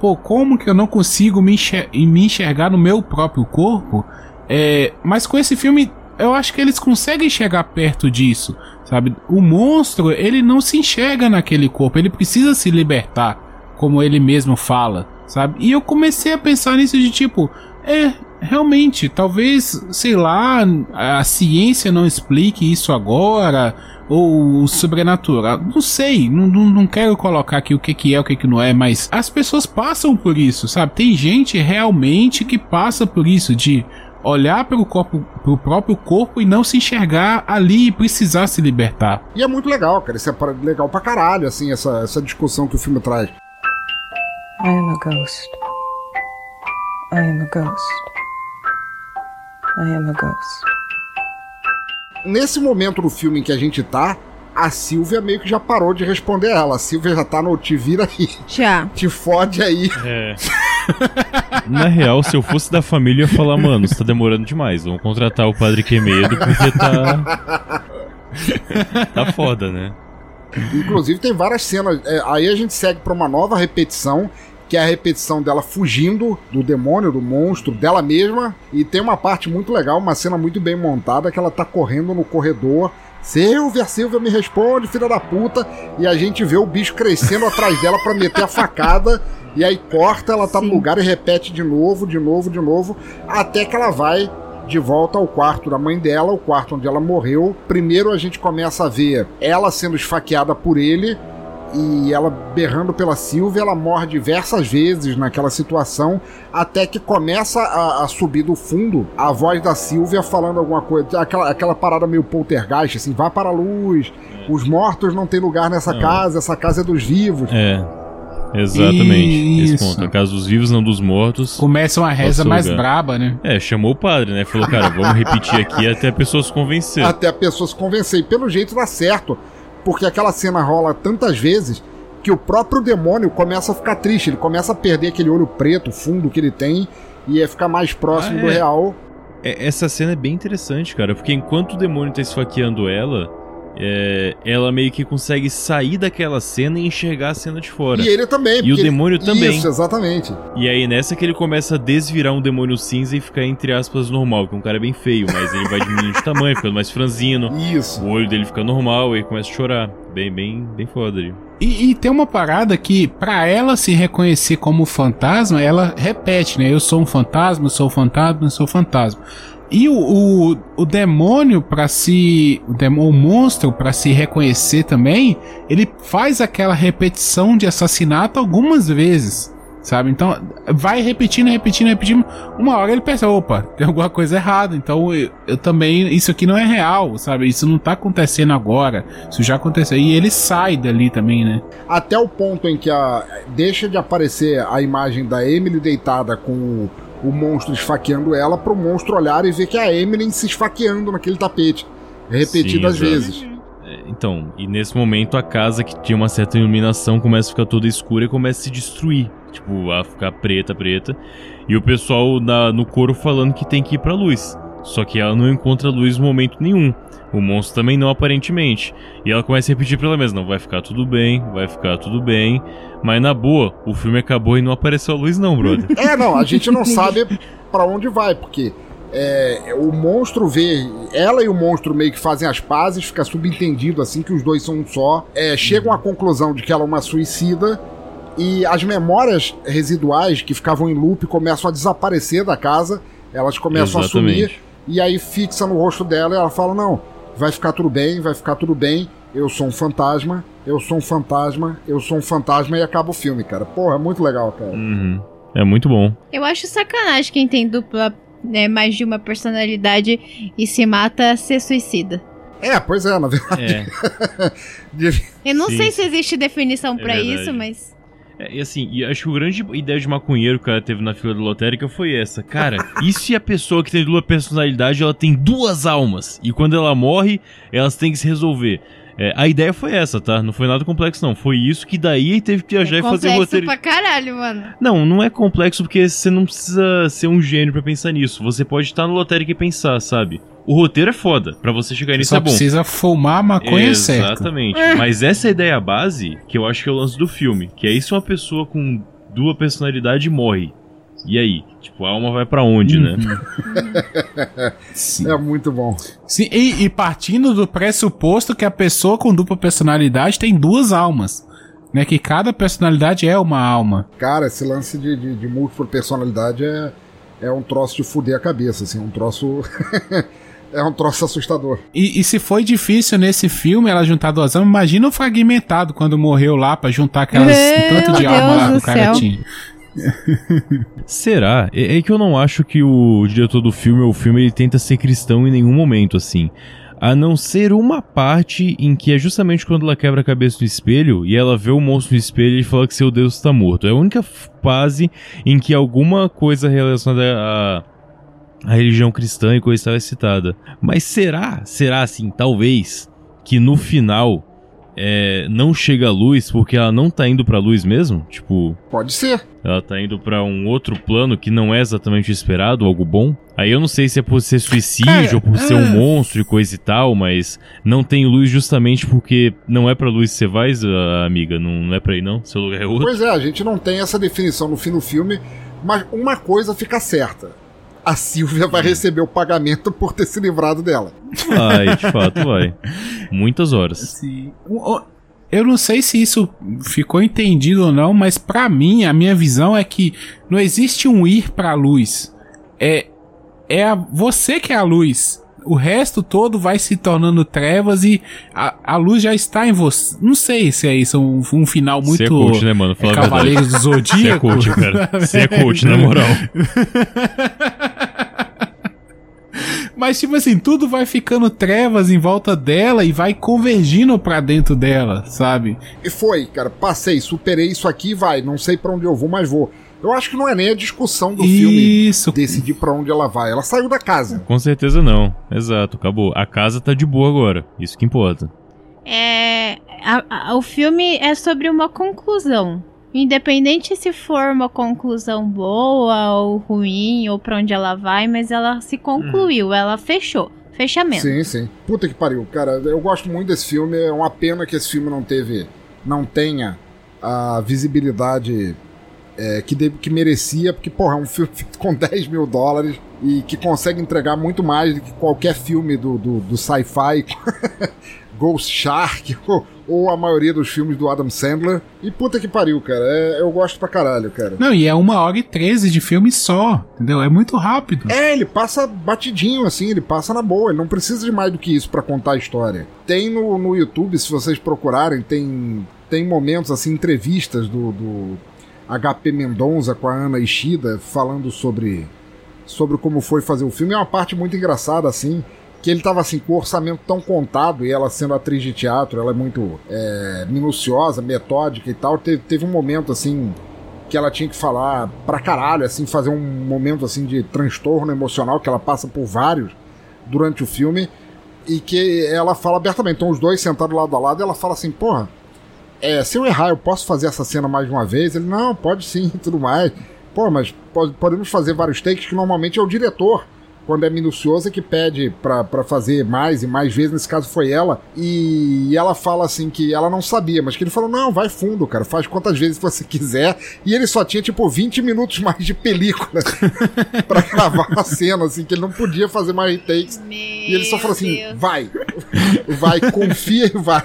pô, como que eu não consigo me enxergar no meu próprio corpo, mas com esse filme eu acho que eles conseguem chegar perto disso, sabe, o monstro ele não se enxerga naquele corpo, ele precisa se libertar, como ele mesmo fala, sabe, e eu comecei a pensar nisso de tipo, realmente, talvez, sei lá, a ciência não explique isso agora, ou o sobrenatural, não sei, não quero colocar aqui o que é, o que não é, mas as pessoas passam por isso, sabe? Tem gente realmente que passa por isso, de olhar pro próprio corpo e não se enxergar ali e precisar se libertar. E é muito legal, cara, isso é legal pra caralho, assim, essa discussão que o filme traz. I am a ghost. I am a ghost. I am a ghost. Nesse momento do filme em que a gente tá, a Silvia meio que já parou de responder ela. A Silvia já tá no te vira aí. Já. Te fode aí. É. Na real, se eu fosse da família, eu ia falar, mano, você tá demorando demais. Vamos contratar o Padre Quemedo porque tá... tá foda, né? Inclusive tem várias cenas. Aí a gente segue pra uma nova repetição, que é a repetição dela fugindo do demônio, do monstro, dela mesma. E tem uma parte muito legal, uma cena muito bem montada, que ela tá correndo no corredor. Silvia, me responde, filha da puta. E a gente vê o bicho crescendo atrás dela pra meter a facada. E aí corta, ela tá no lugar e repete de novo. Até que ela vai de volta ao quarto da mãe dela, o quarto onde ela morreu. Primeiro a gente começa a ver ela sendo esfaqueada por ele e ela berrando pela Silvia. Ela morre diversas vezes naquela situação, até que começa a subir do fundo a voz da Silvia falando alguma coisa, aquela parada meio poltergeist, assim, vá para a luz, os mortos não tem lugar nessa casa, essa casa é dos vivos. É, exatamente, isso. Esse ponto, a casa dos vivos, não dos mortos. Começa uma reza mais braba, né? É, chamou o padre, né? Falou, cara, vamos repetir aqui até a pessoa se convencer. Até a pessoa se convencer, e pelo jeito dá certo. Porque aquela cena rola tantas vezes que o próprio demônio começa a ficar triste. Ele começa a perder aquele olho preto fundo que ele tem e ficar mais próximo do real. Essa cena é bem interessante, cara. Porque enquanto o demônio tá esfaqueando ela, ela meio que consegue sair daquela cena e enxergar a cena de fora. E ele também. E o demônio também. Isso, exatamente. E aí nessa que ele começa a desvirar um demônio cinza e ficar, entre aspas, normal. Que um cara é bem feio, mas ele vai diminuindo de tamanho, ficando mais franzino. Isso. O olho dele fica normal e ele começa a chorar. Bem foda ali. E tem uma parada que, pra ela se reconhecer como fantasma, ela repete, né? Eu sou um fantasma, eu sou um fantasma, eu sou um fantasma. E o demônio, pra se... O monstro, pra se reconhecer também, ele faz aquela repetição de assassinato algumas vezes, sabe? Então, vai repetindo. Uma hora ele pensa, opa, tem alguma coisa errada. Então, eu também... Isso aqui não é real, sabe? Isso não tá acontecendo agora. Isso já aconteceu. E ele sai dali também, né? Até o ponto em que deixa de aparecer a imagem da Emily deitada com o monstro esfaqueando ela, pro monstro olhar e ver que é a Emily se esfaqueando naquele tapete, repetidas vezes. Então, e nesse momento a casa, que tinha uma certa iluminação, começa a ficar toda escura e começa a se destruir, tipo, a ficar preta, e o pessoal no coro falando que tem que ir pra luz, só que ela não encontra luz em momento nenhum, o monstro também não, aparentemente, e ela começa a repetir pra ela mesma, não, vai ficar tudo bem, mas na boa, o filme acabou e não apareceu a luz não, brother. A gente não sabe pra onde vai, porque o monstro vê, ela e o monstro meio que fazem as pazes, fica subentendido assim que os dois são um só, chegam à conclusão de que ela é uma suicida, e as memórias residuais que ficavam em loop começam a desaparecer da casa, elas começam a sumir. E aí fixa no rosto dela e ela fala, não, vai ficar tudo bem, eu sou um fantasma, e acaba o filme, cara. Porra, é muito legal, cara. Uhum. É muito bom. Eu acho sacanagem quem tem dupla, né, mais de uma personalidade e se mata, ser suicida. Pois é, na verdade. Eu não sei se existe definição pra isso, mas... E assim, e acho que a grande ideia de maconheiro que ela teve na fila da lotérica foi essa. Cara, e se a pessoa que tem duas personalidades, ela tem duas almas? E quando ela morre, elas têm que se resolver. A ideia foi essa, tá? Não foi nada complexo, não. Foi isso que daí teve que viajar e fazer o roteiro. É complexo pra caralho, mano. Não é complexo porque você não precisa ser um gênio pra pensar nisso. Você pode estar no lotérica e pensar, sabe? O roteiro é foda, pra você chegar nisso é bom. Só precisa fumar a maconha certa. Exatamente. Mas essa é a ideia base, que eu acho que é o lance do filme. Que aí se uma pessoa com duas personalidades morre, e aí? Tipo, a alma vai pra onde, né? Sim. É muito bom. Sim, e partindo do pressuposto que a pessoa com dupla personalidade tem duas almas, né? Que cada personalidade é uma alma. Cara, esse lance de múltipla personalidade é um troço de fuder a cabeça, assim, um troço... É um troço assustador. E se foi difícil nesse filme ela juntar duas almas, imagina o Fragmentado quando morreu lá pra juntar aquelas tanto de alma lá do cara tinha. Será? É que eu não acho que o diretor do filme, ele tenta ser cristão em nenhum momento, assim. a não ser uma parte em que é justamente quando ela quebra a cabeça do espelho e ela vê o monstro no espelho e fala que seu Deus está morto. É a única fase em que alguma coisa relacionada à religião cristã e coisa estava citada. Mas será assim, talvez, que no final não chega a luz porque ela não tá indo pra luz mesmo? Tipo, pode ser. Ela tá indo pra um outro plano que não é exatamente esperado, algo bom. Aí eu não sei se é por ser suicídio ou por ser um monstro e coisa e tal, mas não tem luz justamente porque não é pra luz que você vai, amiga. Não é pra ir não, seu lugar é outro. Pois é, a gente não tem essa definição no fim do filme, mas uma coisa fica certa. A Silvia vai receber o pagamento por ter se livrado dela. Vai, de fato vai. Muitas horas. Sim. Eu não sei se isso ficou entendido ou não, mas pra mim, a minha visão é que não existe um ir pra luz. Você que é a luz. O resto todo vai se tornando trevas e a luz já está em você. Não sei se é isso, um final muito... Você é coach, né, mano? Fala Cavaleiros do Zodíaco. Você é coach, cara. Você é coach, na moral. Mas, tipo assim, tudo vai ficando trevas em volta dela e vai convergindo pra dentro dela, sabe? E foi, cara. Passei, superei isso aqui e vai. Não sei pra onde eu vou, mas vou. Eu acho que não é nem a discussão do filme decidir pra onde ela vai. Ela saiu da casa. Com certeza não. Exato, acabou. A casa tá de boa agora. Isso que importa. O filme é sobre uma conclusão. Independente se for uma conclusão boa ou ruim ou pra onde ela vai, mas ela se concluiu, ela fechou. Fechamento. Sim, sim. Puta que pariu, cara. Eu gosto muito desse filme. É uma pena que esse filme não tenha a visibilidade... que merecia, porque, porra, é um filme com $10 mil e que consegue entregar muito mais do que qualquer filme do sci-fi, Ghost Shark, ou a maioria dos filmes do Adam Sandler. E puta que pariu, cara. Eu gosto pra caralho, cara. Não, e é 1h13 de filme só, entendeu? É muito rápido. Ele passa batidinho, assim, ele passa na boa. Ele não precisa de mais do que isso pra contar a história. Tem no YouTube, se vocês procurarem, tem momentos, assim, entrevistas do HP Mendonça com a Ana Ishida falando sobre como foi fazer o filme. É uma parte muito engraçada, assim, que ele tava assim, com o orçamento tão contado, e ela sendo atriz de teatro, ela é muito minuciosa, metódica e tal. Teve um momento, assim, que ela tinha que falar pra caralho, assim, fazer um momento, assim, de transtorno emocional, que ela passa por vários durante o filme, e que ela fala abertamente. Então os dois sentados lado a lado, e ela fala assim, porra, se eu errar, eu posso fazer essa cena mais uma vez? Ele, não, pode sim, tudo mais. Pô, mas podemos fazer vários takes, que normalmente é o diretor, quando é minucioso, que pede pra fazer mais e mais vezes. Nesse caso foi ela. E ela fala assim que ela não sabia, mas que ele falou, não, vai fundo, cara, faz quantas vezes você quiser. E ele só tinha, tipo, 20 minutos mais de película pra gravar a cena, assim, que ele não podia fazer mais retakes. E ele só falou assim, Deus. Vai, confia e vai.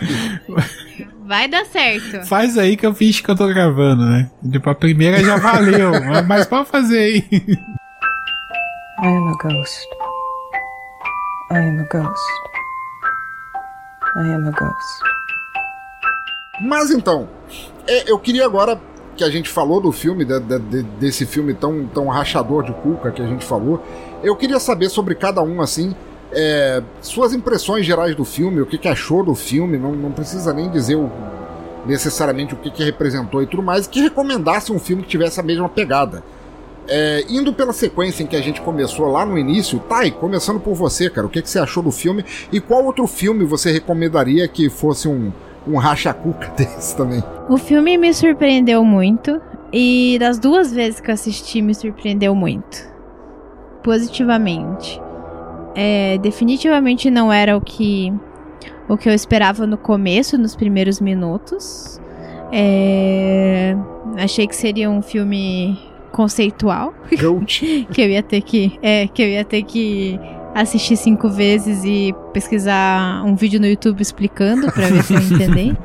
Vai dar certo. Faz aí que eu fiz que eu tô gravando, né? Tipo, a primeira já valeu, mas pode fazer aí. I am a ghost. I am a ghost. I am a ghost. Mas então, eu queria agora que a gente falou do filme, desse filme tão rachador de cuca que a gente falou, eu queria saber sobre cada um, assim... suas impressões gerais do filme, o que achou do filme, não precisa nem dizer necessariamente o que representou e tudo mais, que recomendasse um filme que tivesse a mesma pegada. Indo pela sequência em que a gente começou lá no início, Thay, começando por você, cara, o que você achou do filme e qual outro filme você recomendaria que fosse um racha-cuca desse também? O filme me surpreendeu muito e das 2 vezes que eu assisti me surpreendeu muito, positivamente. Definitivamente não era o que eu esperava no começo, nos primeiros minutos. Achei que seria um filme conceitual que eu ia ter que assistir 5 vezes e pesquisar um vídeo no YouTube explicando pra ver se eu entendi.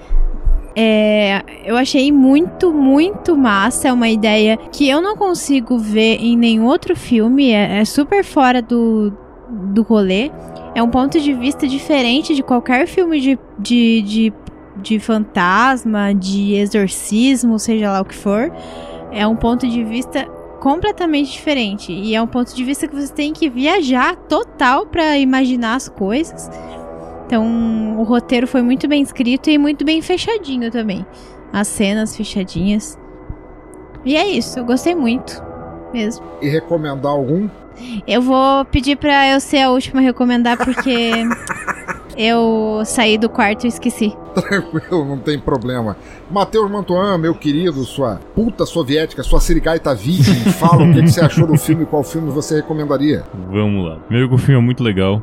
Eu achei muito, muito massa. É uma ideia que eu não consigo ver em nenhum outro filme. É super fora do rolê, é um ponto de vista diferente de qualquer filme de fantasma, de exorcismo, seja lá o que for. É um ponto de vista completamente diferente e é um ponto de vista que você tem que viajar total pra imaginar as coisas. Então, o roteiro foi muito bem escrito e muito bem fechadinho também. As cenas fechadinhas. E é isso, eu gostei muito mesmo. E recomendar algum? Eu vou pedir pra eu ser a última a recomendar, porque eu saí do quarto e esqueci. Tranquilo, não tem problema. Matheus Mantuan, meu querido, sua puta soviética, sua sirigaita virgem, fala o que você achou do filme, qual filme você recomendaria? Vamos lá. Primeiro que o filme é muito legal,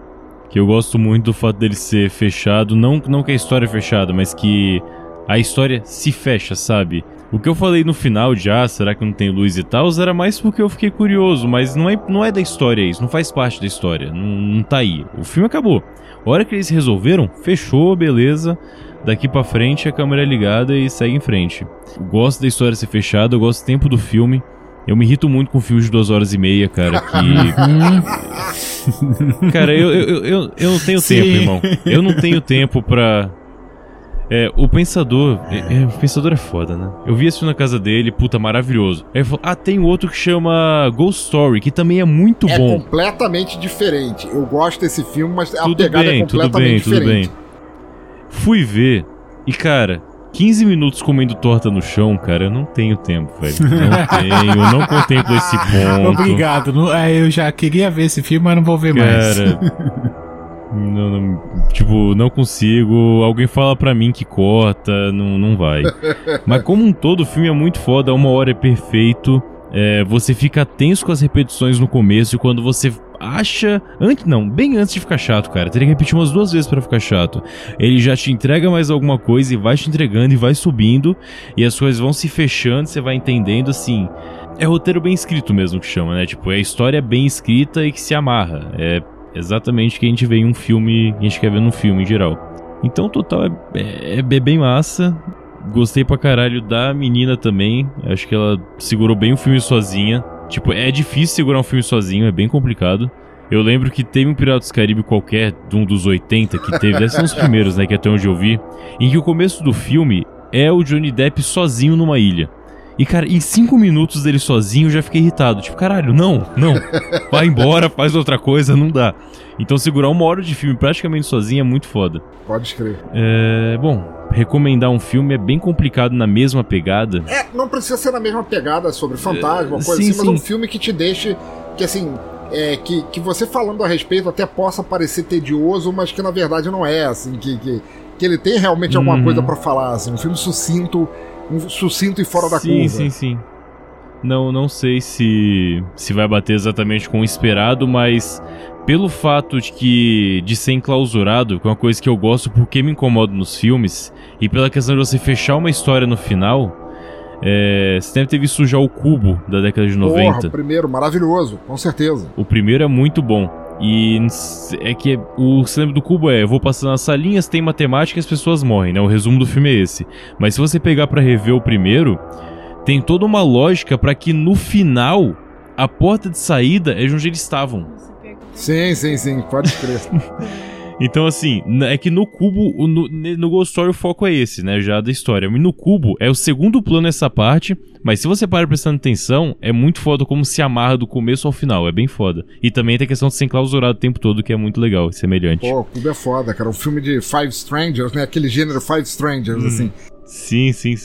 que eu gosto muito do fato dele ser fechado, não que a história é fechada, mas que a história se fecha, sabe? O que eu falei no final de, será que não tem luz e tal, era mais porque eu fiquei curioso, mas não é da história isso, não faz parte da história, não tá aí. O filme acabou. A hora que eles resolveram, fechou, beleza, daqui pra frente a câmera é ligada e segue em frente. Eu gosto da história ser fechada, eu gosto do tempo do filme. Eu me irrito muito com filmes de 2 horas e meia, cara, que... cara, eu não tenho tempo, irmão. Eu não tenho tempo pra... o Pensador... o Pensador é foda, né? Eu vi esse filme na casa dele, puta, maravilhoso. Aí ele falou, tem outro que chama Ghost Story, que também é muito bom. É completamente diferente. Eu gosto desse filme, mas a pegada é completamente diferente. Tudo bem. Fui ver, e cara... 15 minutos comendo torta no chão, cara, eu não tenho tempo, velho. Não contemplo esse ponto. Obrigado. Eu já queria ver esse filme, mas não vou ver mais. Cara... não consigo. Alguém fala pra mim que corta, não vai. Mas como um todo, o filme é muito foda, 1 hora é perfeito. Você fica tenso com as repetições no começo e quando você... bem antes de ficar chato, cara. Teria que repetir umas 2 vezes pra ficar chato. Ele já te entrega mais alguma coisa e vai te entregando e vai subindo. E as coisas vão se fechando, você vai entendendo, assim... É roteiro bem escrito mesmo que chama, né? Tipo, é a história bem escrita e que se amarra. É exatamente o que a gente vê em um filme... A gente quer ver num filme, em geral. Então, o total é bem massa. Gostei pra caralho da menina também. Acho que ela segurou bem o filme sozinha. Tipo, é difícil segurar um filme sozinho, é bem complicado. Eu lembro que teve um Piratas do Caribe qualquer, de um dos 80 que teve, esses são os primeiros, né, que até onde eu vi, em que o começo do filme é o Johnny Depp sozinho numa ilha. E, cara, em 5 minutos dele sozinho eu já fiquei irritado. Tipo, caralho, não. Vai embora, faz outra coisa, não dá. Então segurar 1 hora de filme praticamente sozinho é muito foda. Pode escrever. Recomendar um filme é bem complicado na mesma pegada. Não precisa ser na mesma pegada sobre fantasma, coisa sim, assim, mas um filme que te deixe, que assim... que você falando a respeito até possa parecer tedioso, mas que na verdade não é, assim, que ele tem realmente alguma coisa pra falar, assim, um filme sucinto e fora da curva. Sim. Não sei se vai bater exatamente com o esperado, mas pelo fato de ser enclausurado, que é uma coisa que eu gosto porque me incomoda nos filmes, e pela questão de você fechar uma história no final... você deve ter visto já O Cubo da década de 90. Porra, o primeiro, maravilhoso, com certeza. O primeiro é muito bom. E é que o cinema do Cubo eu vou passando nas salinhas, tem matemática e as pessoas morrem, né? O resumo do filme é esse. Mas se você pegar pra rever o primeiro, tem toda uma lógica pra que no final a porta de saída é de onde eles estavam. Sim, pode crer. Então, assim, é que no Cubo, no Ghost Story o foco é esse, né, já da história. E no Cubo é o segundo plano essa parte, mas se você parar prestando atenção, é muito foda como se amarra do começo ao final, é bem foda. E também tem a questão de ser enclausurado o tempo todo, que é muito legal, semelhante. Pô, o Cubo é foda, cara, um filme de Five Strangers, né, aquele gênero Five Strangers, assim. Sim.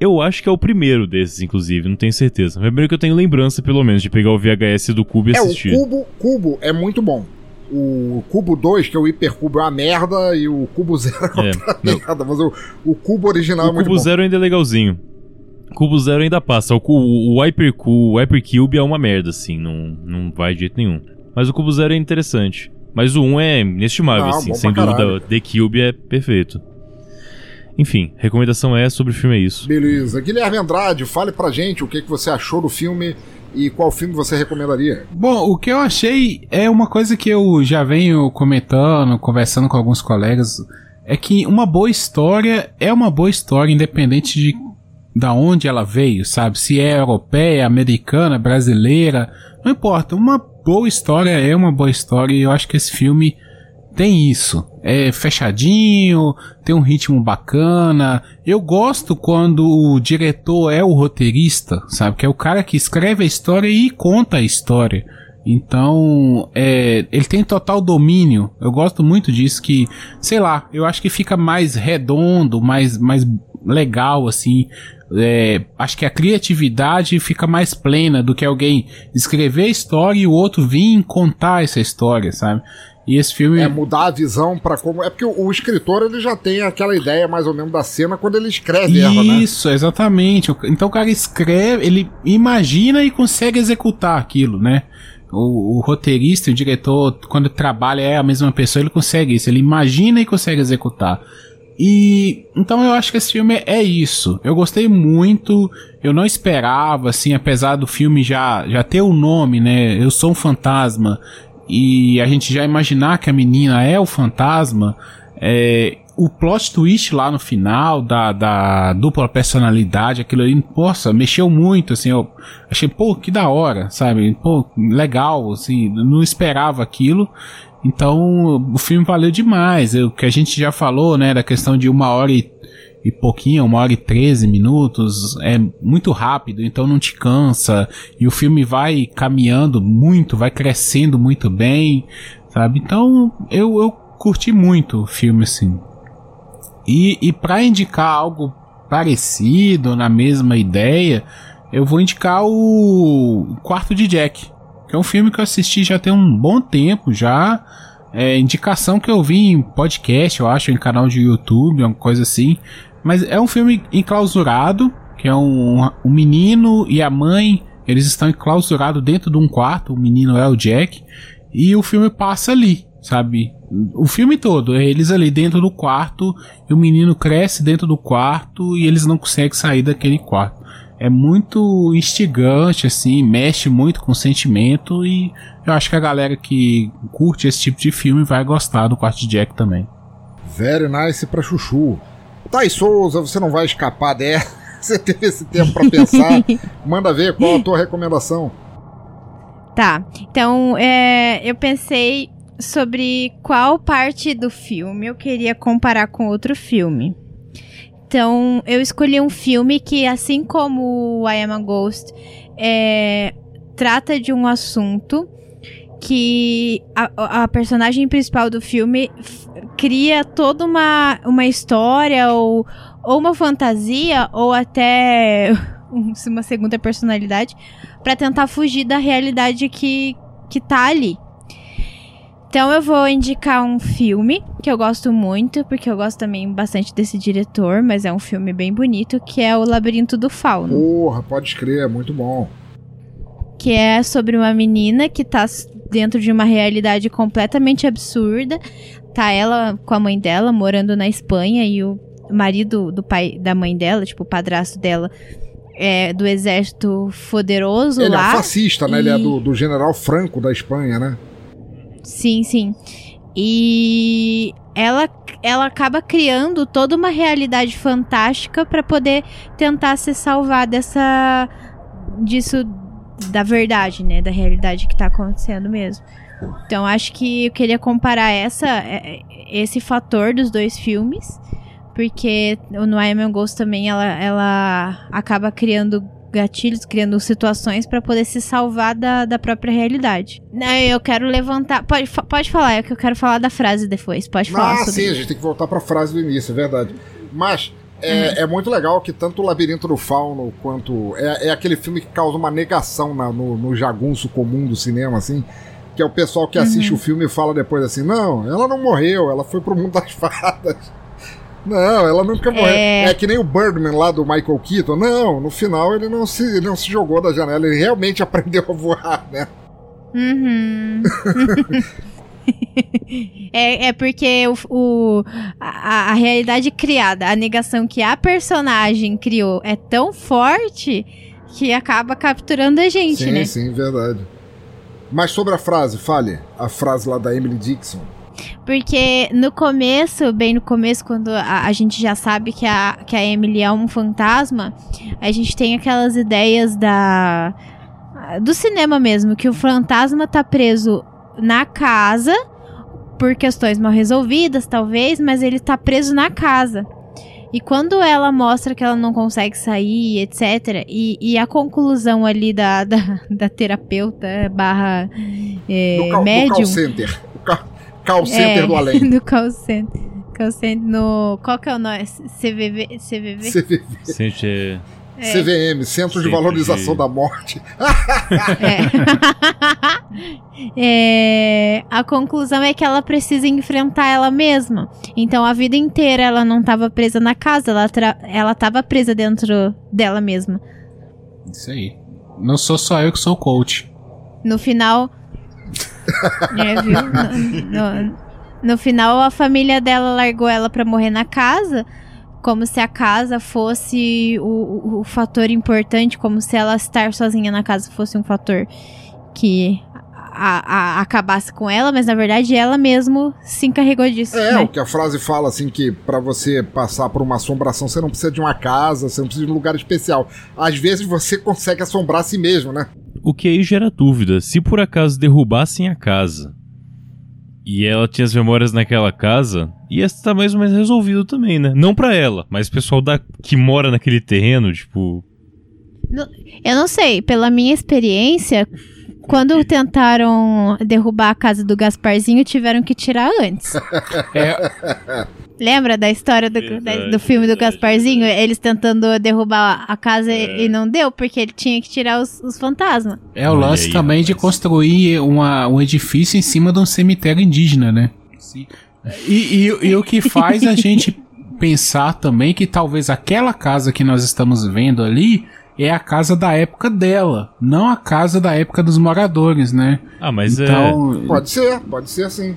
Eu acho que é o primeiro desses, inclusive, não tenho certeza. Mas é o primeiro que eu tenho lembrança, pelo menos, de pegar o VHS do Cubo e assistir. O Cubo é muito bom. O Cubo 2, que é o Hipercubo, é uma merda, e o Cubo 0 é outra merda, mas o Cubo original é muito bom. O Cubo 0 ainda é legalzinho. O Cubo 0 ainda passa. O Hypercube é uma merda, assim, não vai de jeito nenhum. Mas o Cubo 0 é interessante. Mas o 1 é inestimável, assim, sem dúvida. O The Cube é perfeito. Enfim, recomendação sobre o filme é isso. Beleza. Guilherme Andrade, fale pra gente o que você achou do filme... E qual filme você recomendaria? Bom, o que eu achei é uma coisa que eu já venho comentando, conversando com alguns colegas, é que uma boa história é uma boa história, independente de onde ela veio, sabe? Se é europeia, americana, brasileira, não importa. Uma boa história é uma boa história e eu acho que esse filme tem isso. É fechadinho, tem um ritmo bacana. Eu gosto quando o diretor é o roteirista, sabe? Que é o cara que escreve a história e conta a história. Então, ele tem total domínio. Eu gosto muito disso, que, sei lá, eu acho que fica mais redondo, mais legal, assim. Acho que a criatividade fica mais plena do que alguém escrever a história e o outro vir contar essa história, sabe? E esse filme... mudar a visão pra como... É porque o escritor, ele já tem aquela ideia mais ou menos da cena quando ele escreve ela, né? Isso, exatamente. Então o cara escreve, ele imagina e consegue executar aquilo, né? O roteirista, o diretor, quando trabalha é a mesma pessoa, ele consegue isso. Ele imagina e consegue executar. E então eu acho que esse filme é isso. Eu gostei muito. Eu não esperava, assim, apesar do filme já ter o nome, né? Eu Sou um Fantasma. E a gente já imaginar que a menina é o fantasma, o plot twist lá no final da dupla personalidade, aquilo ali, nossa, mexeu muito, assim, eu achei, pô, que da hora, sabe, pô, legal, assim, não esperava aquilo. Então o filme valeu demais. O que a gente já falou, né, da questão de 1 hora e pouquinho, 1 hora e 13 minutos, é muito rápido, então não te cansa, e o filme vai caminhando muito, vai crescendo muito bem, sabe? Então eu curti muito o filme, assim. E para indicar algo parecido, na mesma ideia, eu vou indicar o Quarto de Jack, que é um filme que eu assisti já tem um bom tempo já. Indicação que eu vi em podcast, eu acho, em canal de YouTube, uma coisa assim. Mas é um filme enclausurado, que é um menino e a mãe, eles estão enclausurados dentro de um quarto, o menino é o Jack, e o filme passa ali, sabe? O filme todo, eles ali dentro do quarto, e o menino cresce dentro do quarto, e eles não conseguem sair daquele quarto. É muito instigante, assim, mexe muito com o sentimento, e eu acho que a galera que curte esse tipo de filme vai gostar do Quarto de Jack também. Very nice pra chuchu. Thay Souza, você não vai escapar dela. Você teve esse tempo pra pensar. Manda ver qual a tua recomendação. Tá, então eu pensei sobre qual parte do filme eu queria comparar com outro filme. Então, eu escolhi um filme que, assim como I Am a Ghost, trata de um assunto que a personagem principal do filme cria toda uma história ou uma fantasia, ou até uma segunda personalidade, para tentar fugir da realidade que tá ali. Então eu vou indicar um filme que eu gosto muito, porque eu gosto também bastante desse diretor, mas é um filme bem bonito, que é O Labirinto do Fauno. Porra, pode crer, é muito bom. Que é sobre uma menina que tá dentro de uma realidade completamente absurda. Tá ela com a mãe dela, morando na Espanha, e o marido do pai da mãe dela, tipo o padrasto dela, é do exército foderoso lá. Ele é um fascista, né? Ele é do general Franco da Espanha, né? Sim, sim. E ela acaba criando toda uma realidade fantástica para poder tentar se salvar disso, da verdade, né? Da realidade que tá acontecendo mesmo. Então acho que eu queria comparar esse fator dos dois filmes, porque no I Am a Ghost também ela acaba criando gatilhos, criando situações pra poder se salvar da própria realidade. Eu quero levantar... Pode falar, é que eu quero falar da frase depois. Pode falar sobre... sim, a gente tem que voltar pra frase do início, é verdade. Mas é muito legal que tanto O Labirinto do Fauno quanto... É aquele filme que causa uma negação no jagunço comum do cinema, assim, que é o pessoal que assiste o filme e fala depois assim, não, ela não morreu, ela foi pro mundo das fadas. Não, ela nunca morreu. É que nem o Birdman lá do Michael Keaton. Não, no final ele não se jogou da janela. Ele realmente aprendeu a voar, né? Uhum. É porque a realidade criada, a negação que a personagem criou é tão forte que acaba capturando a gente, sim, né? Sim, verdade. Mas sobre a frase, fale. A frase lá da Emily Dickinson. Porque no começo, bem no começo, quando a gente já sabe que a Emily é um fantasma, a gente tem aquelas ideias do cinema mesmo, que o fantasma tá preso na casa, por questões mal resolvidas, talvez, mas ele tá preso na casa. E quando ela mostra que ela não consegue sair, etc., e a conclusão ali da terapeuta barra médium... Do call center. Call center do além. Do call center. Call center no... Qual que é o nome? CVV? CVV? CVV. CVM, Centro de Valorização da Morte. A conclusão é que ela precisa enfrentar ela mesma. Então, a vida inteira ela não estava presa na casa, ela estava presa dentro dela mesma. Isso aí. Não sou só eu que sou coach. No final... viu? No final, a família dela largou ela pra morrer na casa... Como se a casa fosse o fator importante, como se ela estar sozinha na casa fosse um fator que acabasse com ela, mas na verdade ela mesmo se encarregou disso. É, né? O que a frase fala, assim, que pra você passar por uma assombração, você não precisa de uma casa, você não precisa de um lugar especial. Às vezes você consegue assombrar a si mesmo, né? O que aí gera dúvida, se por acaso derrubassem a casa... E ela tinha as memórias naquela casa. E essa tá mais ou menos resolvido também, né? Não pra ela, mas o pessoal que mora naquele terreno, tipo... Eu não sei, pela minha experiência, quando tentaram derrubar a casa do Gasparzinho, tiveram que tirar antes. Lembra da história do filme do Gasparzinho? Eles tentando derrubar a casa e não deu, porque ele tinha que tirar os fantasmas. É o lance também de construir um edifício em cima de um cemitério indígena, né? Sim. E o que faz a gente pensar também que talvez aquela casa que nós estamos vendo ali é a casa da época dela, não a casa da época dos moradores, né? Ah, mas então, Pode ser sim.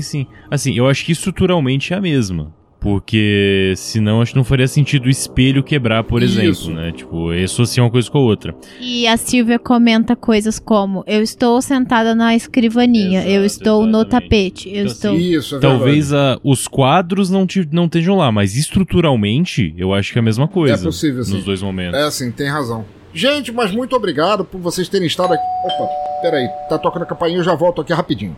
Sim. Assim, eu acho que estruturalmente é a mesma. Porque senão acho que não faria sentido o espelho quebrar, por exemplo, né? Tipo, associar uma coisa com a outra. E a Silvia comenta coisas como: eu estou sentada na escrivaninha, eu estou exatamente no tapete, eu então, estou... Isso, é talvez os quadros não estejam lá, mas estruturalmente eu acho que é a mesma coisa. É possível, sim. Nos dois momentos. É, sim, tem razão. Gente, mas muito obrigado por vocês terem estado aqui. Opa, peraí, tá tocando a campainha, eu já volto aqui rapidinho.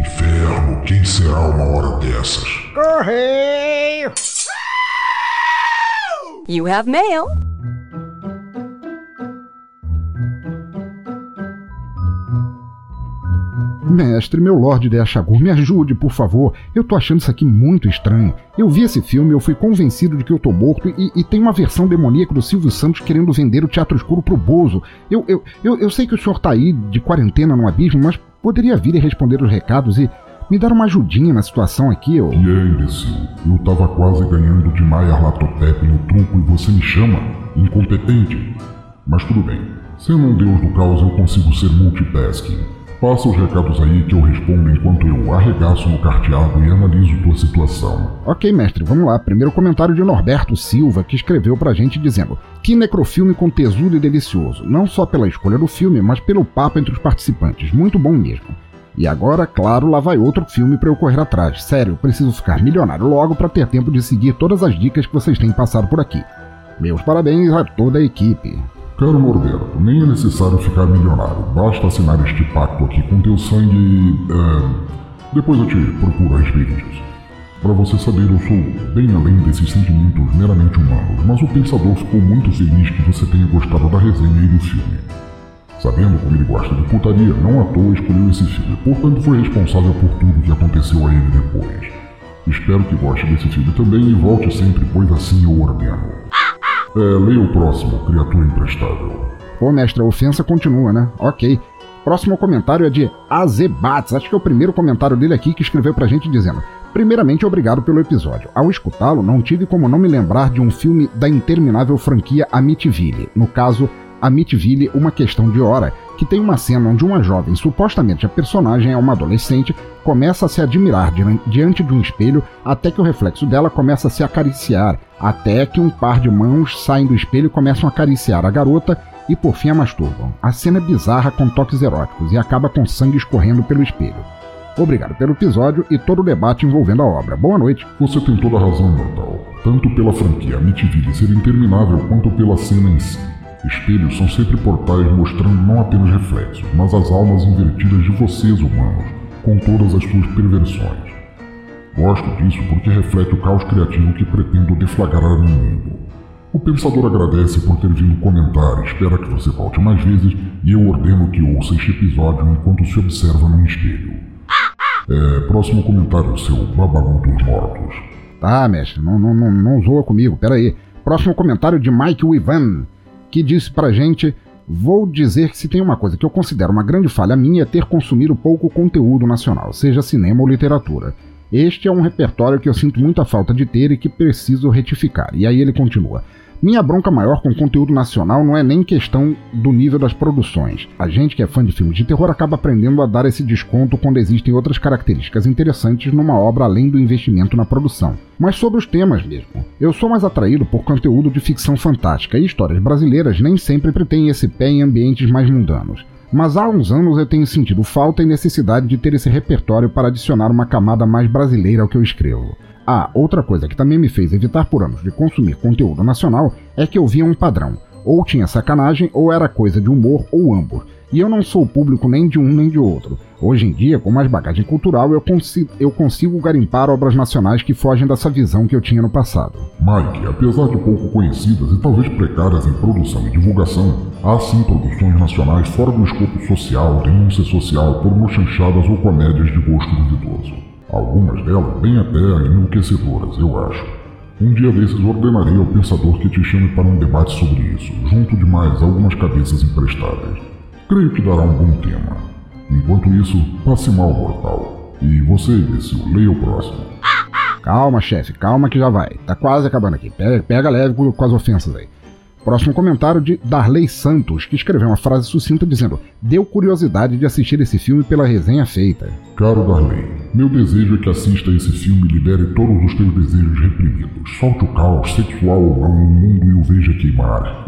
Inferno, quem será uma hora dessas? Correio! You have mail. Mestre, meu Lorde Dea Chagur, me ajude, por favor. Eu tô achando isso aqui muito estranho. Eu vi esse filme, eu fui convencido de que eu tô morto e tem uma versão demoníaca do Silvio Santos querendo vender o Teatro Escuro pro Bozo. Eu sei que o senhor tá aí de quarentena num abismo, mas poderia vir e responder os recados e me dar uma ajudinha na situação aqui, ô... E aí, Lissi? Eu tava quase ganhando de Maier Latotep no truco e você me chama? Incompetente? Mas tudo bem. Sendo um deus do caos, eu consigo ser multitasking. Passa os recados aí que eu respondo enquanto eu arregaço no carteado e analiso tua situação. Ok, mestre, vamos lá. Primeiro comentário de Norberto Silva, que escreveu pra gente dizendo: que necrofilme com tesudo e delicioso, não só pela escolha do filme, mas pelo papo entre os participantes. Muito bom mesmo. E agora, claro, lá vai outro filme pra eu correr atrás. Sério, eu preciso ficar milionário logo pra ter tempo de seguir todas as dicas que vocês têm passado por aqui. Meus parabéns a toda a equipe. Caro Norberto, nem é necessário ficar milionário, basta assinar este pacto aqui com teu sangue e... depois eu te procuro a respeito disso. Pra você saber, eu sou bem além desses sentimentos meramente humanos, mas o pensador ficou muito feliz que você tenha gostado da resenha e do filme. Sabendo como ele gosta de putaria, não à toa escolheu esse filme, portanto foi responsável por tudo que aconteceu a ele depois. Espero que goste desse filme também e volte sempre, pois assim eu ordeno. Leia o próximo, criatura imprestável. Pô, mestre, a ofensa continua, né? Ok. Próximo comentário é de Azebates. Acho que é o primeiro comentário dele aqui que escreveu pra gente dizendo: primeiramente, obrigado pelo episódio. Ao escutá-lo, não tive como não me lembrar de um filme da interminável franquia Amityville. No caso, Amityville, Uma Questão de Hora, que tem uma cena onde uma jovem, supostamente a personagem é uma adolescente, começa a se admirar diante de um espelho até que o reflexo dela começa a se acariciar, até que um par de mãos saem do espelho e começam a acariciar a garota e por fim a masturbam. A cena é bizarra com toques eróticos e acaba com sangue escorrendo pelo espelho. Obrigado pelo episódio e todo o debate envolvendo a obra. Boa noite. Você tem toda a razão, Natal. Tanto pela franquia Amityville ser interminável quanto pela cena em si. Espelhos são sempre portais mostrando não apenas reflexos, mas as almas invertidas de vocês, humanos, com todas as suas perversões. Gosto disso porque reflete o caos criativo que pretendo deflagrar no mundo. O Pensador agradece por ter vindo comentar, espera que você volte mais vezes e eu ordeno que ouça este episódio enquanto se observa no espelho. Próximo comentário, seu babalu dos mortos. Tá, mestre, não zoa comigo, peraí. Próximo comentário de Mike Wivan, que disse pra gente: vou dizer que se tem uma coisa que eu considero uma grande falha minha é ter consumido pouco conteúdo nacional, seja cinema ou literatura. Este é um repertório que eu sinto muita falta de ter e que preciso retificar. E aí ele continua: minha bronca maior com conteúdo nacional não é nem questão do nível das produções. A gente que é fã de filmes de terror acaba aprendendo a dar esse desconto quando existem outras características interessantes numa obra além do investimento na produção. Mas sobre os temas mesmo. Eu sou mais atraído por conteúdo de ficção fantástica e histórias brasileiras nem sempre têm esse pé em ambientes mais mundanos. Mas há uns anos eu tenho sentido falta e necessidade de ter esse repertório para adicionar uma camada mais brasileira ao que eu escrevo. Ah, outra coisa que também me fez evitar por anos de consumir conteúdo nacional é que eu via um padrão. Ou tinha sacanagem, ou era coisa de humor, ou ambos. E eu não sou público nem de um nem de outro. Hoje em dia, com mais bagagem cultural, eu consigo garimpar obras nacionais que fogem dessa visão que eu tinha no passado. Mike, apesar de pouco conhecidas e talvez precárias em produção e divulgação, há sim produções nacionais fora do escopo social, denúncia social, por mochanchadas ou comédias de gosto duvidoso. Algumas delas bem até enlouquecedoras, eu acho. Um dia desses ordenarei ao Pensador que te chame para um debate sobre isso, junto de mais algumas cabeças emprestadas. Creio que dará um bom tema. Enquanto isso, passe mal, mortal. E você, imbecil, leia o próximo. Calma, chefe, calma que já vai. Tá quase acabando aqui. Pega leve com as ofensas aí. Próximo comentário de Darley Santos, que escreveu uma frase sucinta dizendo: deu curiosidade de assistir esse filme pela resenha feita. Caro Darley, meu desejo é que assista esse filme e libere todos os teus desejos reprimidos. Solte o caos, sexual ou não, no mundo e o veja queimar.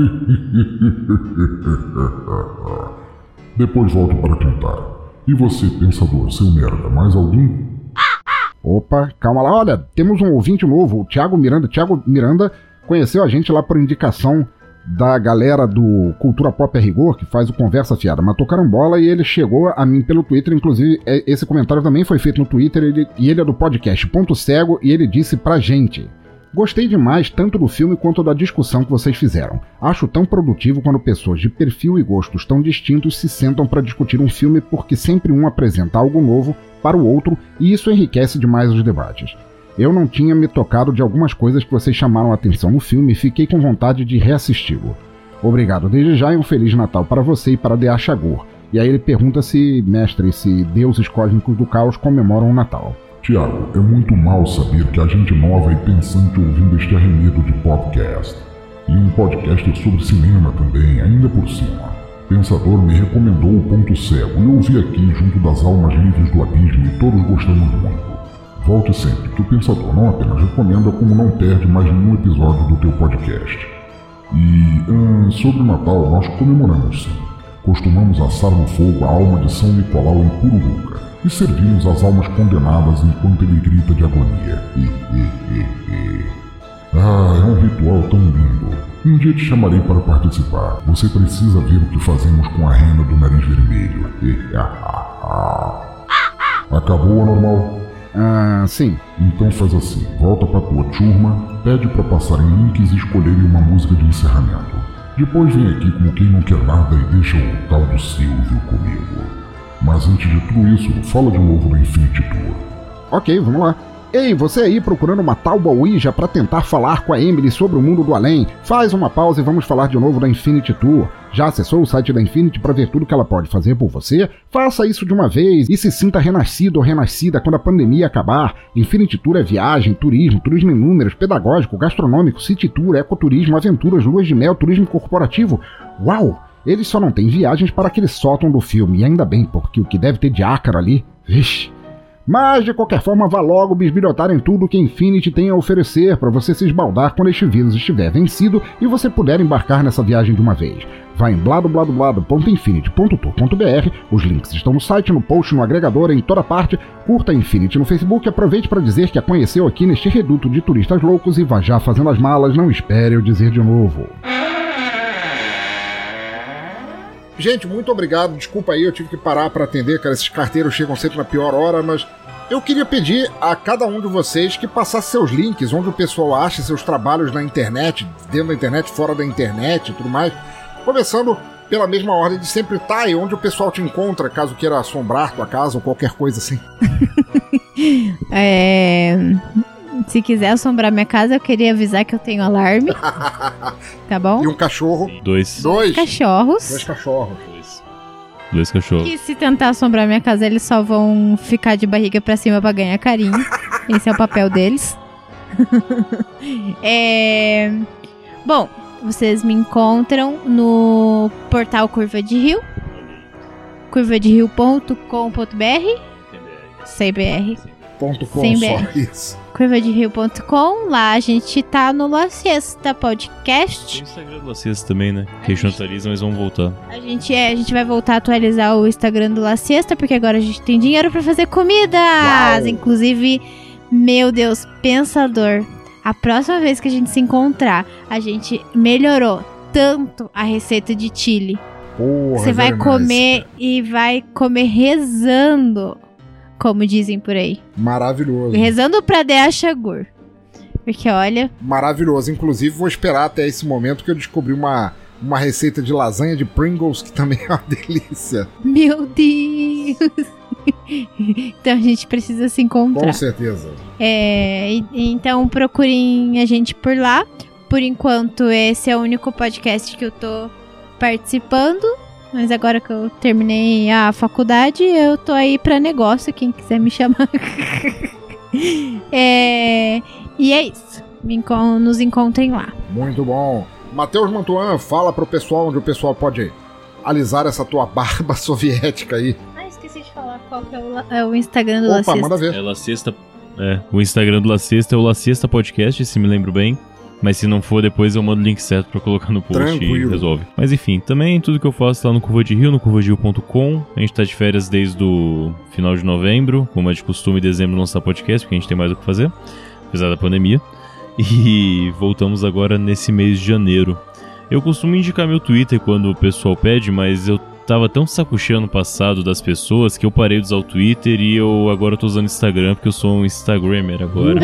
Depois volto para cantar. E você, Pensador, seu merda, mais algum? Opa, calma lá. Olha, temos um ouvinte novo, o Thiago Miranda. Thiago Miranda conheceu a gente lá por indicação da galera do Cultura Pop a Rigor, que faz o Conversa Fiada Matou Carambola, e ele chegou a mim pelo Twitter. Inclusive, esse comentário também foi feito no Twitter, e ele é do podcast Ponto Cego, e ele disse pra gente: gostei demais tanto do filme quanto da discussão que vocês fizeram. Acho tão produtivo quando pessoas de perfil e gostos tão distintos se sentam para discutir um filme, porque sempre um apresenta algo novo para o outro e isso enriquece demais os debates. Eu não tinha me tocado de algumas coisas que vocês chamaram a atenção no filme e fiquei com vontade de reassisti-lo. Obrigado desde já e um Feliz Natal para você e para Dea Chagur. E aí ele pergunta se, mestre, se deuses cósmicos do caos comemoram o Natal. Tiago, é muito mal saber que há gente nova e pensante ouvindo este arremedo de podcast. E um podcast sobre cinema também, ainda por cima. Pensador me recomendou o Ponto Cego e eu ouvi aqui junto das almas livres do abismo e todos gostamos muito. Volte sempre, que o Pensador não apenas recomenda, como não perde mais nenhum episódio do teu podcast. E sobre o Natal, nós comemoramos sim. Costumamos assar no fogo a alma de São Nicolau em Pururuca. E servimos as almas condenadas enquanto ele grita de agonia. Ah, é um ritual tão lindo. Um dia te chamarei para participar. Você precisa ver o que fazemos com a rena do nariz vermelho. Acabou, normal? Ah, sim. Então faz assim, volta pra tua turma, pede pra passarem links e escolherem uma música de encerramento. Depois vem aqui com quem não quer nada e deixa o tal do Silvio comigo. Mas antes de tudo isso, fala de novo do Infinity Tour. Ok, vamos lá. Ei, você aí procurando uma tábua Ouija para tentar falar com a Emily sobre o mundo do além? Faz uma pausa e vamos falar de novo da Infinity Tour. Já acessou o site da Infinity para ver tudo que ela pode fazer por você? Faça isso de uma vez e se sinta renascido ou renascida quando a pandemia acabar. Infinity Tour é viagem, turismo, turismo em números, pedagógico, gastronômico, city tour, ecoturismo, aventuras, luas de mel, turismo corporativo. Uau! Eles só não têm viagens para aquele sótão do filme, e ainda bem, porque o que deve ter de ácaro ali... Vixe! Mas, de qualquer forma, vá logo bisbilhotar em tudo que a Infinity tem a oferecer para você se esbaldar quando este vírus estiver vencido e você puder embarcar nessa viagem de uma vez. Vá em bladobladoblado.infinity.tour.br, os links estão no site, no post, no agregador, em toda parte. Curta a Infinity no Facebook e aproveite para dizer que a conheceu aqui neste reduto de turistas loucos e vá já fazendo as malas, não espere eu dizer de novo. Gente, muito obrigado, desculpa aí, eu tive que parar para atender, cara, esses carteiros chegam sempre na pior hora, mas Eu queria pedir a cada um de vocês que passasse seus links, onde o pessoal acha seus trabalhos na internet, dentro da internet, fora da internet e tudo mais. Começando pela mesma ordem de sempre, tá? E onde o pessoal te encontra, caso queira assombrar tua casa ou qualquer coisa assim. Se quiser assombrar minha casa, eu queria avisar que eu tenho alarme. Tá bom? E um cachorro. Dois cachorros. E se tentar assombrar minha casa, eles só vão ficar de barriga pra cima pra ganhar carinho. Esse é o papel deles. Bom, vocês me encontram no portal Curva de Rio. curvaderio.com.br Sem BR. curvaderio.com. Lá a gente tá no La Siesta Podcast. Tem o Instagram do La Siesta também, né? Que eles não atualizam, mas vão voltar. A gente vai voltar a atualizar o Instagram do La Siesta, porque agora a gente tem dinheiro pra fazer comidas. Uau. Inclusive, meu Deus, Pensador, a próxima vez que a gente se encontrar, a gente melhorou tanto a receita de chili. Você vai comer e vai comer rezando, como dizem por aí. Maravilhoso. Rezando pra Dea Chagur. Porque olha... Maravilhoso. Inclusive, vou esperar até esse momento que eu descobri uma receita de lasanha de Pringles, que também é uma delícia. Meu Deus! Então a gente precisa se encontrar. Com certeza. Então procurem a gente por lá. Por enquanto, esse é o único podcast que eu tô participando. Mas agora que eu terminei a faculdade, eu tô aí pra negócio, quem quiser me chamar. E é isso. Nos encontrem lá. Muito bom. Matheus Mantuan, fala pro pessoal onde o pessoal pode alisar essa tua barba soviética aí. Ah, esqueci de falar qual que é o Instagram do La Siesta. Opa, manda ver. O Instagram do La Siesta é o La Siesta Podcast, se me lembro bem. Mas se não for, depois eu mando o link certo pra colocar no post. Tranquilo. E resolve. Mas enfim, também tudo que eu faço tá no Curva de Rio, no curvaderio.com. A gente tá de férias desde o final de novembro. Como é de costume, em dezembro não está podcast, porque a gente tem mais o que fazer, apesar da pandemia. E voltamos agora nesse mês de janeiro. Eu costumo indicar meu Twitter quando o pessoal pede, mas eu tava tão saco cheio ano passado das pessoas que eu parei de usar o Twitter e eu agora tô usando o Instagram, porque eu sou um Instagrammer agora.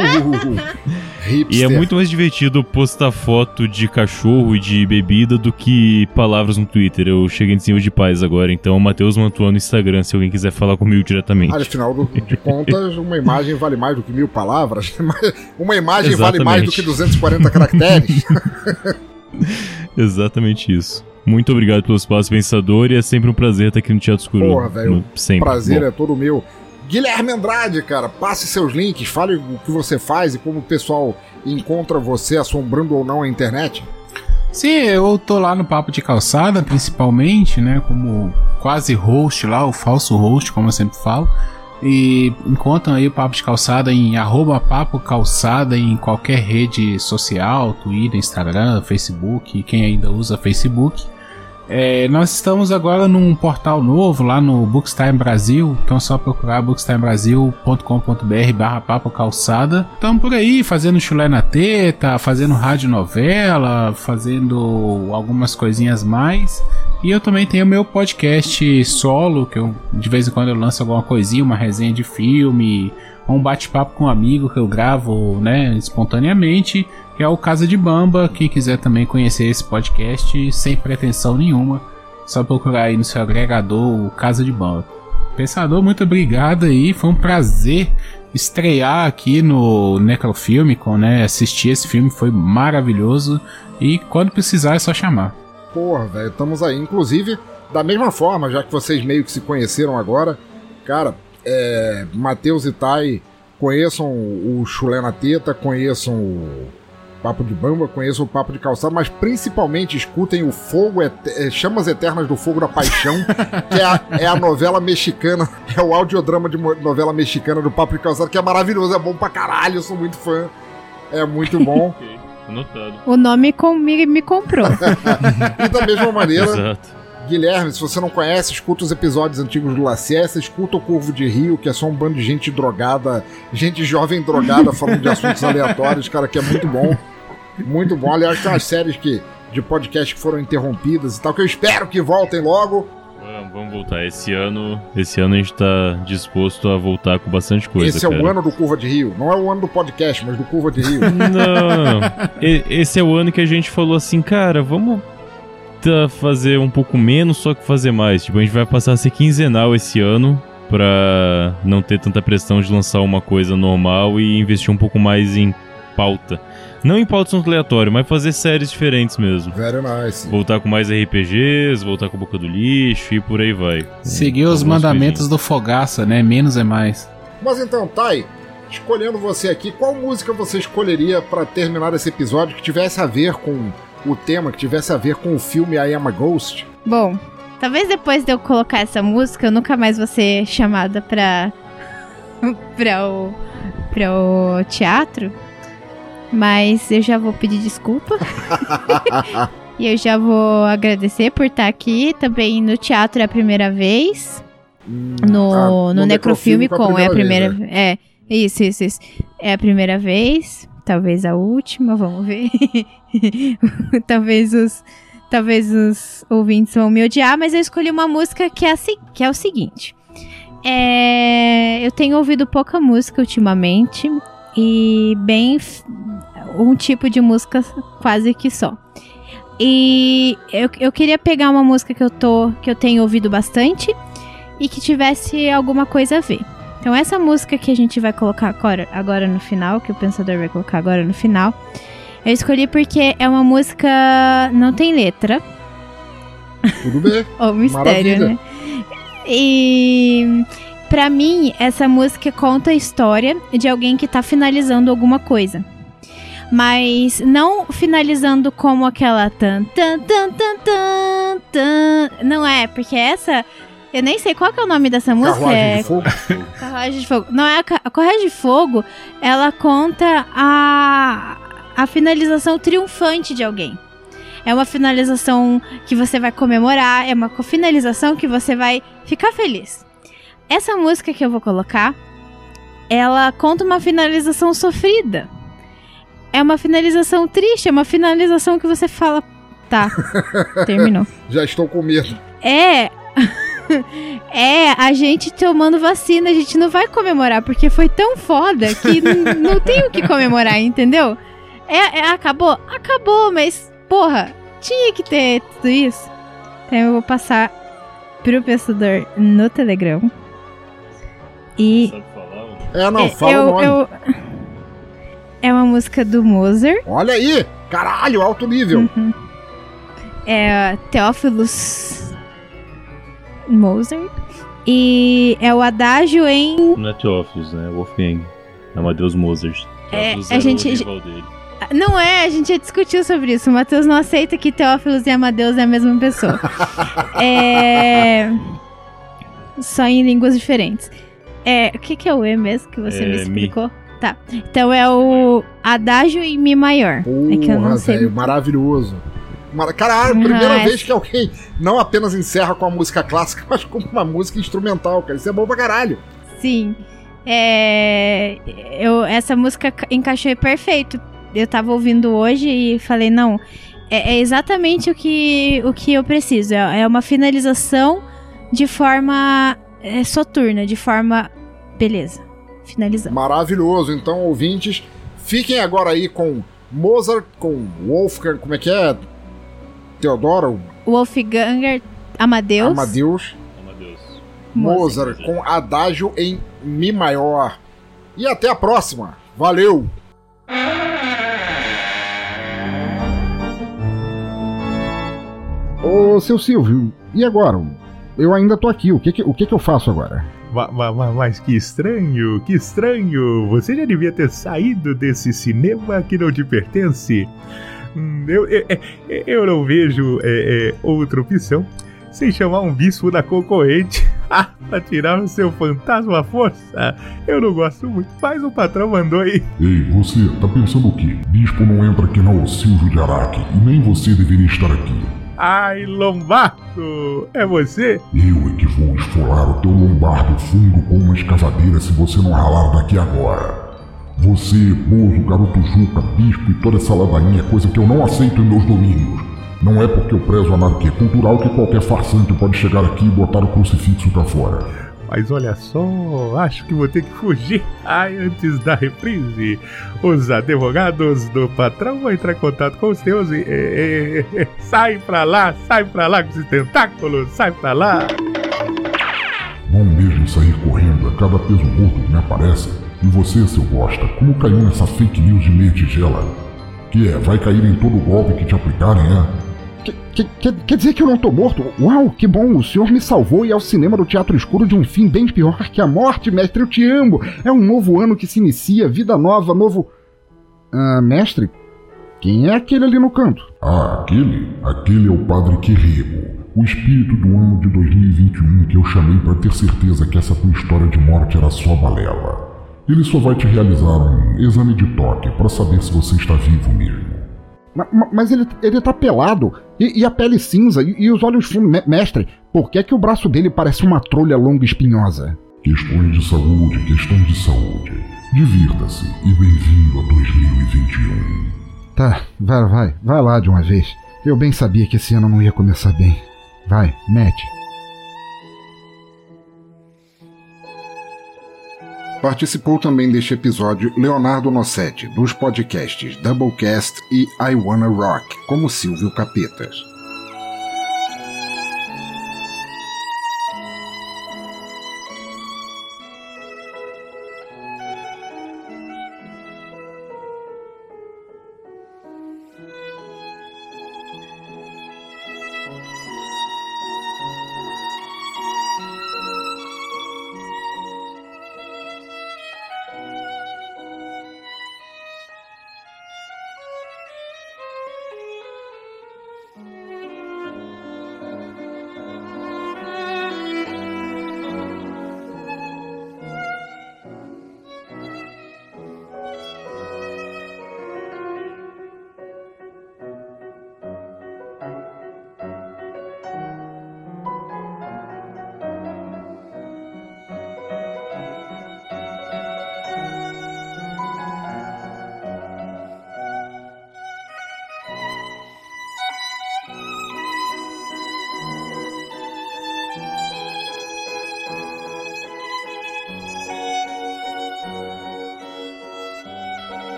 E é muito mais divertido postar foto de cachorro e de bebida do que palavras no Twitter. Eu cheguei em cima de paz agora, então o Matheus Mantuan no Instagram, se alguém quiser falar comigo diretamente. Afinal de contas, uma imagem vale mais do que 1000 palavras. Uma imagem vale mais do que 240 caracteres. Exatamente isso. Muito obrigado pelo espaço, Pensador, e é sempre um prazer estar aqui no Teatro Escuro. Porra, velho, o prazer é todo meu. Guilherme Andrade, cara, passe seus links, fale o que você faz e como o pessoal encontra você, assombrando ou não a internet. Sim, eu tô lá no Papo de Calçada, principalmente, né, como quase host lá, o falso host, como eu sempre falo. E encontram aí o Papo de Calçada em @papocalçada em qualquer rede social, Twitter, Instagram, Facebook, quem ainda usa Facebook. Nós estamos agora num portal novo lá no Bookstime Brasil, então é só procurar bookstimebrasil.com.br/papocalçada. Estamos por aí fazendo chulé na teta, fazendo radionovela, fazendo algumas coisinhas mais. E eu também tenho meu podcast solo, que eu de vez em quando eu lanço alguma coisinha, uma resenha de filme, um bate-papo com um amigo que eu gravo, né, espontaneamente, que é o Casa de Bamba. Quem quiser também conhecer esse podcast sem pretensão nenhuma, só procurar aí no seu agregador o Casa de Bamba. Pensador, muito obrigado aí, foi um prazer estrear aqui no Necrofilmicon, né, assistir esse filme foi maravilhoso e quando precisar é só chamar. Porra, velho, estamos aí, inclusive, da mesma forma, já que vocês meio que se conheceram agora, cara, Matheus e Thay, conheçam o Chulé na Teta, conheçam o Papo de Bamba, conheçam o Papo de Calçada, mas principalmente escutem o Fogo, Chamas Eternas do Fogo da Paixão, que é a novela mexicana, é o audiodrama de novela mexicana do Papo de Calçada, que é maravilhoso, é bom pra caralho, eu sou muito fã, é muito bom. Anotado. O nome me comprou. E da mesma maneira, exato. Guilherme, se você não conhece, escuta os episódios antigos do La Siesta, escuta o Curvo de Rio, que é só um bando de gente drogada, gente jovem drogada falando de assuntos aleatórios, cara, que é muito bom. Muito bom. Aliás, tem umas séries de podcast que foram interrompidas e tal, que eu espero que voltem logo. Vamos voltar. Esse ano a gente tá disposto a voltar com bastante coisa. Esse é o ano do Curva de Rio. Não é o ano do podcast, mas do Curva de Rio. Não. Esse é o ano que a gente falou assim, cara, vamos fazer um pouco menos, só que fazer mais. Tipo, a gente vai passar a ser quinzenal esse ano pra não ter tanta pressão de lançar uma coisa normal e investir um pouco mais em pauta. Não em pauta aleatório, mas fazer séries diferentes mesmo. Very nice. Voltar com mais RPGs, voltar com a Boca do Lixo e por aí vai. Seguir os mandamentos do Fogaça, né? Menos é mais. Mas então, Thay, escolhendo você aqui, qual música você escolheria pra terminar esse episódio que tivesse a ver com o tema, que tivesse a ver com o filme I Am a Ghost? Bom, talvez depois de eu colocar essa música, eu nunca mais vou ser chamada pra o teatro. Mas eu já vou pedir desculpa. E eu já vou agradecer por estar aqui. Também no teatro é a primeira vez. No Necrofilme com é a primeira vez. Né? É, isso. É a primeira vez. Talvez a última, vamos ver. Talvez os ouvintes vão me odiar, mas eu escolhi uma música que é o seguinte. Eu tenho ouvido pouca música ultimamente. E bem um tipo de música quase que só. E eu queria pegar uma música que eu tenho ouvido bastante e que tivesse alguma coisa a ver. Então essa música que a gente vai colocar agora no final, que o Pensador vai colocar agora no final, eu escolhi porque é uma música não tem letra. Tudo bem. Ou mistério, maravilha, né? E pra mim, essa música conta a história de alguém que tá finalizando alguma coisa. Mas não finalizando como aquela tan tan tan tan tan tan. Não é, porque essa... Eu nem sei qual que é o nome dessa música. Carruagem de Fogo. Carruagem de Fogo. Não, é a Carruagem de Fogo, ela conta a finalização triunfante de alguém. É uma finalização que você vai comemorar, é uma finalização que você vai ficar feliz. Essa música que eu vou colocar, ela conta uma finalização sofrida. É uma finalização triste, é uma finalização que você fala, tá, terminou. Já estou com medo. É a gente tomando vacina, a gente não vai comemorar, porque foi tão foda que não tem o que comemorar, entendeu? Acabou, mas, porra, tinha que ter tudo isso. Então eu vou passar pro Pensador no Telegram. E fala o nome. É uma música do Mozart. Olha aí! Caralho, alto nível! Uhum. É Theophilus Mozart. E é o Adágio em... Não é Theophilus, né? Wolfgang. É o Adeus Mozart. Theophilus é o rival dele. Não é, a gente já discutiu sobre isso. O Matheus não aceita que Teófilos e Amadeus é a mesma pessoa. Só em línguas diferentes. O que é o E mesmo que você me explicou? Tá. Então é o Adágio em Mi maior. Porra, é que eu não sei. Véio, maravilhoso. Caralho, primeira vez que alguém não apenas encerra com a música clássica, mas com uma música instrumental, cara. Isso é bom pra caralho. Sim. Essa música encaixou perfeito. Eu tava ouvindo hoje e falei, não, é exatamente o que eu preciso. É uma finalização de forma soturna, de forma... Beleza, finalizando. Maravilhoso. Então, ouvintes, fiquem agora aí com Mozart, com Wolfgang, como é que é? Teodoro? Wolfgang, Amadeus. Mozart, com Adágio em Mi maior. E até a próxima. Valeu! Ô, seu Silvio, e agora? Eu ainda tô aqui, o que eu faço agora? Mas que estranho! Você já devia ter saído desse cinema que não te pertence. Eu não vejo outra opção sem chamar um bispo da concorrente pra tirar o seu fantasma à força. Eu não gosto muito, mas o patrão mandou aí. Ei, você, tá pensando o quê? Bispo não entra aqui não, Silvio de Araque, e nem você deveria estar aqui. Ai, Lombardo, é você? Eu é que vou esfolar o teu lombardo fundo com uma escavadeira se você não ralar daqui agora. Você, Bozo, Garoto Juca, Bispo e toda essa ladainha é coisa que eu não aceito em meus domínios. Não é porque eu prezo anarquia cultural que qualquer farsante pode chegar aqui e botar o crucifixo pra fora. Mas olha só, acho que vou ter que fugir. Ai, antes da reprise, os advogados do patrão vão entrar em contato com os teus e... sai pra lá com esses tentáculos, sai pra lá. Bom mesmo sair correndo, a cada peso morto que me aparece. E você, seu bosta, como caiu nessa fake news de meia tigela? Que é, vai cair em todo golpe que te aplicarem, é? Quer dizer que eu não tô morto? Uau, que bom, o senhor me salvou e ao cinema do Teatro Escuro de um fim bem pior que a morte, mestre, eu te amo. É um novo ano que se inicia, vida nova, novo... mestre, quem é aquele ali no canto? Ah, aquele? Aquele é o Padre Querrego, o espírito do ano de 2021 que eu chamei pra ter certeza que essa tua história de morte era só balela. Ele só vai te realizar um exame de toque pra saber se você está vivo mesmo. Mas ele tá pelado, e a pele cinza, e os olhos fundos. Mestre, por que é que o braço dele parece uma trolha longa e espinhosa? Questões de saúde. Divirta-se e bem-vindo a 2021. Tá, vai lá de uma vez. Eu bem sabia que esse ano não ia começar bem. Vai, mete. Participou também deste episódio Leonardo Nossetti, dos podcasts Doublecast e I Wanna Rock, como Silvio Capetas.